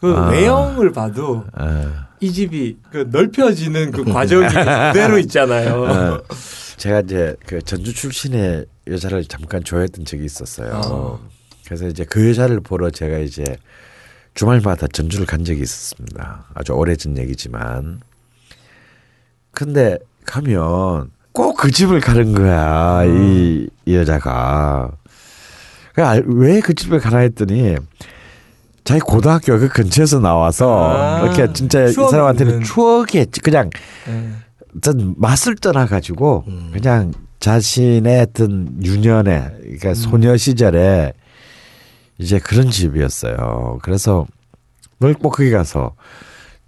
그 어. 외형을 봐도. 어. 이 집이 그 넓혀지는 그 과정이 그대로 있잖아요. 어, 제가 이제 그 전주 출신의 여자를 잠깐 좋아했던 적이 있었어요. 어. 그래서 이제 그 여자를 보러 제가 이제 주말마다 전주를 간 적이 있었습니다. 아주 오래전 얘기지만. 근데 가면 꼭 그 집을 가는 거야. 음. 이, 이 여자가. 왜 그 집을 가나 했더니 자기 고등학교 그 근처에서 나와서 아, 이렇게 진짜 이 사람한테는 추억이 그냥 네. 맛을 떠나가지고 음. 그냥 자신의 어떤 유년의 그러니까 음. 소녀 시절에 이제 그런 집이었어요. 그래서 늘 꼭 거기 가서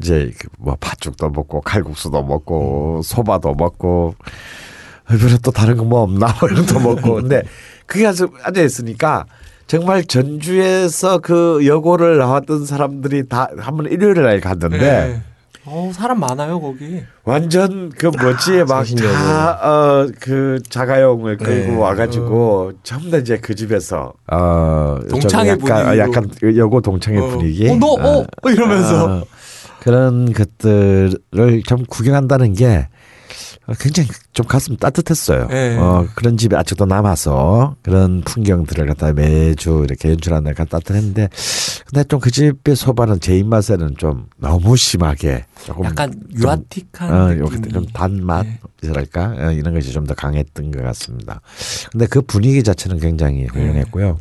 이제 뭐 팥죽도 먹고 칼국수도 먹고 음. 소바도 먹고 이번에 또 다른 거 뭐 없나 이런 것도 먹고 근데 거기 가서 앉아 있으니까. 정말 전주에서 그 여고를 나왔던 사람들이 다 한번 일요일 날 갔는데 네. 어, 사람 많아요 거기. 완전 그 뭐지 막 다 그 어, 자가용을 끌고 네. 와가지고 어. 전부 다 이제 그 집에서 어, 동창의 분위기, 약간 여고 동창의 어. 분위기. 어, 너, 어, 어 이러면서 어, 그런 것들을 좀 구경한다는 게. 굉장히 좀 가슴 따뜻했어요. 네. 어, 그런 집이 아직도 남아서 그런 풍경들을 갖다 매주 이렇게 연출하는 게 따뜻했는데, 근데 좀 그 집의 소바는 제 입맛에는 좀 너무 심하게 조금 약간 유아틱한 좀, 어, 좀 단맛이랄까 네. 이런 것이 좀 더 강했던 것 같습니다. 근데 그 분위기 자체는 굉장히 훌륭했고요. 네.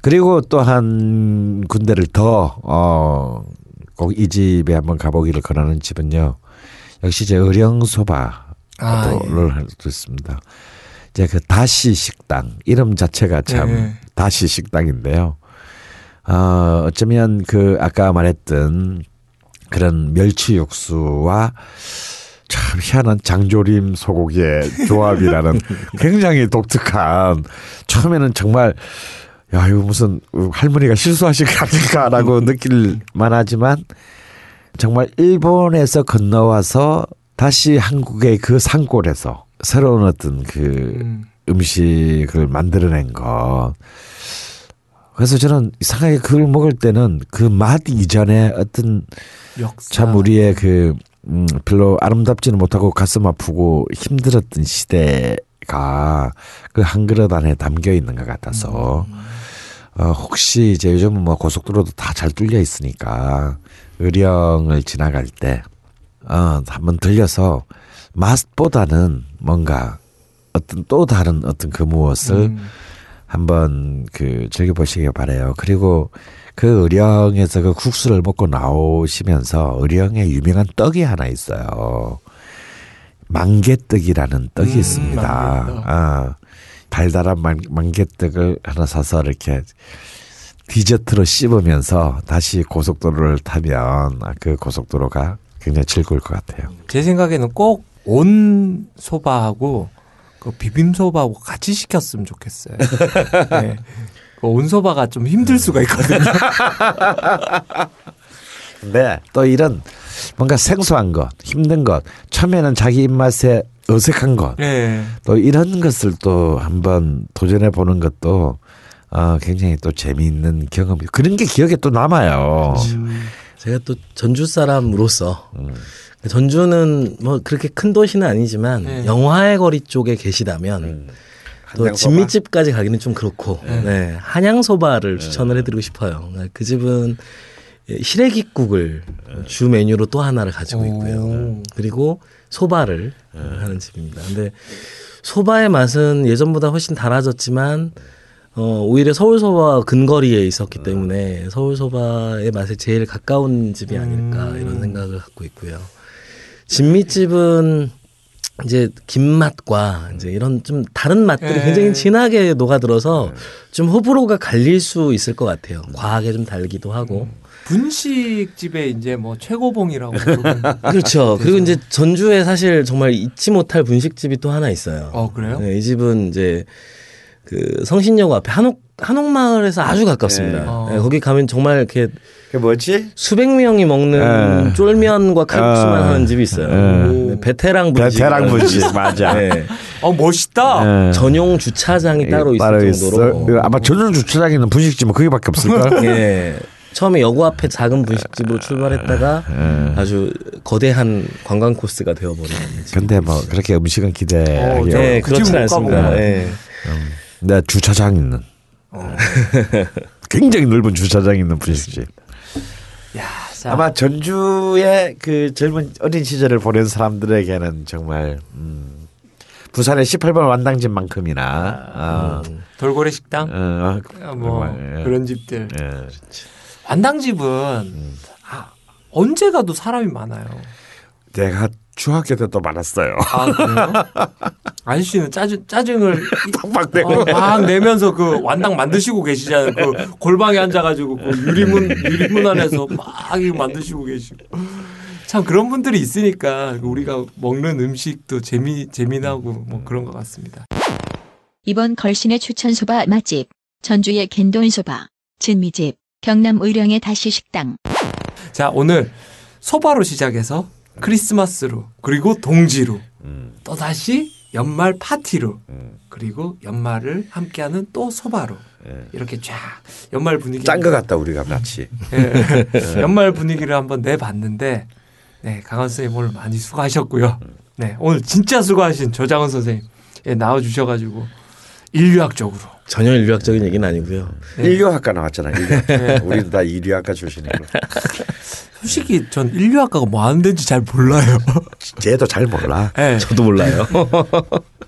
그리고 또 한 군데를 더 어, 꼭 이 집에 한번 가보기를 권하는 집은요. 역시 이제 을영소바를 아, 예. 했습니다. 이제 그 다시식당 이름 자체가 참 네. 다시식당인데요. 어, 어쩌면 그 아까 말했던 그런 멸치 육수와 참 희한한 장조림 소고기의 조합이라는 굉장히 독특한 처음에는 정말 야 이거 무슨 할머니가 실수하신 거 아닐까라고 느낄 만하지만. 정말 일본에서 건너와서 다시 한국의 그 산골에서 새로운 어떤 그 음. 음식을 만들어낸 것. 그래서 저는 이상하게 그걸 먹을 때는 그 맛 이전에 어떤 역사. 참 우리의 그 음 별로 아름답지는 못하고 가슴 아프고 힘들었던 시대가 그 한 그릇 안에 담겨 있는 것 같아서 음. 어, 혹시 이제 요즘은 뭐 고속도로도 다 잘 뚫려 있으니까 의령을 지나갈 때 어, 한번 들려서 맛보다는 뭔가 어떤 또 다른 어떤 그 무엇을 음. 한번 그 즐겨보시길 바라요. 그리고 그 의령에서 그 국수를 먹고 나오시면서 의령에 유명한 떡이 하나 있어요. 만개떡이라는 떡이 음, 있습니다. 만개떡. 어, 달달한 만, 만개떡을 하나 사서 이렇게 디저트로 씹으면서 다시 고속도로를 타면 그 고속도로가 굉장히 즐거울 것 같아요. 제 생각에는 꼭 온 소바하고 그 비빔소바하고 같이 시켰으면 좋겠어요. 네. 그 온 소바가 좀 힘들 수가 있거든요. 네, 또 이런 뭔가 생소한 것, 힘든 것, 처음에는 자기 입맛에 어색한 것, 네. 또 이런 것을 또 한번 도전해 보는 것도 어, 굉장히 또 재미있는 경험이 그런 게 기억에 또 남아요. 음. 제가 또 전주 사람으로서 음. 전주는 뭐 그렇게 큰 도시는 아니지만 네. 영화의 거리 쪽에 계시다면 음. 또 진미집까지 가기는 좀 그렇고 네. 네. 한양소바를 네. 추천을 해드리고 싶어요. 그 집은 시래기국을 네. 주 메뉴로 또 하나를 가지고 오. 있고요. 그리고 소바를 네. 하는 집입니다. 근데 소바의 맛은 예전보다 훨씬 달아졌지만 어, 오히려 서울소바 근거리에 있었기 음. 때문에 서울소바의 맛에 제일 가까운 집이 아닐까 음. 이런 생각을 갖고 있고요. 진미집은 이제 김맛과 이제 이런 좀 다른 맛들이 에이. 굉장히 진하게 녹아들어서 좀 호불호가 갈릴 수 있을 것 같아요. 과하게 좀 달기도 하고. 음. 분식집의 이제 뭐 최고봉이라고. 그렇죠. 그리고 이제 전주에 사실 정말 잊지 못할 분식집이 또 하나 있어요. 어, 그래요? 네, 이 집은 이제 그 성신여고 앞에 한옥 한옥마을에서 아주 가깝습니다. 네. 어. 네, 거기 가면 정말 이렇게 그 뭐지? 수백 명이 먹는 에. 쫄면과 칼국수만 어. 하는 집이 있어요. 네, 베테랑 분식. 베테랑 분식 맞아. 네. 어 멋있다. 에. 전용 주차장이 따로 있을 정도로. 있어? 아마 전용 주차장에는 분식집은 거기밖에 없을까? 네. 처음에 여고 앞에 작은 분식집으로 출발했다가 음. 아주 거대한 관광 코스가 되어버린. 근데 뭐 그렇게 음식은 기대하기 네, 그렇진 않습니다. 네. 음. 네, 주차장 있는 어. 굉장히 넓은 주차장 있는 분식집. 야, 자. 아마 전주의 그 젊은 어린 시절을 보낸 사람들에게는 정말 음, 부산의 십팔 번 완당집만큼이나 아, 음. 어. 돌고래 식당 어, 어, 뭐 정말, 예. 그런 집들. 예, 그렇지. 완당집은 음. 아, 언제 가도 사람이 많아요. 내가 중학교 때 또 많았어요. 아, 그래요? 아저씨는 짜증, 짜증을 팍팍 내고 어, 막 내면서 그 완당 만드시고 계시잖아요. 그 골방에 앉아가지고 그 유리문, 유리문 안에서 막 이거 만드시고 계시고. 참 그런 분들이 있으니까 우리가 먹는 음식도 재미, 재미나고 뭐 그런 것 같습니다. 이번 걸신의 추천소바 맛집, 전주의 겐돈소바, 진미집, 경남 의령의 다시식당. 자, 오늘 소바로 시작해서 크리스마스로 그리고 동지로 음. 또 다시 연말 파티로 음. 그리고 연말을 함께하는 또 소바로 예. 이렇게 쫙 연말 분위기 짠 것 같다 우리가 같이 예. 연말 분위기를 한번 내봤는데 네, 강원 선생님 오늘 많이 수고하셨고요. 네, 오늘 진짜 수고하신 조장훈 선생님 예, 나와주셔가지고 인류학적으로 전혀 인류학적인 얘기는 아니고요. 네. 인류학과 나왔잖아요. 인류학과. 네. 우리는 다 인류학과 출신이고. 솔직히 전 인류학과가 뭐 하는 데인지 잘 몰라요. 쟤도 잘 몰라. 네. 저도 몰라요.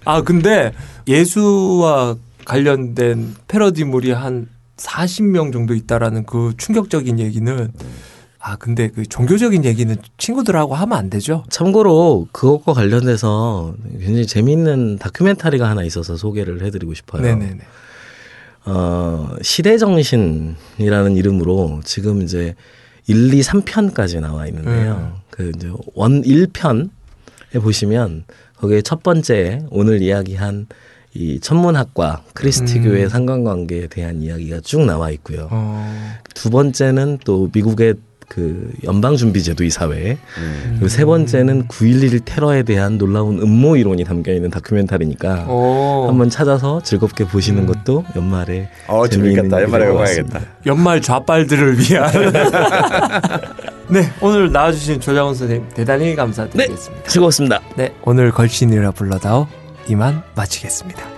아 근데 예수와 관련된 패러디물이 한 사십 명 정도 있다라는 그 충격적인 얘기는 아 근데 그 종교적인 얘기는 친구들하고 하면 안 되죠. 참고로 그것과 관련돼서 굉장히 재미있는 다큐멘터리가 하나 있어서 소개를 해드리고 싶어요. 네네네. 어, 시대정신이라는 이름으로 지금 이제 일, 이, 삼 편까지 나와 있는데요. 음. 그 이제 원 일 편에 보시면 거기에 첫 번째 오늘 이야기한 이 천문학과 크리스티교의 음. 상관관계에 대한 이야기가 쭉 나와 있고요. 어. 두 번째는 또 미국의 그 연방준비제도 이사회 음. 그리고 세 번째는 구 일일 테러에 대한 놀라운 음모 이론이 담겨있는 다큐멘터리니까 오. 한번 찾아서 즐겁게 보시는 음. 것도 연말에 어, 재미있겠다. 연말에 봐야겠다. 연말 좌빨들을 위한 네 오늘 나와주신 조장훈 선생님 대단히 감사드리겠습니다. 네, 즐거웠습니다. 네 오늘 걸신이라 불러다오 이만 마치겠습니다.